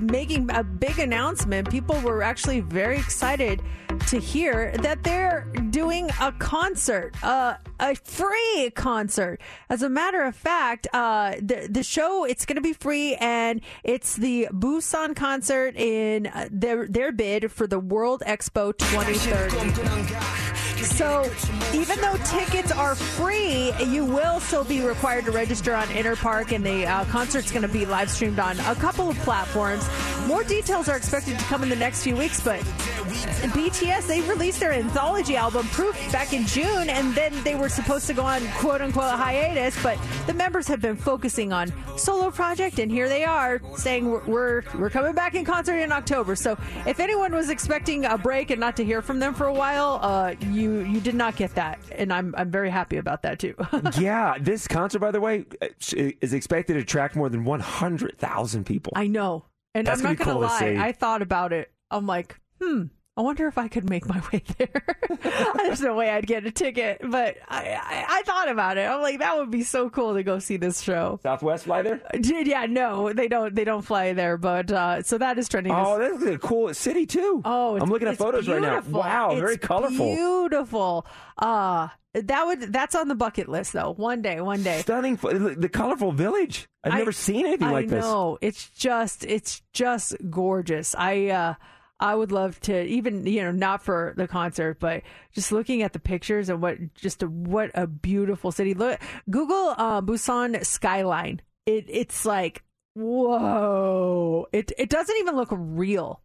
making a big announcement. People were actually very excited to hear that they're doing a concert, uh, a free concert. As a matter of fact, uh, the, the show, it's going to be free, and it's the Busan concert in their, their bid for the World Expo twenty thirty. So even though tickets are free, you will still be required to register on Interpark, and the uh, concert's going to be live streamed on a couple of platforms. More details are expected to come in the next few weeks, but B T S, they released their anthology album, Proof, back in June, and then they were supposed to go on quote-unquote a hiatus, but the members have been focusing on solo project, and here they are saying we're, we're, we're coming back in concert in October. So if anyone was expecting a break and not to hear from them for a while, uh, you You did not get that, and I'm I'm very happy about that, too. Yeah, this concert, by the way, is expected to attract more than one hundred thousand people. I know, and That's I'm not going cool to lie. To I thought about it. I'm like, hmm, I wonder if I could make my way there. There's no way I'd get a ticket, but I, I, I thought about it. I'm like, that would be so cool to go see this show. Southwest fly there? Yeah, no, they don't. They don't fly there, but uh, so that is trending. Oh, that's a cool city too. Oh, I'm looking at photos beautiful. right now. Wow, it's very colorful, beautiful. Uh that would that's on the bucket list though. One day, one day. Stunning, the colorful village. I've I, never seen anything I like know. this. No, it's just, it's just gorgeous. I. uh I would love to, even, you know, not for the concert, but just looking at the pictures and what just a, what a beautiful city. Look, Google uh, Busan skyline. It it's like, whoa! It it doesn't even look real.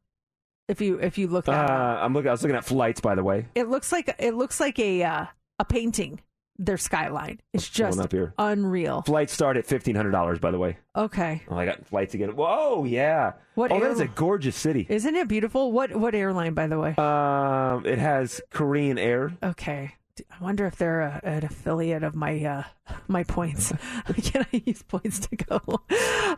If you if you look that uh, up. I'm looking. I was looking at flights, by the way. It looks like it looks like a uh, a painting. Their skyline. It's just unreal. Flights start at fifteen hundred dollars, by the way. Okay. Oh, I got flights again. Whoa, yeah. What oh, air- that is a gorgeous city. Isn't it beautiful? What what airline, by the way? Um, it has Korean Air. Okay. I wonder if they're a, an affiliate of my uh, my points. Can I use points to go?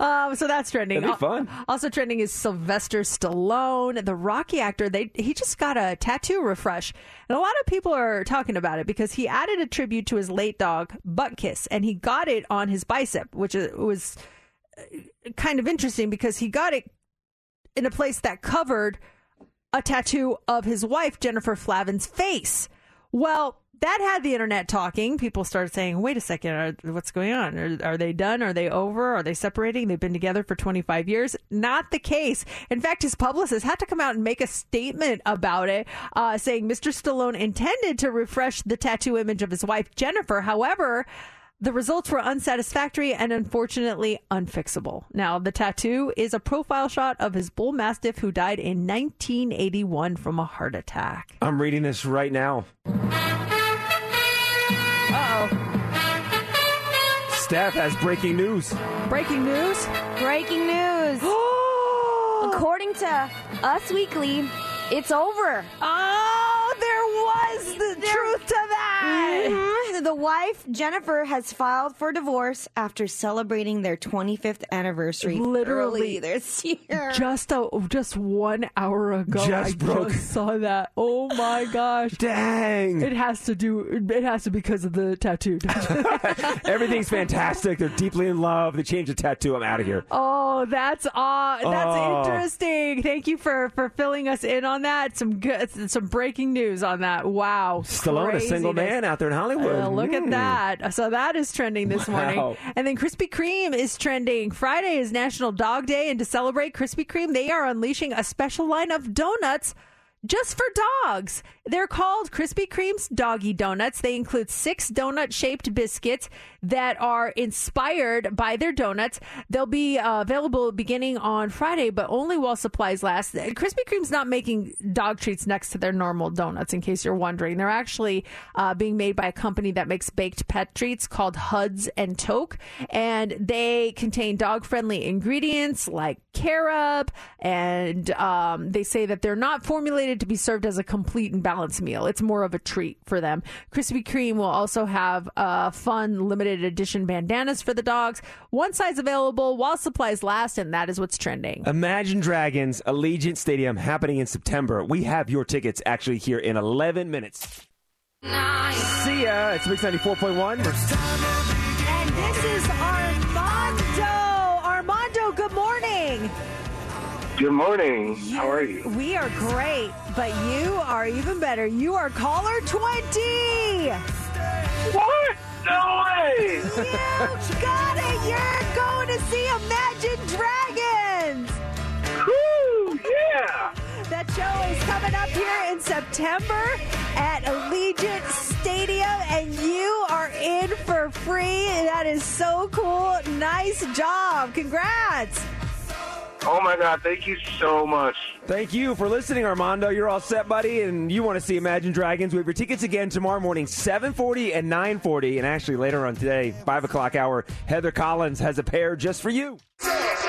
Um, so that's trending. That'd be fun. Also trending is Sylvester Stallone, the Rocky actor. They he just got a tattoo refresh, and a lot of people are talking about it because he added a tribute to his late dog, Butt Kiss, and he got it on his bicep, which was kind of interesting because he got it in a place that covered a tattoo of his wife, Jennifer Flavin's face. Well, that had the internet talking. People started saying, wait a second, are, what's going on? Are, are they done? Are they over? Are they separating? They've been together for twenty-five years. Not the case. In fact, his publicist had to come out and make a statement about it, uh, saying Mister Stallone intended to refresh the tattoo image of his wife, Jennifer. However, the results were unsatisfactory and unfortunately unfixable. Now, the tattoo is a profile shot of his bull mastiff who died in nineteen eighty-one from a heart attack. I'm reading this right now. Uh-oh. Staff has breaking news. Breaking news? Breaking news. According to Us Weekly, it's over. Oh, there was the there- truth to that. Mm-hmm. The wife, Jennifer, has filed for divorce after celebrating their twenty-fifth anniversary literally this year. Just a, just one hour ago, just I broke. just saw that. Oh my gosh! Dang! It has to do. It has to be because of the tattoo. Everything's fantastic. They're deeply in love. They changed the tattoo. I'm out of here. Oh, that's uh, that's oh. interesting. Thank you for, for filling us in on that. Some good, some breaking news on that. Wow, Stallone, a single man out there in Hollywood. Uh, Look at that. So that is trending this wow. morning. And then Krispy Kreme is trending. Friday is National Dog Day, and to celebrate Krispy Kreme, they are unleashing a special line of donuts just for dogs. They're called Krispy Kreme's Doggy Donuts. They include six donut-shaped biscuits that are inspired by their donuts. They'll be uh, available beginning on Friday, but only while supplies last. Krispy Kreme's not making dog treats next to their normal donuts, in case you're wondering. They're actually uh, being made by a company that makes baked pet treats called Huds and Toke, and they contain dog-friendly ingredients like carob, and um, they say that they're not formulated to be served as a complete and balanced meal. It's more of a treat for them. Krispy Kreme will also have uh, fun limited edition bandanas for the dogs. One size available while supplies last, and that is what's trending. Imagine Dragons, Allegiant Stadium, happening in September. We have your tickets actually here in eleven minutes. Nice. See ya. It's Mix ninety-four point one. And this is Armando. Armando, good morning. Good morning. You, How are you? We are great, but you are even better. You are caller twenty. What? No way. You got it. You're going to see Imagine Dragons. Woo, yeah. That show is coming up here in September at Allegiant Stadium, and you are in for free. That is so cool. Nice job. Congrats. Oh, my God. Thank you so much. Thank you for listening, Armando. You're all set, buddy, and you want to see Imagine Dragons. We have your tickets again tomorrow morning, seven forty and nine forty, and actually later on today, five o'clock hour, Heather Collins has a pair just for you.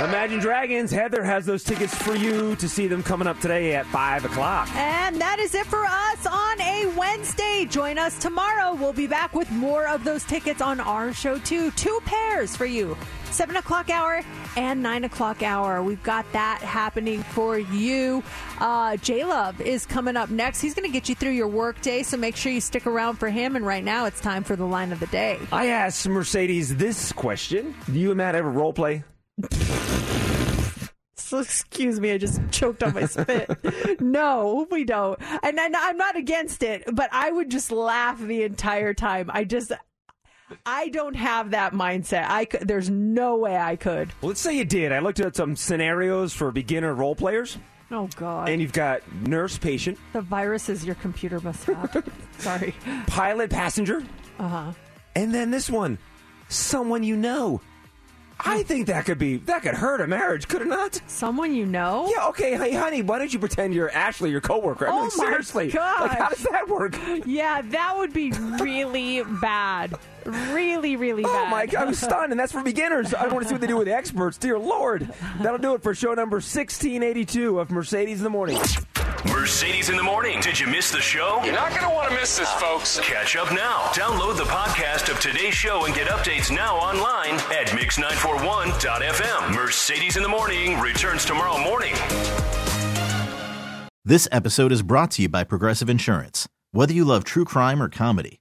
Imagine Dragons, Heather has those tickets for you to see them coming up today at five o'clock. And that is it for us on a Wednesday. Join us tomorrow. We'll be back with more of those tickets on our show, too. Two pairs for you. seven o'clock hour and nine o'clock hour. We've got that happening for you. Uh, J-Love is coming up next. He's going to get you through your work day, so make sure you stick around for him. And right now, it's time for the line of the day. I asked Mercedes this question. Do you and Matt ever role play? Excuse me, I just choked on my spit. No, we don't. And I'm not against it, but I would just laugh the entire time. I just... I don't have that mindset. I could, there's no way I could. Well, let's say you did. I looked at some scenarios for beginner role players. Oh, God. And you've got nurse patient. The viruses your computer must have. Sorry. Pilot passenger. Uh-huh. And then this one, someone you know. I think that could be, that could hurt a marriage, could it not? Someone you know? Yeah, okay, hey, honey, why don't you pretend you're Ashley, your coworker? I mean, oh like, seriously. Gosh. Like, how does that work? Yeah, that would be really bad. Really, really bad. Oh, my God, I'm stunned, and that's for beginners. I want to see what they do with the experts. Dear Lord. That'll do it for show number sixteen eighty-two of Mercedes in the Morning. Mercedes in the Morning. Did you miss the show? You're not going to want to miss this, folks. Catch up now. Download the podcast of today's show and get updates now online at mix nine four one dot f m. Mercedes in the Morning returns tomorrow morning. This episode is brought to you by Progressive Insurance. Whether you love true crime or comedy,